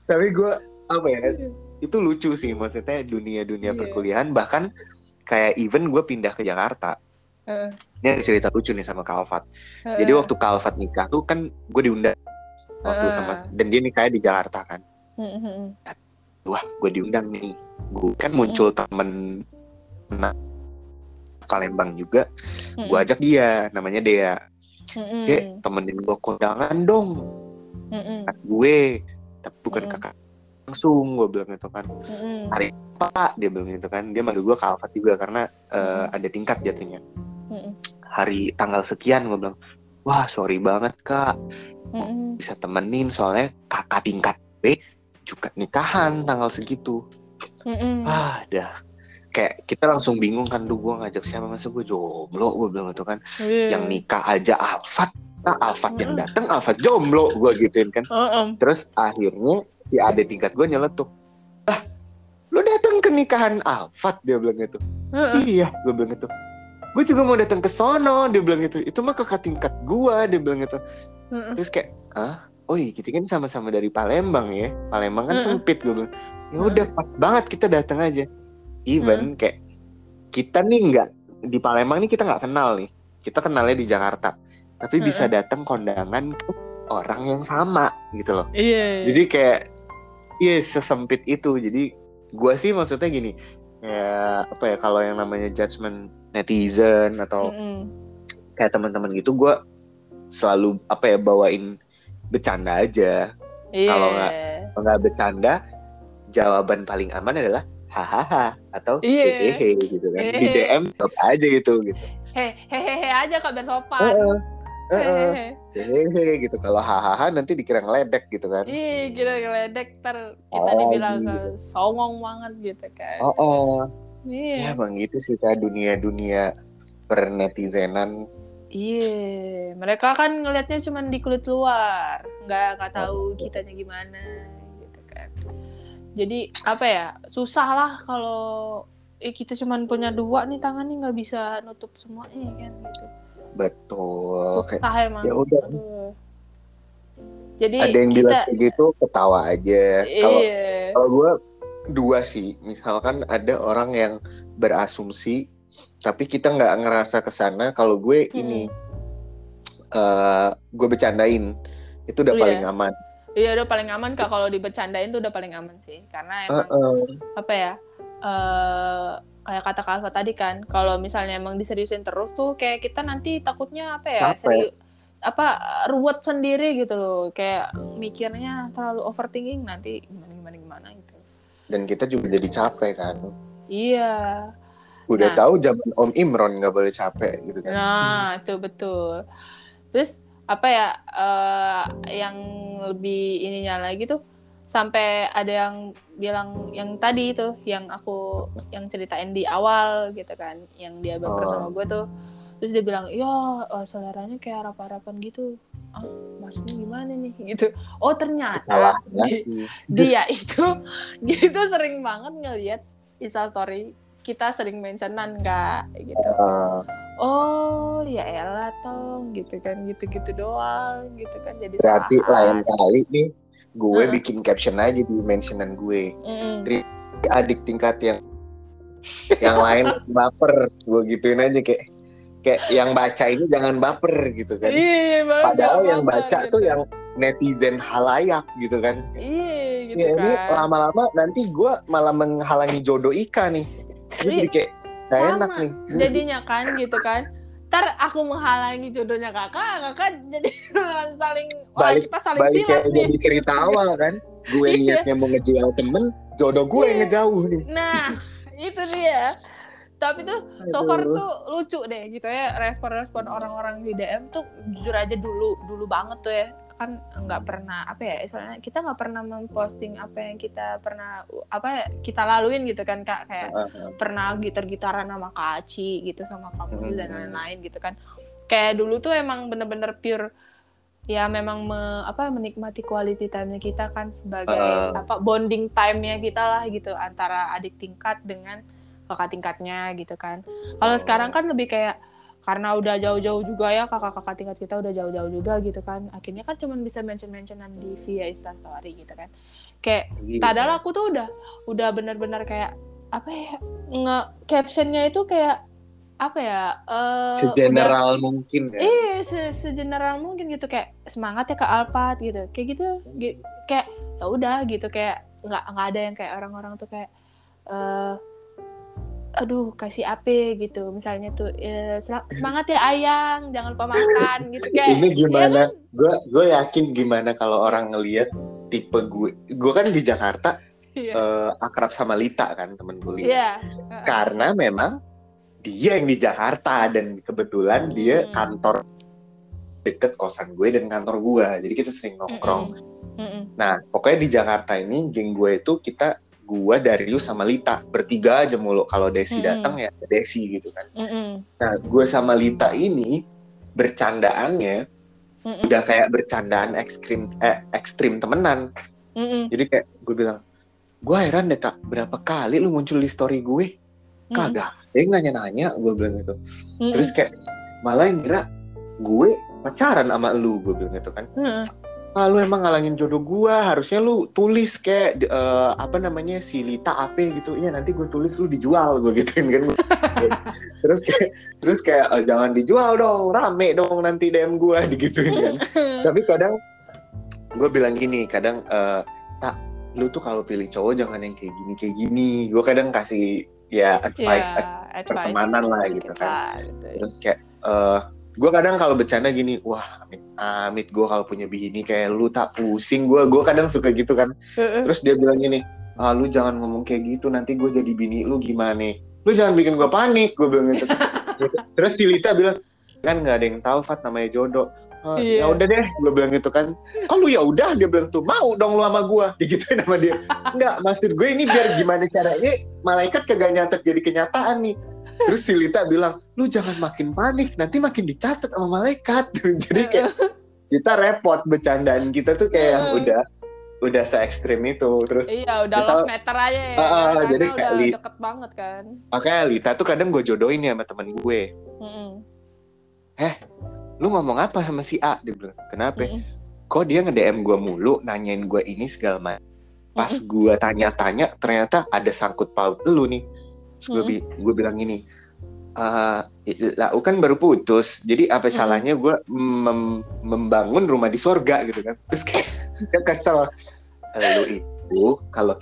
Tapi gue apa ya, itu lucu sih maksudnya dunia perkuliahan. Bahkan kayak even gue pindah ke Jakarta, ini ada cerita lucu nih sama Kak Alfat. Jadi waktu Kak Alfat nikah tuh kan gue diundang waktu sama, dan dia nikahnya di Jakarta kan. Wah gue diundang nih, gue kan muncul temen Palembang juga, gue ajak dia namanya Dea. Dia temenin gue kondangan dong, kak gue tapi bukan kakak langsung, gue bilang gitu kan. Hari apa dia bilang gitu kan, dia manggil gue Kak Alfat juga karena ada tingkat jatuhnya. hari tanggal sekian, gue bilang, wah sorry banget kak, bisa temenin soalnya kakak tingkat B juga nikahan tanggal segitu. Ah dah, kayak kita langsung bingung kan, duh gue ngajak siapa, masa gue jomblo, gue bilang gitu kan, yang nikah aja Alfat, nah Alfat yang datang Alfat jomblo, gue gituin kan. Terus akhirnya si adik tingkat gue nyeletuk, ah lo datang ke nikahan Alfat, dia bilang gitu. Iya, gue bilang gitu. Gue juga mau datang ke sono, dia bilang gitu. Itu mah kakak tingkat gue, dia bilang gitu. Terus kayak, ah, oi kita kan sama-sama dari Palembang ya. Palembang kan sempit, gue bilang. Ya udah pas banget kita datang aja. Even kayak kita nih nggak di Palembang nih kita nggak kenal nih. Kita kenalnya di Jakarta. Tapi bisa datang kondangan ke orang yang sama gitu loh. Iya. Jadi kayak, iya sesempit itu. Jadi gue sih maksudnya gini. Ya apa ya, kalau yang namanya judgement netizen atau kayak teman-teman gitu, gue selalu apa ya bawain bercanda aja. Yeah. Kalau nggak bercanda, jawaban paling aman adalah hahaha atau hehehe gitu kan. Di DM top aja gitu. Hehehe aja kok biar sopan. Hehehe gitu. Kalau hahaha nanti dikira ngeledek gitu kan. Iya, kira ngeledek ntar kita dibilang songong banget gitu kan. Ya emang gitu sih kak, dunia pernetizenan. Iya, mereka kan ngelihatnya cuma di kulit luar, nggak tahu kitanya gimana gitu kan. Jadi apa ya, susah lah kalau kita cuma punya dua nih tangan nih, nggak bisa nutup semuanya kan gitu. Betul. Susah emang. Ya udah. Jadi ada yang bilang begitu, ketawa aja. Kalau gue dua sih. Misalkan ada orang yang berasumsi, tapi kita nggak ngerasa kesana. Kalau gue ini, gue bercandain, itu udah paling aman. Iya udah paling aman kak. Kalau dibercandain tuh udah paling aman sih. Karena emang apa ya? Kayak kata Kak Alfa tadi kan, kalau misalnya emang diseriusin terus tuh kayak kita nanti takutnya apa ya, ruwet sendiri gitu loh, kayak mikirnya terlalu overthinking nanti gimana gitu. Dan kita juga jadi capek kan. Iya. Udah tahu zaman Om Imron nggak boleh capek gitu kan. Nah itu betul. Terus apa ya yang lebih ininya lagi tuh, sampai ada yang bilang yang tadi itu yang ceritain di awal gitu kan, yang dia baper sama gue tuh, terus dia bilang ya seleranya kayak harapan-harapan gitu, maksudnya gimana nih gitu. Oh ternyata dia itu sering banget ngelihat Instastory kita sering mentionan kak gitu. Oh ya elah tong gitu kan, gitu-gitu doang gitu kan. Jadi berarti lain kali nih gue bikin caption aja di mentionan gue. Adik tingkat yang lain baper, gue gituin aja kayak yang baca ini jangan baper gitu kan. Iya, padahal yang baca gitu. Tuh yang netizen halayak gitu kan. Iya gitu ya, kan. Ini lama-lama nanti gue malah menghalangi jodoh Ika nih. Jadi kayak sama enak nih. Jadinya kan gitu kan. Ntar aku menghalangi jodohnya kakak jadi saling kita saling silat nih. Jadi cerita awal kan, gue niatnya mau ngejual temen, jodoh gue yang ngejauh nih. Nah itu dia. Tapi tuh so far tuh lucu deh gitu ya, respon orang-orang di DM tuh jujur aja dulu banget tuh ya kan, nggak pernah apa ya, misalnya kita nggak pernah memposting apa yang kita pernah kita laluin gitu kan kak, kayak pernah gitar-gitaran sama Kaci gitu, sama kamu dan lain-lain gitu kan. Kayak dulu tuh emang bener-bener pure ya, memang menikmati quality time-nya kita kan sebagai bonding time-nya kita lah gitu, antara adik tingkat dengan kakak tingkatnya gitu kan. Kalau sekarang kan lebih kayak, karena udah jauh-jauh juga ya, kakak-kakak tingkat kita udah jauh-jauh juga gitu kan. Akhirnya kan cuma bisa mention-mentionan di via Instastory gitu kan. Kayak, padahal aku tuh udah benar-benar kayak, captionnya itu kayak, segeneral mungkin ya. Iya, segeneral mungkin gitu. Kayak, semangat ya Kak Alpat gitu. Kayak gitu, kayak, ya udah gitu. Kayak, nggak ada yang kayak orang-orang tuh kayak, aduh kasih ape gitu misalnya tuh, semangat ya ayang, jangan lupa makan gitu kayak. Ini gimana? Gue yakin gimana kalau orang ngelihat tipe gue kan di Jakarta akrab sama Lita kan, temen gue Lita. Karena memang dia yang di Jakarta, dan kebetulan dia kantor deket kosan gue dan kantor gue, jadi kita sering nongkrong. Nah pokoknya di Jakarta ini geng gue itu gue, Darius sama Lita bertiga aja mulu. Kalau Desi datang ya Desi gitu kan. Nah gue sama Lita ini bercandaannya udah kayak bercandaan ekstrim temenan. Jadi kayak gue bilang, gue heran deh Kak, berapa kali lu muncul di story gue? Kagak ada yang nanya-nanya, gue bilang gitu. Terus kayak malah yang kira gue pacaran sama lu, gue bilang gitu kan. Ah, lu emang ngalangin jodoh gua, harusnya lu tulis kayak si Lita apa gitu. Iya nanti gua tulis lu dijual, gua gituin kan. terus kayak oh, jangan dijual dong, rame dong nanti DM gua digituin kan. Tapi kadang gua bilang gini, kadang tak, lu tuh kalau pilih cowok jangan yang kayak gini. Gua kadang kasih ya advice pertemanan lah gitu kan. Terus kayak gue kadang kalau bercanda gini, wah amit gue kalau punya bini kayak lu, tak, pusing gue kadang suka gitu kan. Terus dia bilang gini, ah, lu jangan ngomong kayak gitu, nanti gue jadi bini lu gimana, lu jangan bikin gue panik, gue bilang gitu. Terus si Lita bilang, kan gak ada yang tahu Fat, namanya jodoh. Ya udah deh, gue bilang gitu kan. Kalau ya udah, dia bilang tuh, mau dong lu sama gue, digituin sama dia. Enggak, maksud gue ini biar gimana caranya malaikat kagak nyatet jadi kenyataan nih. Terus si Lita bilang, lu jangan makin panik, nanti makin dicatat sama malaikat. Jadi kayak kita repot, bercandaan kita tuh kayak yang udah se ekstrim itu. Terus iya udah misal, lost meter aja ya, jadi kayak udah deket banget kan. Makanya Lita tuh kadang gue jodohin ya sama temen gue. Lu ngomong apa sama si A? Dia bilang, kenapa? Kok dia nge-DM gue mulu, nanyain gue ini segala macam. Pas gue tanya-tanya, ternyata ada sangkut paut lu nih. Terus gue bilang gini, aku kan baru putus, jadi apa salahnya gue membangun rumah di surga gitu kan. Terus kayak kesel, lu itu kalau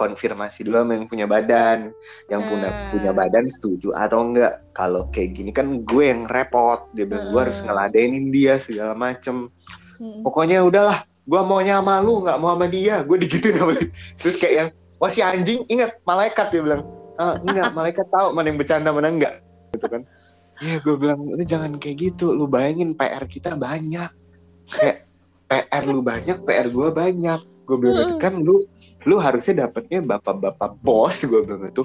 konfirmasi dulu sama yang punya badan, yang punya badan setuju atau enggak. Kalau kayak gini kan gue yang repot, dia bilang gue harus ngeladenin dia segala macem. Pokoknya udahlah, gue maunya sama lu, nggak mau sama dia, gue digituin sama dia. Terus kayak yang, wah si anjing, ingat malaikat, dia bilang, enggak, malaikat tahu mana yang bercanda mana enggak, gitu kan. Ya gue bilang, lu jangan kayak gitu, lu bayangin PR kita banyak, kayak PR lu banyak, PR gue banyak. Gue bilang gitu kan, lu harusnya dapetnya bapak-bapak bos, gue bilang gitu,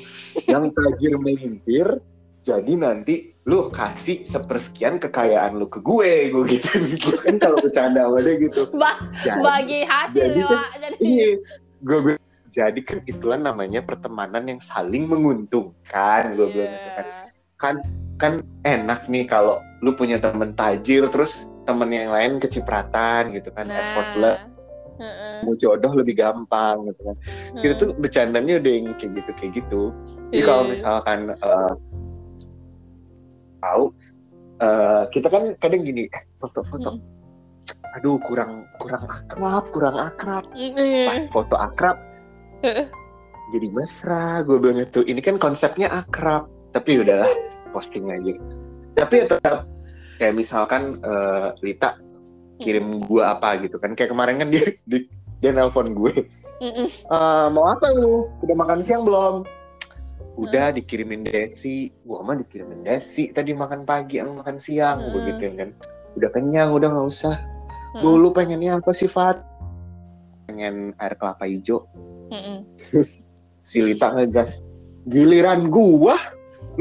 yang tajir melintir, jadi nanti lu kasih sepersekian kekayaan lu ke gue gitu. Gue kan kalau bercanda sama dia gitu, bagi hasil lah. Iya, gue bilang, jadi kan itulah namanya pertemanan yang saling menguntungkan, gue bilang gitu kan. Kan enak nih kalau lu punya temen tajir, terus temen yang lain kecipratan gitu kan, effortless. Mau jodoh lebih gampang gitu kan. Kita tuh bercandanya udah yang kayak gitu. Jadi kalau misalkan kita kan kadang gini, foto-foto, aduh kurang akrab. Pas foto akrab jadi mesra, gue bilang itu. Ini kan konsepnya akrab, tapi udahlah posting aja. Tapi ya tetap kayak misalkan Lita kirim gue apa gitu kan, kayak kemarin kan dia nelpon gue, mau apa lu, udah makan siang belum? Udah, dikirimin Desi. Gue mah dikirimin Desi tadi, makan pagi sama makan siang, begitu kan. Udah kenyang, udah nggak usah. Lu pengennya apa sih Fat? Pengen air kelapa hijau. Terus si Lita ngegas, giliran gue,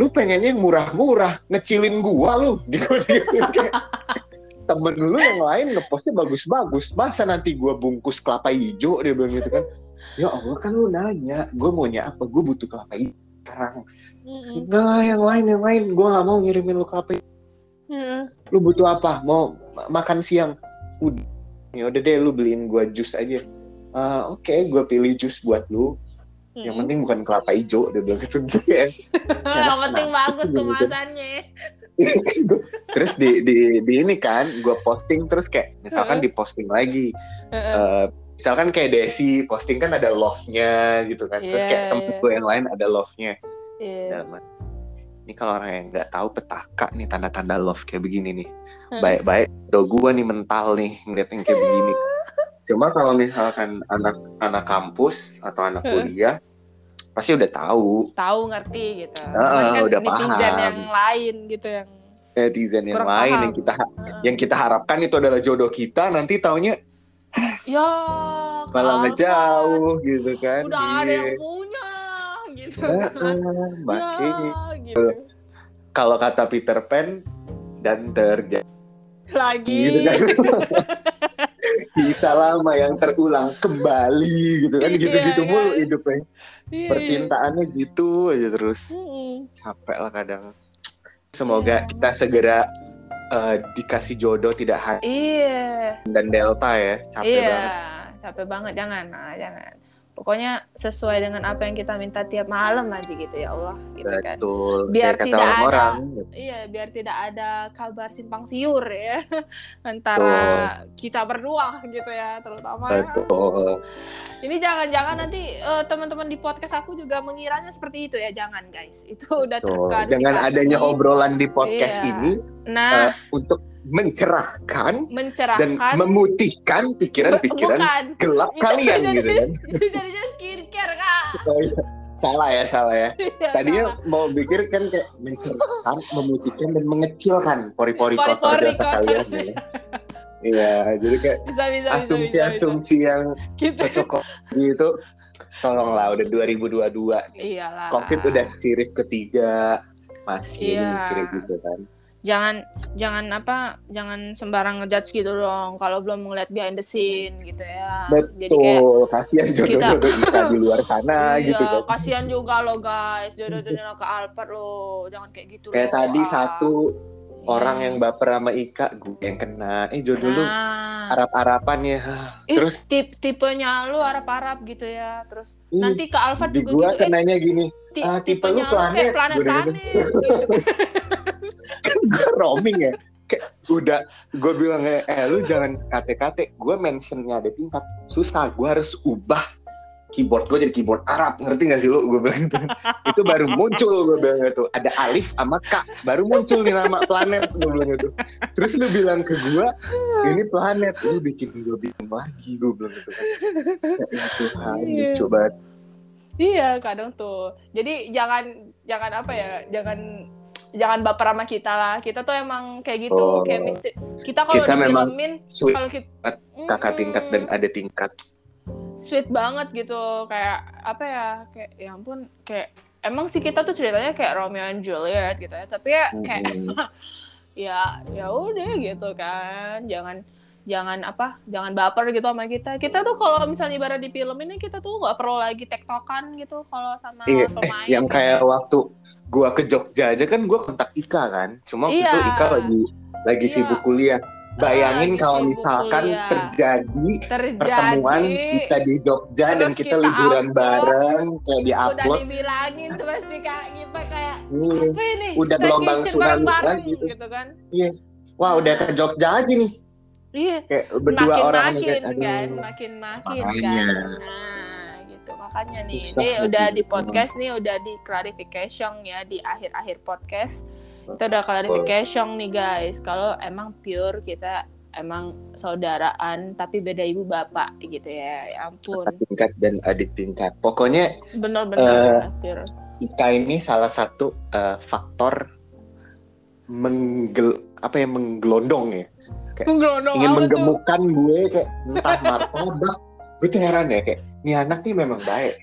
lu pengennya yang murah-murah, ngecilin gue lu, dikode-kodein kayak temen lu yang lain ngepostnya bagus-bagus, masa nanti gue bungkus kelapa hijau, dia bilang gitu kan. Ya Allah, kan lu nanya gue maunya apa, gue butuh kelapa hijau sekarang. Enggak lah, yang lain gue gak mau ngirimin lu kelapa hijau. Lu butuh apa, mau makan siang? Udah, yaudah deh, lu beliin gue jus aja. Oke, gue pilih jus buat lu, yang penting bukan kelapa hijau, dia bilang gitu. Yang penting bagus kemasannya. Terus di ini kan gue posting, terus kayak misalkan diposting lagi, misalkan kayak Desi posting kan ada love-nya gitu kan. Terus kayak temen gue yang lain ada love-nya. Nah, ini kalau orang yang nggak tahu petaka nih tanda-tanda love kayak begini nih, baik-baik do gue nih mental nih ngeliat yang kayak begini. Cuma kalau misalkan anak kampus atau anak kuliah, pasti udah tahu ngerti gitu. Kan udah paham. Netizen yang lain gitu yang kurang lain paham. yang kita harapkan itu adalah jodoh kita, nanti taunya ya malah ngejauh gitu kan. Udah ada yang punya gitu. Makanya gitu. Kalau kata Peter Pan dan terjadi lagi gitu kan. Kisah lama yang terulang kembali gitu kan, gitu-gitu mulu hidupnya. Percintaannya gitu aja terus. Capek lah kadang. Semoga kita segera dikasih jodoh tidak hanya dan Delta ya, capek banget. Capek banget, jangan. Pokoknya sesuai dengan apa yang kita minta tiap malam aja gitu ya Allah gitu. Betul. Kan. Biar tidak ada orang. Iya, biar tidak ada kabar simpang siur ya antara kita berdua gitu ya, terutama. Betul. Ini jangan-jangan nanti teman-teman di podcast aku juga mengiranya seperti itu ya, jangan guys. Itu udah terkait. Jangan adanya obrolan di podcast ini untuk mencerahkan dan memutihkan pikiran-pikiran gelap itu kalian jadi, gitu kan. Itu jadinya skincare Kak. Salah ya. Tadinya mau pikir kan kayak mencerahkan, memutihkan dan mengecilkan pori-pori kotor di otak kalian gitu. Iya, jadi kayak asumsi-asumsi yang cocok gitu. Tolonglah, udah 2022 nih. Iyalah. Covid udah series ketiga masih mikir gitu kan. Jangan sembarang ngejudge gitu dong kalau belum ngeliat behind the scene gitu ya. Betul. Jadi kayak kasihan jodoh-jodoh kita di luar sana gitu kan. Kasihan juga lo guys, jodoh-jodoh ke Alphard lo, jangan kayak gitu. Kayak tadi satu orang yang baper sama Ika, gue yang kena. Jodoh lu harap-harapan ya. Terus tipenya lu harap-harap gitu ya. Terus nanti ke Alphard juga gua gitu. Gue kenanya gini. Tipe lu planet-planet kan gue roaming ya, kayak udah gue bilang lu jangan kate-kate, gue mentionnya ada tingkat, susah, gue harus ubah keyboard gue jadi keyboard Arab, ngerti gak sih lu, gue bilang gitu. Itu baru muncul, gue bilang gitu, ada alif sama K baru muncul nih nama planet, gue bilang gitu. Terus lu bilang ke gue ini planet, lu bikin gue bingung lagi, gue bilang gitu kan. Ya Tuhan, lucu banget. Iya kadang tuh, jadi jangan baper sama kita lah. Kita tuh emang kayak gitu, kayak misteri. Kita kalau dibilangin kalau kita kakak tingkat dan ada tingkat. Sweet banget gitu, kayak apa ya? Kayak ya ampun, kayak emang sih kita tuh ceritanya kayak Romeo and Juliet gitu ya. Tapi ya kayak ya udah gitu kan. Jangan baper gitu sama kita. Kita tuh kalau misalnya ibarat di film ini, kita tuh nggak perlu lagi tektokan gitu kalau sama pemain. Yang kayak waktu gua ke Jogja aja kan, gua kontak Ika kan. Cuma waktu itu Ika lagi sibuk kuliah. Bayangin kalau misalkan terjadi pertemuan kita di Jogja dan kita liburan bareng kayak di upload. Udah dibilangin tuh pasti Kak Gipa kayak apa ini? Udah gelombang tsunami lagi gitu kan? Iya. Wah udah ke Jogja aja nih. Iya, makin-makin kan. Nah, gitu. Makanya nih, ini udah di podcast nih, udah di clarification ya, di akhir-akhir podcast. Kita udah clarification nih guys, kalau emang pure kita emang saudaraan, tapi beda ibu bapak gitu ya. Ya ampun. Kakak tingkat dan adik tingkat. Pokoknya benar-benar pure. Ika ini salah satu faktor menggelondong ya. Ingin menggemukkan tuh. Gue kayak entah martabak, gue tuh heran ya kayak nih anak nih memang baik,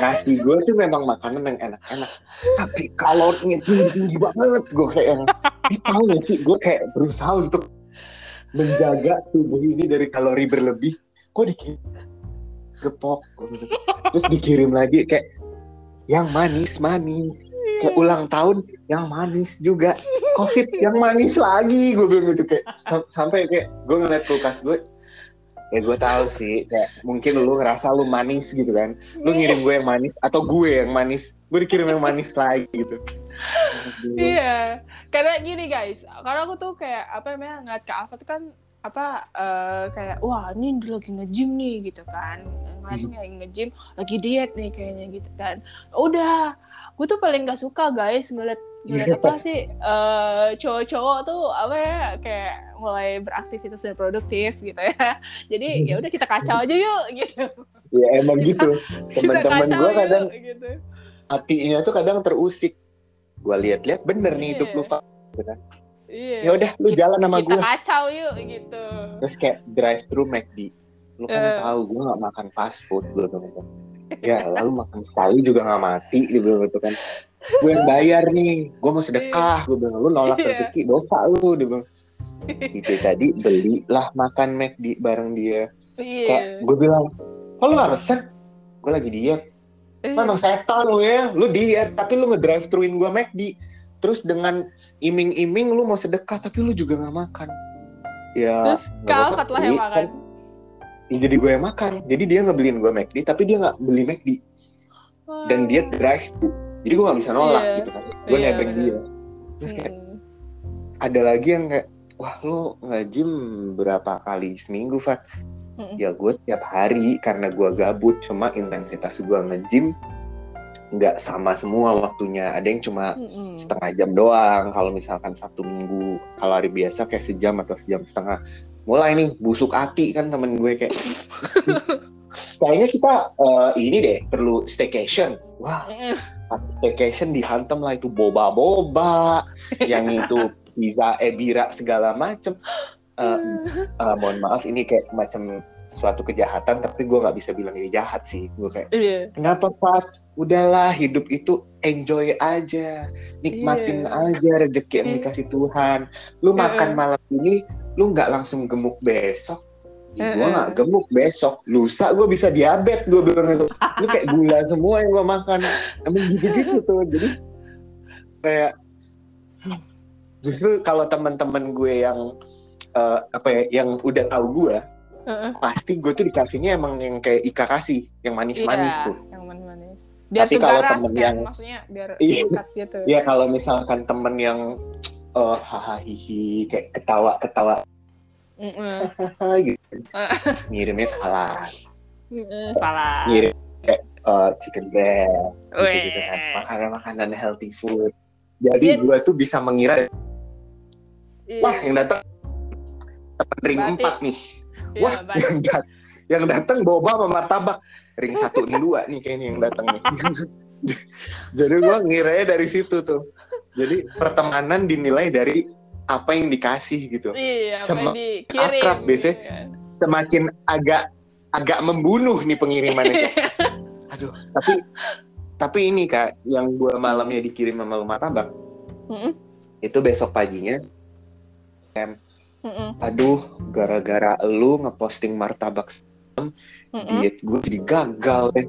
ngasih gue tuh memang makanan yang enak-enak, tapi kalorinya tinggi banget. Gue kayak tahu nggak sih, gue kayak berusaha untuk menjaga tubuh ini dari kalori berlebih, kok dikirim gepok, terus dikirim lagi kayak yang manis-manis, kayak ulang tahun yang manis juga, Covid yang manis lagi, gue bilang gitu kayak sampai kayak gue ngeliat kulkas gue, ya gue tahu sih kayak mungkin lu ngerasa lu manis gitu kan, lu ngirim gue yang manis atau gue yang manis, gue dikirim yang manis lagi gitu. Iya, karena gini guys, karena aku tuh kayak apa namanya ngeliat ke Alphard kan kayak wah ini lagi nge-gym nih gitu kan, ngeliatnya lagi nge-gym, lagi diet nih kayaknya gitu kan. Udah, gue tuh paling gak suka guys ngeliat apa sih cowok-cowok tuh apa ya, kayak mulai beraktivitas dan produktif gitu ya. Jadi ya udah kita kacau aja yuk gitu. Ya emang gitu. Teman-teman gue kadang gitu. Hatinya tuh kadang terusik. Gue lihat-lihat bener nih hidup lu gitu kan. Iya. Ya udah lu jalan sama gue. Kita kacau yuk gitu. Terus kayak drive-thru McD. Lu kan tahu gue enggak makan fast food lu kan. Ya, lalu makan sekali juga enggak mati gitu kan. Gue yang bayar nih. Gue mau sedekah. Gue bilang lu nolak rezeki, dosa lu dia bilang. Gitu tadi belilah makan McD bareng dia. Kayak gue bilang, "Kok lu enggak pesen? Gue lagi diet." Memang setan lu ya. Lu diet tapi lu nge-drive-thruin gue McD. Terus dengan iming-iming lu mau sedekah tapi lu juga nggak makan, ya. Terus kau katlah yang makan. Ya, jadi gue yang makan. Jadi dia ngebeliin gue McD tapi dia nggak beli McD. Dan dia drive thru. Jadi gue nggak bisa nolak gitu kan. Gue nebeng dia. Terus kayak ada lagi yang kayak wah lu nge-gym berapa kali seminggu Fat? Ya gue tiap hari karena gue gabut. Cuma intensitas gue nge-gym nggak sama semua waktunya, ada yang cuma setengah jam doang kalau misalkan Sabtu Minggu, kalau hari biasa kayak sejam atau sejam setengah. Mulai nih busuk hati kan temen gue kayak kayaknya kita ini deh perlu staycation. Wah pas staycation dihantam lah itu boba-boba yang itu pizza ebira segala macem. Mohon maaf ini kayak macam suatu kejahatan, tapi gue nggak bisa bilang ini jahat sih. Gue kayak kenapa Fat? Udahlah hidup itu enjoy aja, nikmatin aja rezeki yang dikasih Tuhan. Lu makan malam ini, lu nggak langsung gemuk besok. Gue nggak gemuk besok, lusa gue bisa diabetes. Gue bilang itu, lu kayak gula semua yang gue makan. Emang gitu tuh, jadi kayak justru kalau teman-teman gue yang yang udah tahu gue. Pasti gue tuh dikasihnya emang yang kayak Ika kasih, yang manis-manis tuh. Yang manis-manis. Biar segaras kan, yang, maksudnya biar dekat gitu. Iya, kalau misalkan temen yang hahaha hihi, kayak ketawa-ketawa. Gitu. Ngirimnya salah. Salah. Ngirim kayak chicken breast, gitu kan. Makanan-makanan healthy food. Jadi gue tuh bisa mengira, wah yang datang temen ring 4 nih. Wah, ya, yang datang boba sama martabak. Ring 1 dan 2 nih kayaknya yang datang nih. Jadi gua ngiranya dari situ tuh. Jadi pertemanan dinilai dari apa yang dikasih gitu. Iya, akrab biasanya semakin agak membunuh nih pengirimannya. Aduh, tapi ini Kak, yang gua malamnya dikirim sama martabak. Itu besok paginya aduh, gara-gara lu ngeposting martabak diet gue jadi gagal deh.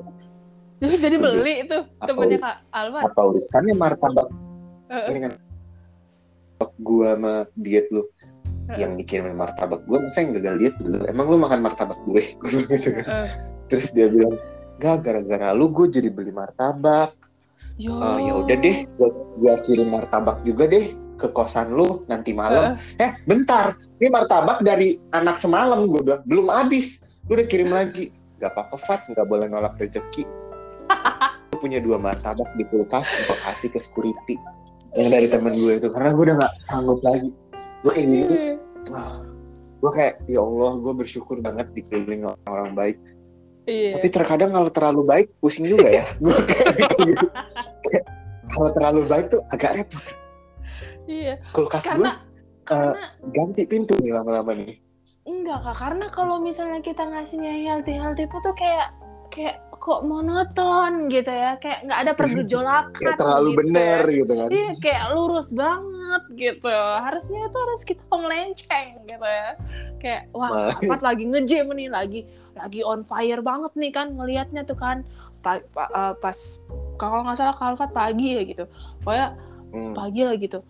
Jadi beli itu temennya Kak Alwan. Apa urusannya martabak? Dengan gue sama diet lu yang dikirimin martabak gue, masa yang gagal diet lu? Emang lu makan martabak gue? Gitu kan. Terus dia bilang, gak, gara-gara lu gue jadi beli martabak. Ya udah deh, gue kirim martabak juga deh ke kosan lu nanti malam. Bentar, ini martabak dari anak semalam, gue bilang belum habis, lu udah kirim lagi. Gak apa-apa Fat, gak boleh nolak rezeki. Gue punya 2 martabak di kulkas, gue kasih ke security yang dari temen gue itu, karena gue udah gak sanggup lagi. Gue kayak gini, gue kayak ya Allah, gue bersyukur banget dikeliling orang-orang baik. Tapi terkadang kalau terlalu baik pusing juga ya. Gue kayak gitu, kalau terlalu baik tuh agak repot. Iya. Kulkas gue ganti pintu nih lama-lama nih. Enggak Kak, karena kalau misalnya kita ngasihnya healthy food tuh kayak kok monoton gitu ya, kayak nggak ada pergejolakan. Kayak terlalu gitu. Bener gitu kan? Iya, kayak lurus banget gitu. Harusnya itu harus kita melenceng gitu ya. Kayak wah, Fat lagi nge-gym nih, lagi on fire banget nih kan ngelihatnya tuh kan pas kalau nggak salah Kak Fat pagi ya gitu, kayak pagi lah gitu.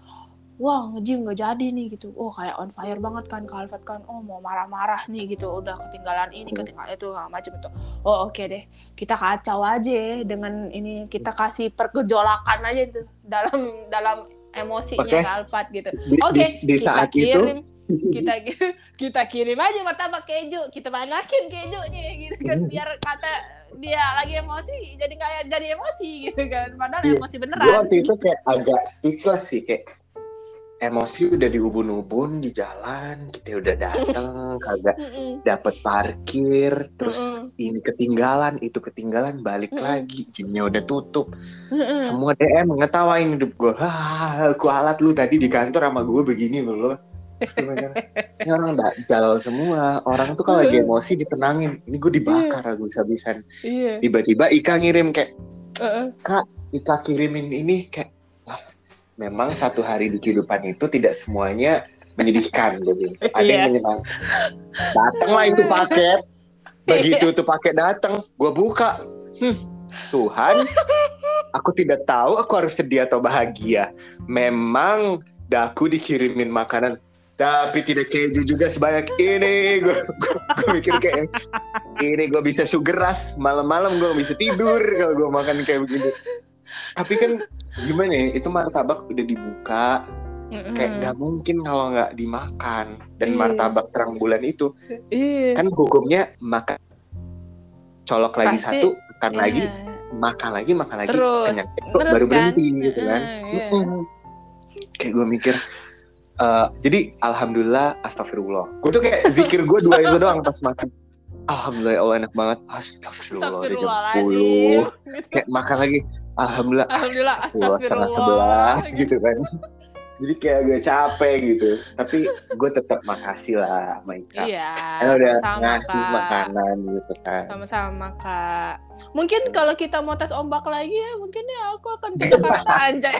Wah, nge-gym gak jadi nih gitu. Oh, kayak on fire banget kan Kak Alfat kan. Oh, mau marah-marah nih gitu. Udah ketinggalan ini, ketinggalan itu, macam itu. Oh, oke deh. Kita kacau aja dengan ini, kita kasih pergejolakan aja itu dalam emosinya kalpat gitu. Oke, di saat kirim, itu kita kirim aja martabak keju, kita panasin kejunya gitu kan, biar kata dia lagi emosi jadi nggak jadi emosi gitu kan, padahal emosi beneran. Gue waktu itu kayak agak speechless sih, kayak emosi udah diubun-ubun di jalan, kita udah datang kagak dapat parkir, terus ini ketinggalan, itu ketinggalan, balik lagi, gymnya udah tutup, semua DM ngetawain hidup gue. Hah, kualat lu tadi di kantor sama gue begini lu. Ini orang dajal semua. Orang tuh kalau lagi emosi ditenangin. Ini gue dibakar habis-habisan. Tiba-tiba Ika ngirim kayak, Kak, Ika kirimin ini kayak, wah, memang satu hari di kehidupan itu tidak semuanya menyedihkan gitu. Ada yang menyenangkan. Datanglah itu paket. Begitu tuh paket datang, gue buka. Tuhan, aku tidak tahu aku harus sedih atau bahagia. Memang daku dikirimin makanan, tapi tidak keju juga sebanyak ini. Gue mikir kayak ini gue bisa sugar rush malam-malam, gue bisa tidur kalau gue makan kayak begini. Tapi kan gimana ya, itu martabak udah dibuka, kayak nggak mungkin kalau nggak dimakan. Dan martabak terang bulan itu kan hukumnya makan colok lagi satu, makan lagi, makan lagi terus, baru berhenti gitu kan. Kayak gue mikir. Jadi alhamdulillah, astagfirullah. Gue tuh kayak zikir gue dua itu doang pas makan. Alhamdulillah, Allah enak banget. Astagfirullah, udah jam 10. Kayak makan lagi. Alhamdulillah, astagfirullah, 10:30, 11 gitu kan. Jadi kayak agak capek gitu. Tapi gue tetap makasih lah sama Ika. Iya, udah ngasih makanan gitu kan. Sama-sama Kak. Mungkin kalau kita mau tes ombak lagi ya, mungkin ya aku akan ke Jakarta anjay.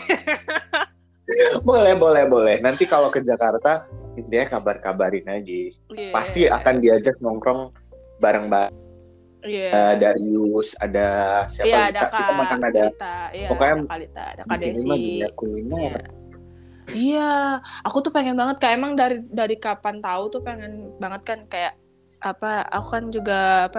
Boleh. Nanti kalau ke Jakarta, intinya kabar-kabarin aja. Pasti akan diajak nongkrong bareng-bareng. Ada Darius, ada siapa? Yeah, ada kita makan ada. Pokoknya ada Kak Desi. Iya, aku tuh pengen banget Kak. Emang dari kapan tahu tuh pengen banget kan, kayak apa? Aku kan juga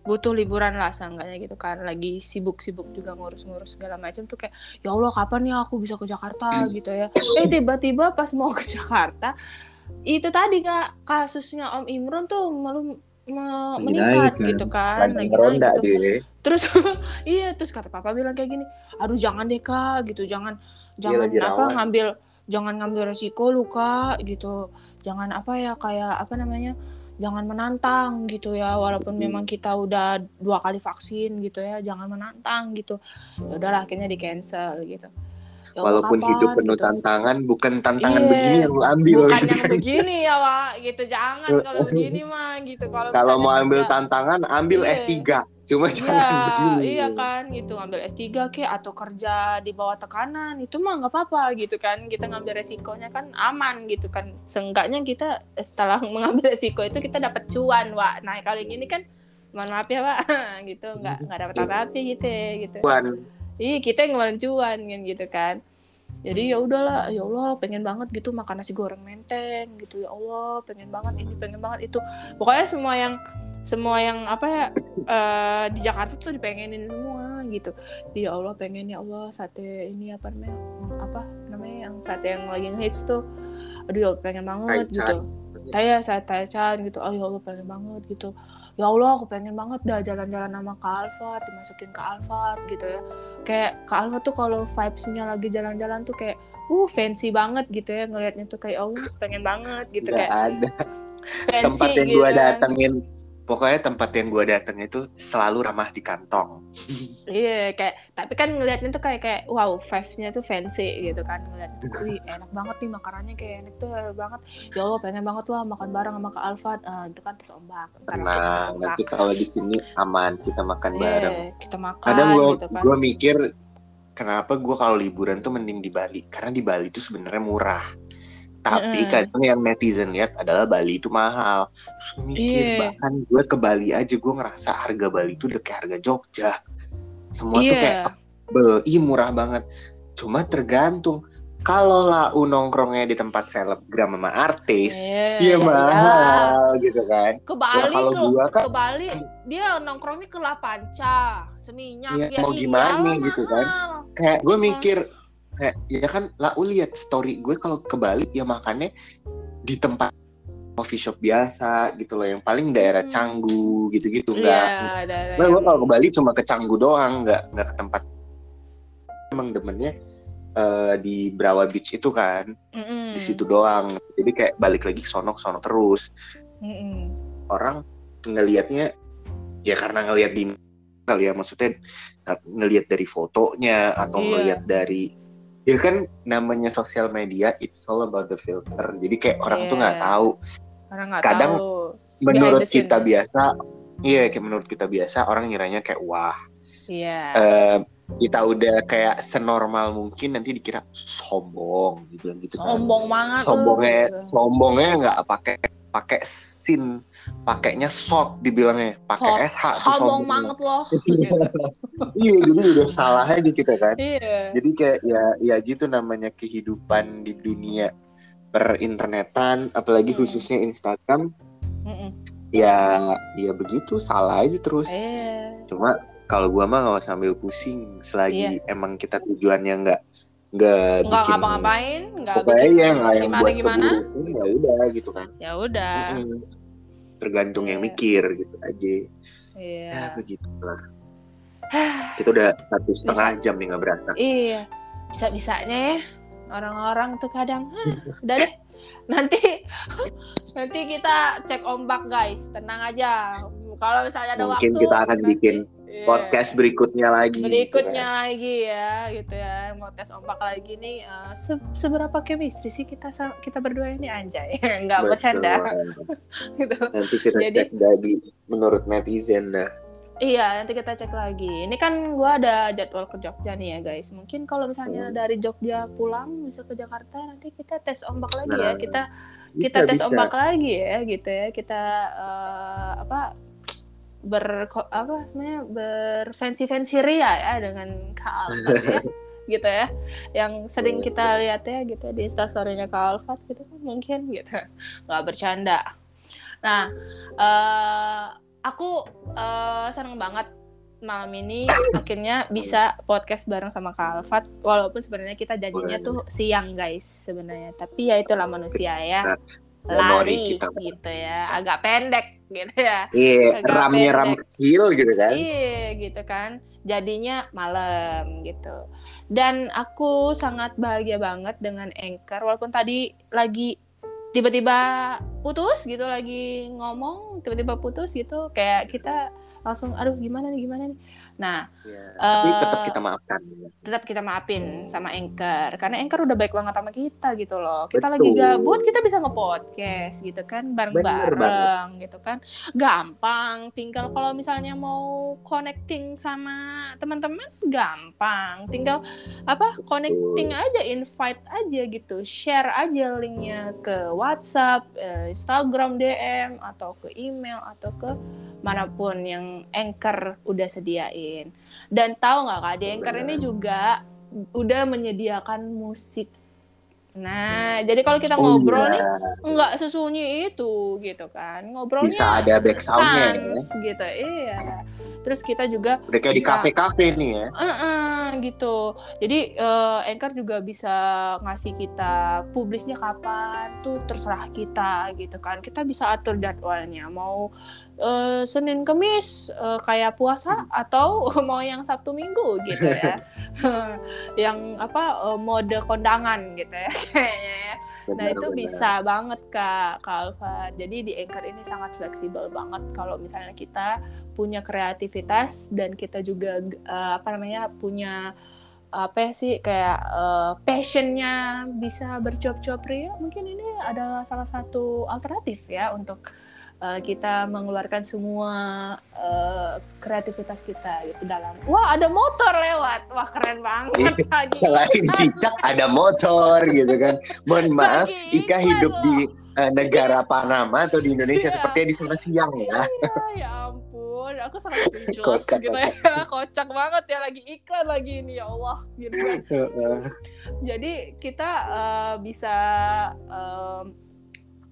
butuh liburan lah seenggaknya gitu kan, lagi sibuk-sibuk juga ngurus-ngurus segala macam tuh kayak ya Allah kapan nih aku bisa ke Jakarta gitu ya. Tiba-tiba pas mau ke Jakarta itu tadi Kak, kasusnya Om Imron tuh meningkat gitu kan, lagi naik gitu. Terus terus kata Papa bilang kayak gini, aduh jangan deh Kak gitu, jangan ngambil resiko lu Kak gitu, jangan jangan menantang gitu ya, walaupun memang kita udah 2 kali vaksin gitu ya, jangan menantang gitu. Ya udahlah, akhirnya di cancel gitu. Ya, walaupun kapan, hidup penuh gitu. Tantangan, bukan tantangan begini yang lu ambil. Bukan gitu. Yang begini ya Wak, gitu jangan kalau begini mah gitu. Kalau mau ambil tantangan, ambil S3, cuma jangan begini. Iya kan, gitu ambil S3 kayak atau kerja di bawah tekanan, itu mah nggak apa-apa gitu kan. Kita ngambil resikonya kan aman gitu kan. Seenggaknya kita setelah mengambil resiko itu kita dapat cuan Wak. Nah kalau yang ini kan, mohon maaf ya Wak, gitu nggak dapat apa-apa gitu. Cuan. Ih, kita yang ngeluarin cuan kan gitu kan. Jadi ya udahlah, ya Allah pengen banget gitu makan nasi goreng Menteng gitu, ya Allah pengen banget ini, pengen banget itu. Pokoknya semua yang di Jakarta tuh dipengenin semua gitu. Ya Allah pengen, ya Allah sate ini apa namanya yang sate yang lagi ngehits tuh. Aduh ya Allah, pengen banget gitu. Taichan gitu, oh ya Allah pengen banget gitu. Ya Allah aku pengen banget dah jalan-jalan sama Kak Alfat, dimasukin Kak Alfat gitu ya. Kayak Kak Alfat tuh kalau vibes-nya lagi jalan-jalan tuh kayak fancy banget gitu ya, ngelihatnya tuh kayak Allah pengen banget gitu. Gak kayak ada fancy, tempat yang gitu. Gua datengin, pokoknya tempat yang gua datengin itu selalu ramah di kantong. Iya kayak, tapi kan ngelihatnya tuh kayak wow, vibes-nya tuh fancy gitu kan, ngelihatnya tuh enak banget nih makanannya, kayak enak tuh banget. Ya Allah pengen banget lah makan bareng sama Kak Alfat, itu kan tes ombak. Nah, nanti kalau di sini aman kita makan bareng. Kita makan. Kadang gua mikir kenapa gua kalau liburan tuh mending di Bali, karena di Bali itu sebenarnya murah. Tapi kadang yang netizen lihat adalah Bali itu mahal. Terus mikir bahkan gue ke Bali aja gue ngerasa harga Bali itu udah kayak harga Jogja. Semua tuh kayak murah banget. Cuma tergantung, kalau lau nongkrongnya di tempat selebgram sama artis, ya mahal gitu kan. Ke Bali, ke Bali dia nongkrongnya ke La Panca, Seminyak, mau gimana mahal, gitu kan. Kayak gue mikir kayak ya kan lah, lihat story gue kalau ke Bali ya makannya di tempat coffee shop biasa gitu loh, yang paling daerah Canggu gitu-gitu, enggak. Yeah, nah, gue kalau ke Bali cuma ke Canggu doang, enggak ke tempat. Emang demennya di Brawa Beach itu kan, di situ doang. Jadi kayak balik lagi sono terus. Orang ngelihatnya ya karena ngelihat di kali ya, maksudnya ngelihat dari fotonya atau ngelihat dari, ya kan namanya sosial media, it's all about the filter. Jadi kayak orang tuh nggak tahu. Kadang menurut kita biasa, kayak menurut kita biasa orang ngiranya kayak wah, kita udah kayak senormal mungkin, nanti dikira sombong, dibilang gitu kan. Sombong banget. Sombongnya nggak pakai sin, pakainya shot dibilangnya, pakai SH tuh sombong banget loh. Iya, jadi udah salah aja kita kan. Yeah. Jadi kayak ya gitu namanya kehidupan di dunia perinternetan, apalagi khususnya Instagram. Ya begitu, salah aja terus. Cuma kalau gua mah nggak sambil pusing, selagi emang kita tujuannya nggak ngapa-ngapain, nggak bikin yang buat keburukan, ya udah gitu kan. Ya udah. Tergantung yang mikir gitu aja. Ya begitulah. Itu udah 1,5 jam nih nggak berasa. Iya. Bisa-bisanya ya orang-orang tuh kadang. Udah deh. Nanti kita cek ombak guys. Tenang aja. Kalau misalnya ada mungkin waktu, mungkin kita akan bikin podcast berikutnya lagi. Berikutnya gitu lagi ya, gitu ya. Mau tes ombak lagi nih. Seberapa chemistry sih kita berdua ini, anjay? Enggak bercanda. Gitu. Nanti kita cek lagi menurut netizen dah. Iya, nanti kita cek lagi. Ini kan gue ada jadwal ke Jogja nih ya guys. Mungkin kalau misalnya dari Jogja pulang bisa ke Jakarta, nanti kita tes ombak lagi ya. Kita tes ombak lagi ya, gitu ya. Kita berfancy-fancy ria ya dengan Kak Alfat ya, gitu ya, yang sering kita lihat ya gitu di instastorynya Kak Alfat gitu kan, mungkin gitu nggak bercanda. Nah, aku senang banget malam ini akhirnya bisa podcast bareng sama Kak Alfat, walaupun sebenarnya kita janjinya tuh siang guys sebenarnya, tapi ya itulah manusia ya. Lari kita gitu ya, agak pendek gitu ya. Iya, ramnya ram kecil gitu kan. Iya, gitu kan. Jadinya malam gitu. Dan aku sangat bahagia banget dengan Anchor, walaupun tadi lagi tiba-tiba putus gitu, lagi ngomong tiba-tiba putus gitu, kayak kita langsung aduh gimana nih. Nah, tapi tetap kita maafin sama Anchor, karena Anchor udah baik banget sama kita gitu loh. Kita lagi gabut, kita bisa nge-podcast gitu kan, bareng-bareng gitu kan. Gampang, tinggal kalau misalnya mau connecting sama teman-teman gampang. Tinggal connecting aja, invite aja gitu, share aja linknya ke WhatsApp, Instagram DM, atau ke email, atau ke manapun yang Anchor udah sediain. Dan tahu nggak Kak, di Anchor ini juga udah menyediakan musik. Nah, jadi kalau kita ngobrol nih nggak sesunyi itu gitu kan. Ngobrolnya bisa ada back soundnya gitu. Iya. Terus kita juga udah kayak bisa, di kafe-kafe nih ya. Gitu. Jadi Anchor juga bisa ngasih kita publisnya kapan tuh terserah kita gitu kan. Kita bisa atur jadwalnya. Mau Senin Kamis kayak puasa, atau mau yang Sabtu Minggu gitu ya, yang mode kondangan gitu ya kayaknya ya. Nah itu bisa banget Kak Alfa. Jadi di Anchor ini sangat fleksibel banget kalau misalnya kita punya kreativitas, dan kita juga punya passionnya, bisa bercuap-cuap ria. Mungkin ini adalah salah satu alternatif ya untuk kita mengeluarkan semua kreativitas kita gitu dalam. Wah, ada motor lewat. Wah, keren banget. Selain cicak ada motor gitu kan. Mohon maaf, Ika hidup di negara Panama atau di Indonesia sepertinya di sana siang ya. Ya ampun, aku sangat lucu gitu ya. Kocak banget ya, lagi iklan lagi ini ya Allah gitu kan. Jadi kita bisa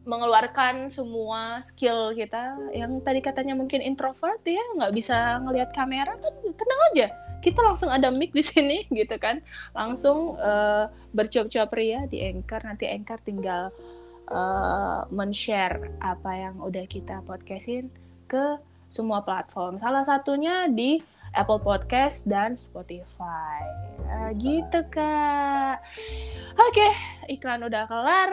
mengeluarkan semua skill kita yang tadi katanya mungkin introvert ya, nggak bisa ngelihat kamera kan, tenang aja kita langsung ada mic di sini gitu kan, langsung bercuap-cuap ria di Anchor. Nanti Anchor tinggal men-share apa yang udah kita podcastin ke semua platform, salah satunya di Apple Podcast dan Spotify. Gitu Kak. Oke, iklan udah kelar,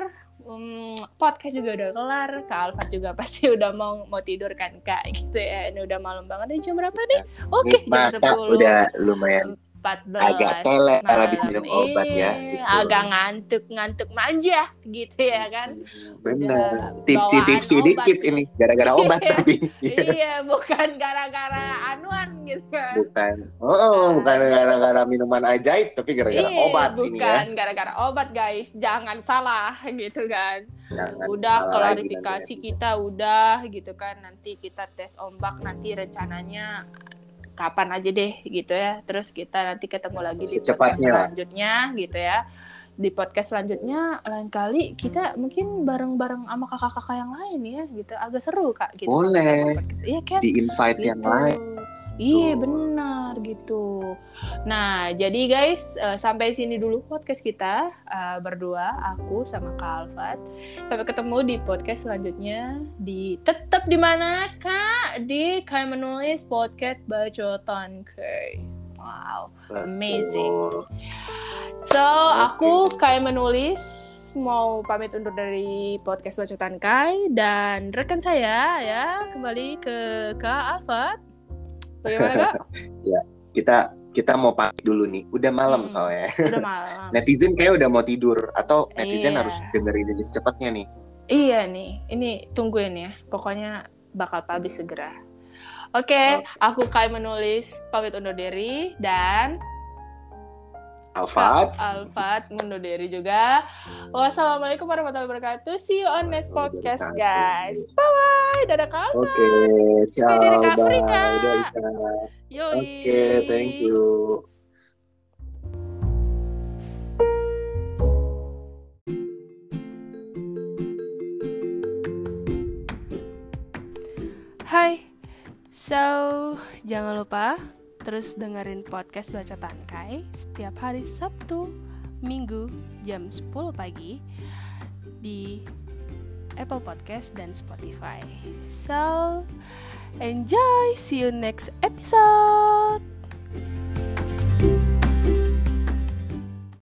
podcast juga udah kelar. Kak Alfat juga pasti udah mau tidur kan Kak, gitu ya. Ini udah malam banget, jam berapa nih? Oke, jam 10. Udah lumayan 14. Agak teler habis minum obat ya. Gitu. Agak ngantuk manja gitu ya kan. Benar. Tipsi-tipsi dikit ini gara-gara obat tapi. Iya, bukan gara-gara anuan gitu kan. Bukan. Bukan gara-gara minuman ajaib tapi gara-gara obat bukan ini ya. Bukan gara-gara obat guys, jangan salah gitu kan. Jangan udah klarifikasi kita udah gitu kan. Nanti kita tes ombak nanti rencananya kapan aja deh gitu ya. Terus kita nanti ketemu lagi di podcast selanjutnya gitu ya. Di podcast selanjutnya lain kali kita mungkin bareng-bareng sama kakak-kakak yang lain ya gitu. Agak seru Kak gitu. Boleh. Iya kan? Di invite gitu. Yang lain. Iya benar gitu. Nah jadi guys sampai sini dulu podcast kita berdua, aku sama Kak Alfat. Sampai ketemu di podcast selanjutnya di tetap di mana Kak, di Kai Menulis Podcast Bacotan Kai. Wow, amazing. So aku Kai Menulis mau pamit undur dari podcast Bacotan Kai dan rekan saya ya kembali ke Kak Alfat. Bagaimana Kak? Ya, kita mau pamit dulu nih. Udah malam soalnya. Udah malam. Netizen kayak udah mau tidur atau netizen harus dengerin ini secepatnya nih. Iya nih. Ini tungguin ya. Pokoknya bakal publish segera. Oke. Aku Kai Menulis pamit undur diri dan Alfat mundur diri juga. Wassalamualaikum warahmatullahi wabarakatuh. See you on next podcast guys. Bye-bye. Dadah Kak Alfat. Oke, ciao. Sampai dari Kak Afrika. Yoi. Oke, thank you. Hai. So, jangan lupa terus dengerin podcast Bacotan Kai setiap hari Sabtu, Minggu jam 10 pagi di Apple Podcast dan Spotify. So, enjoy! See you next episode!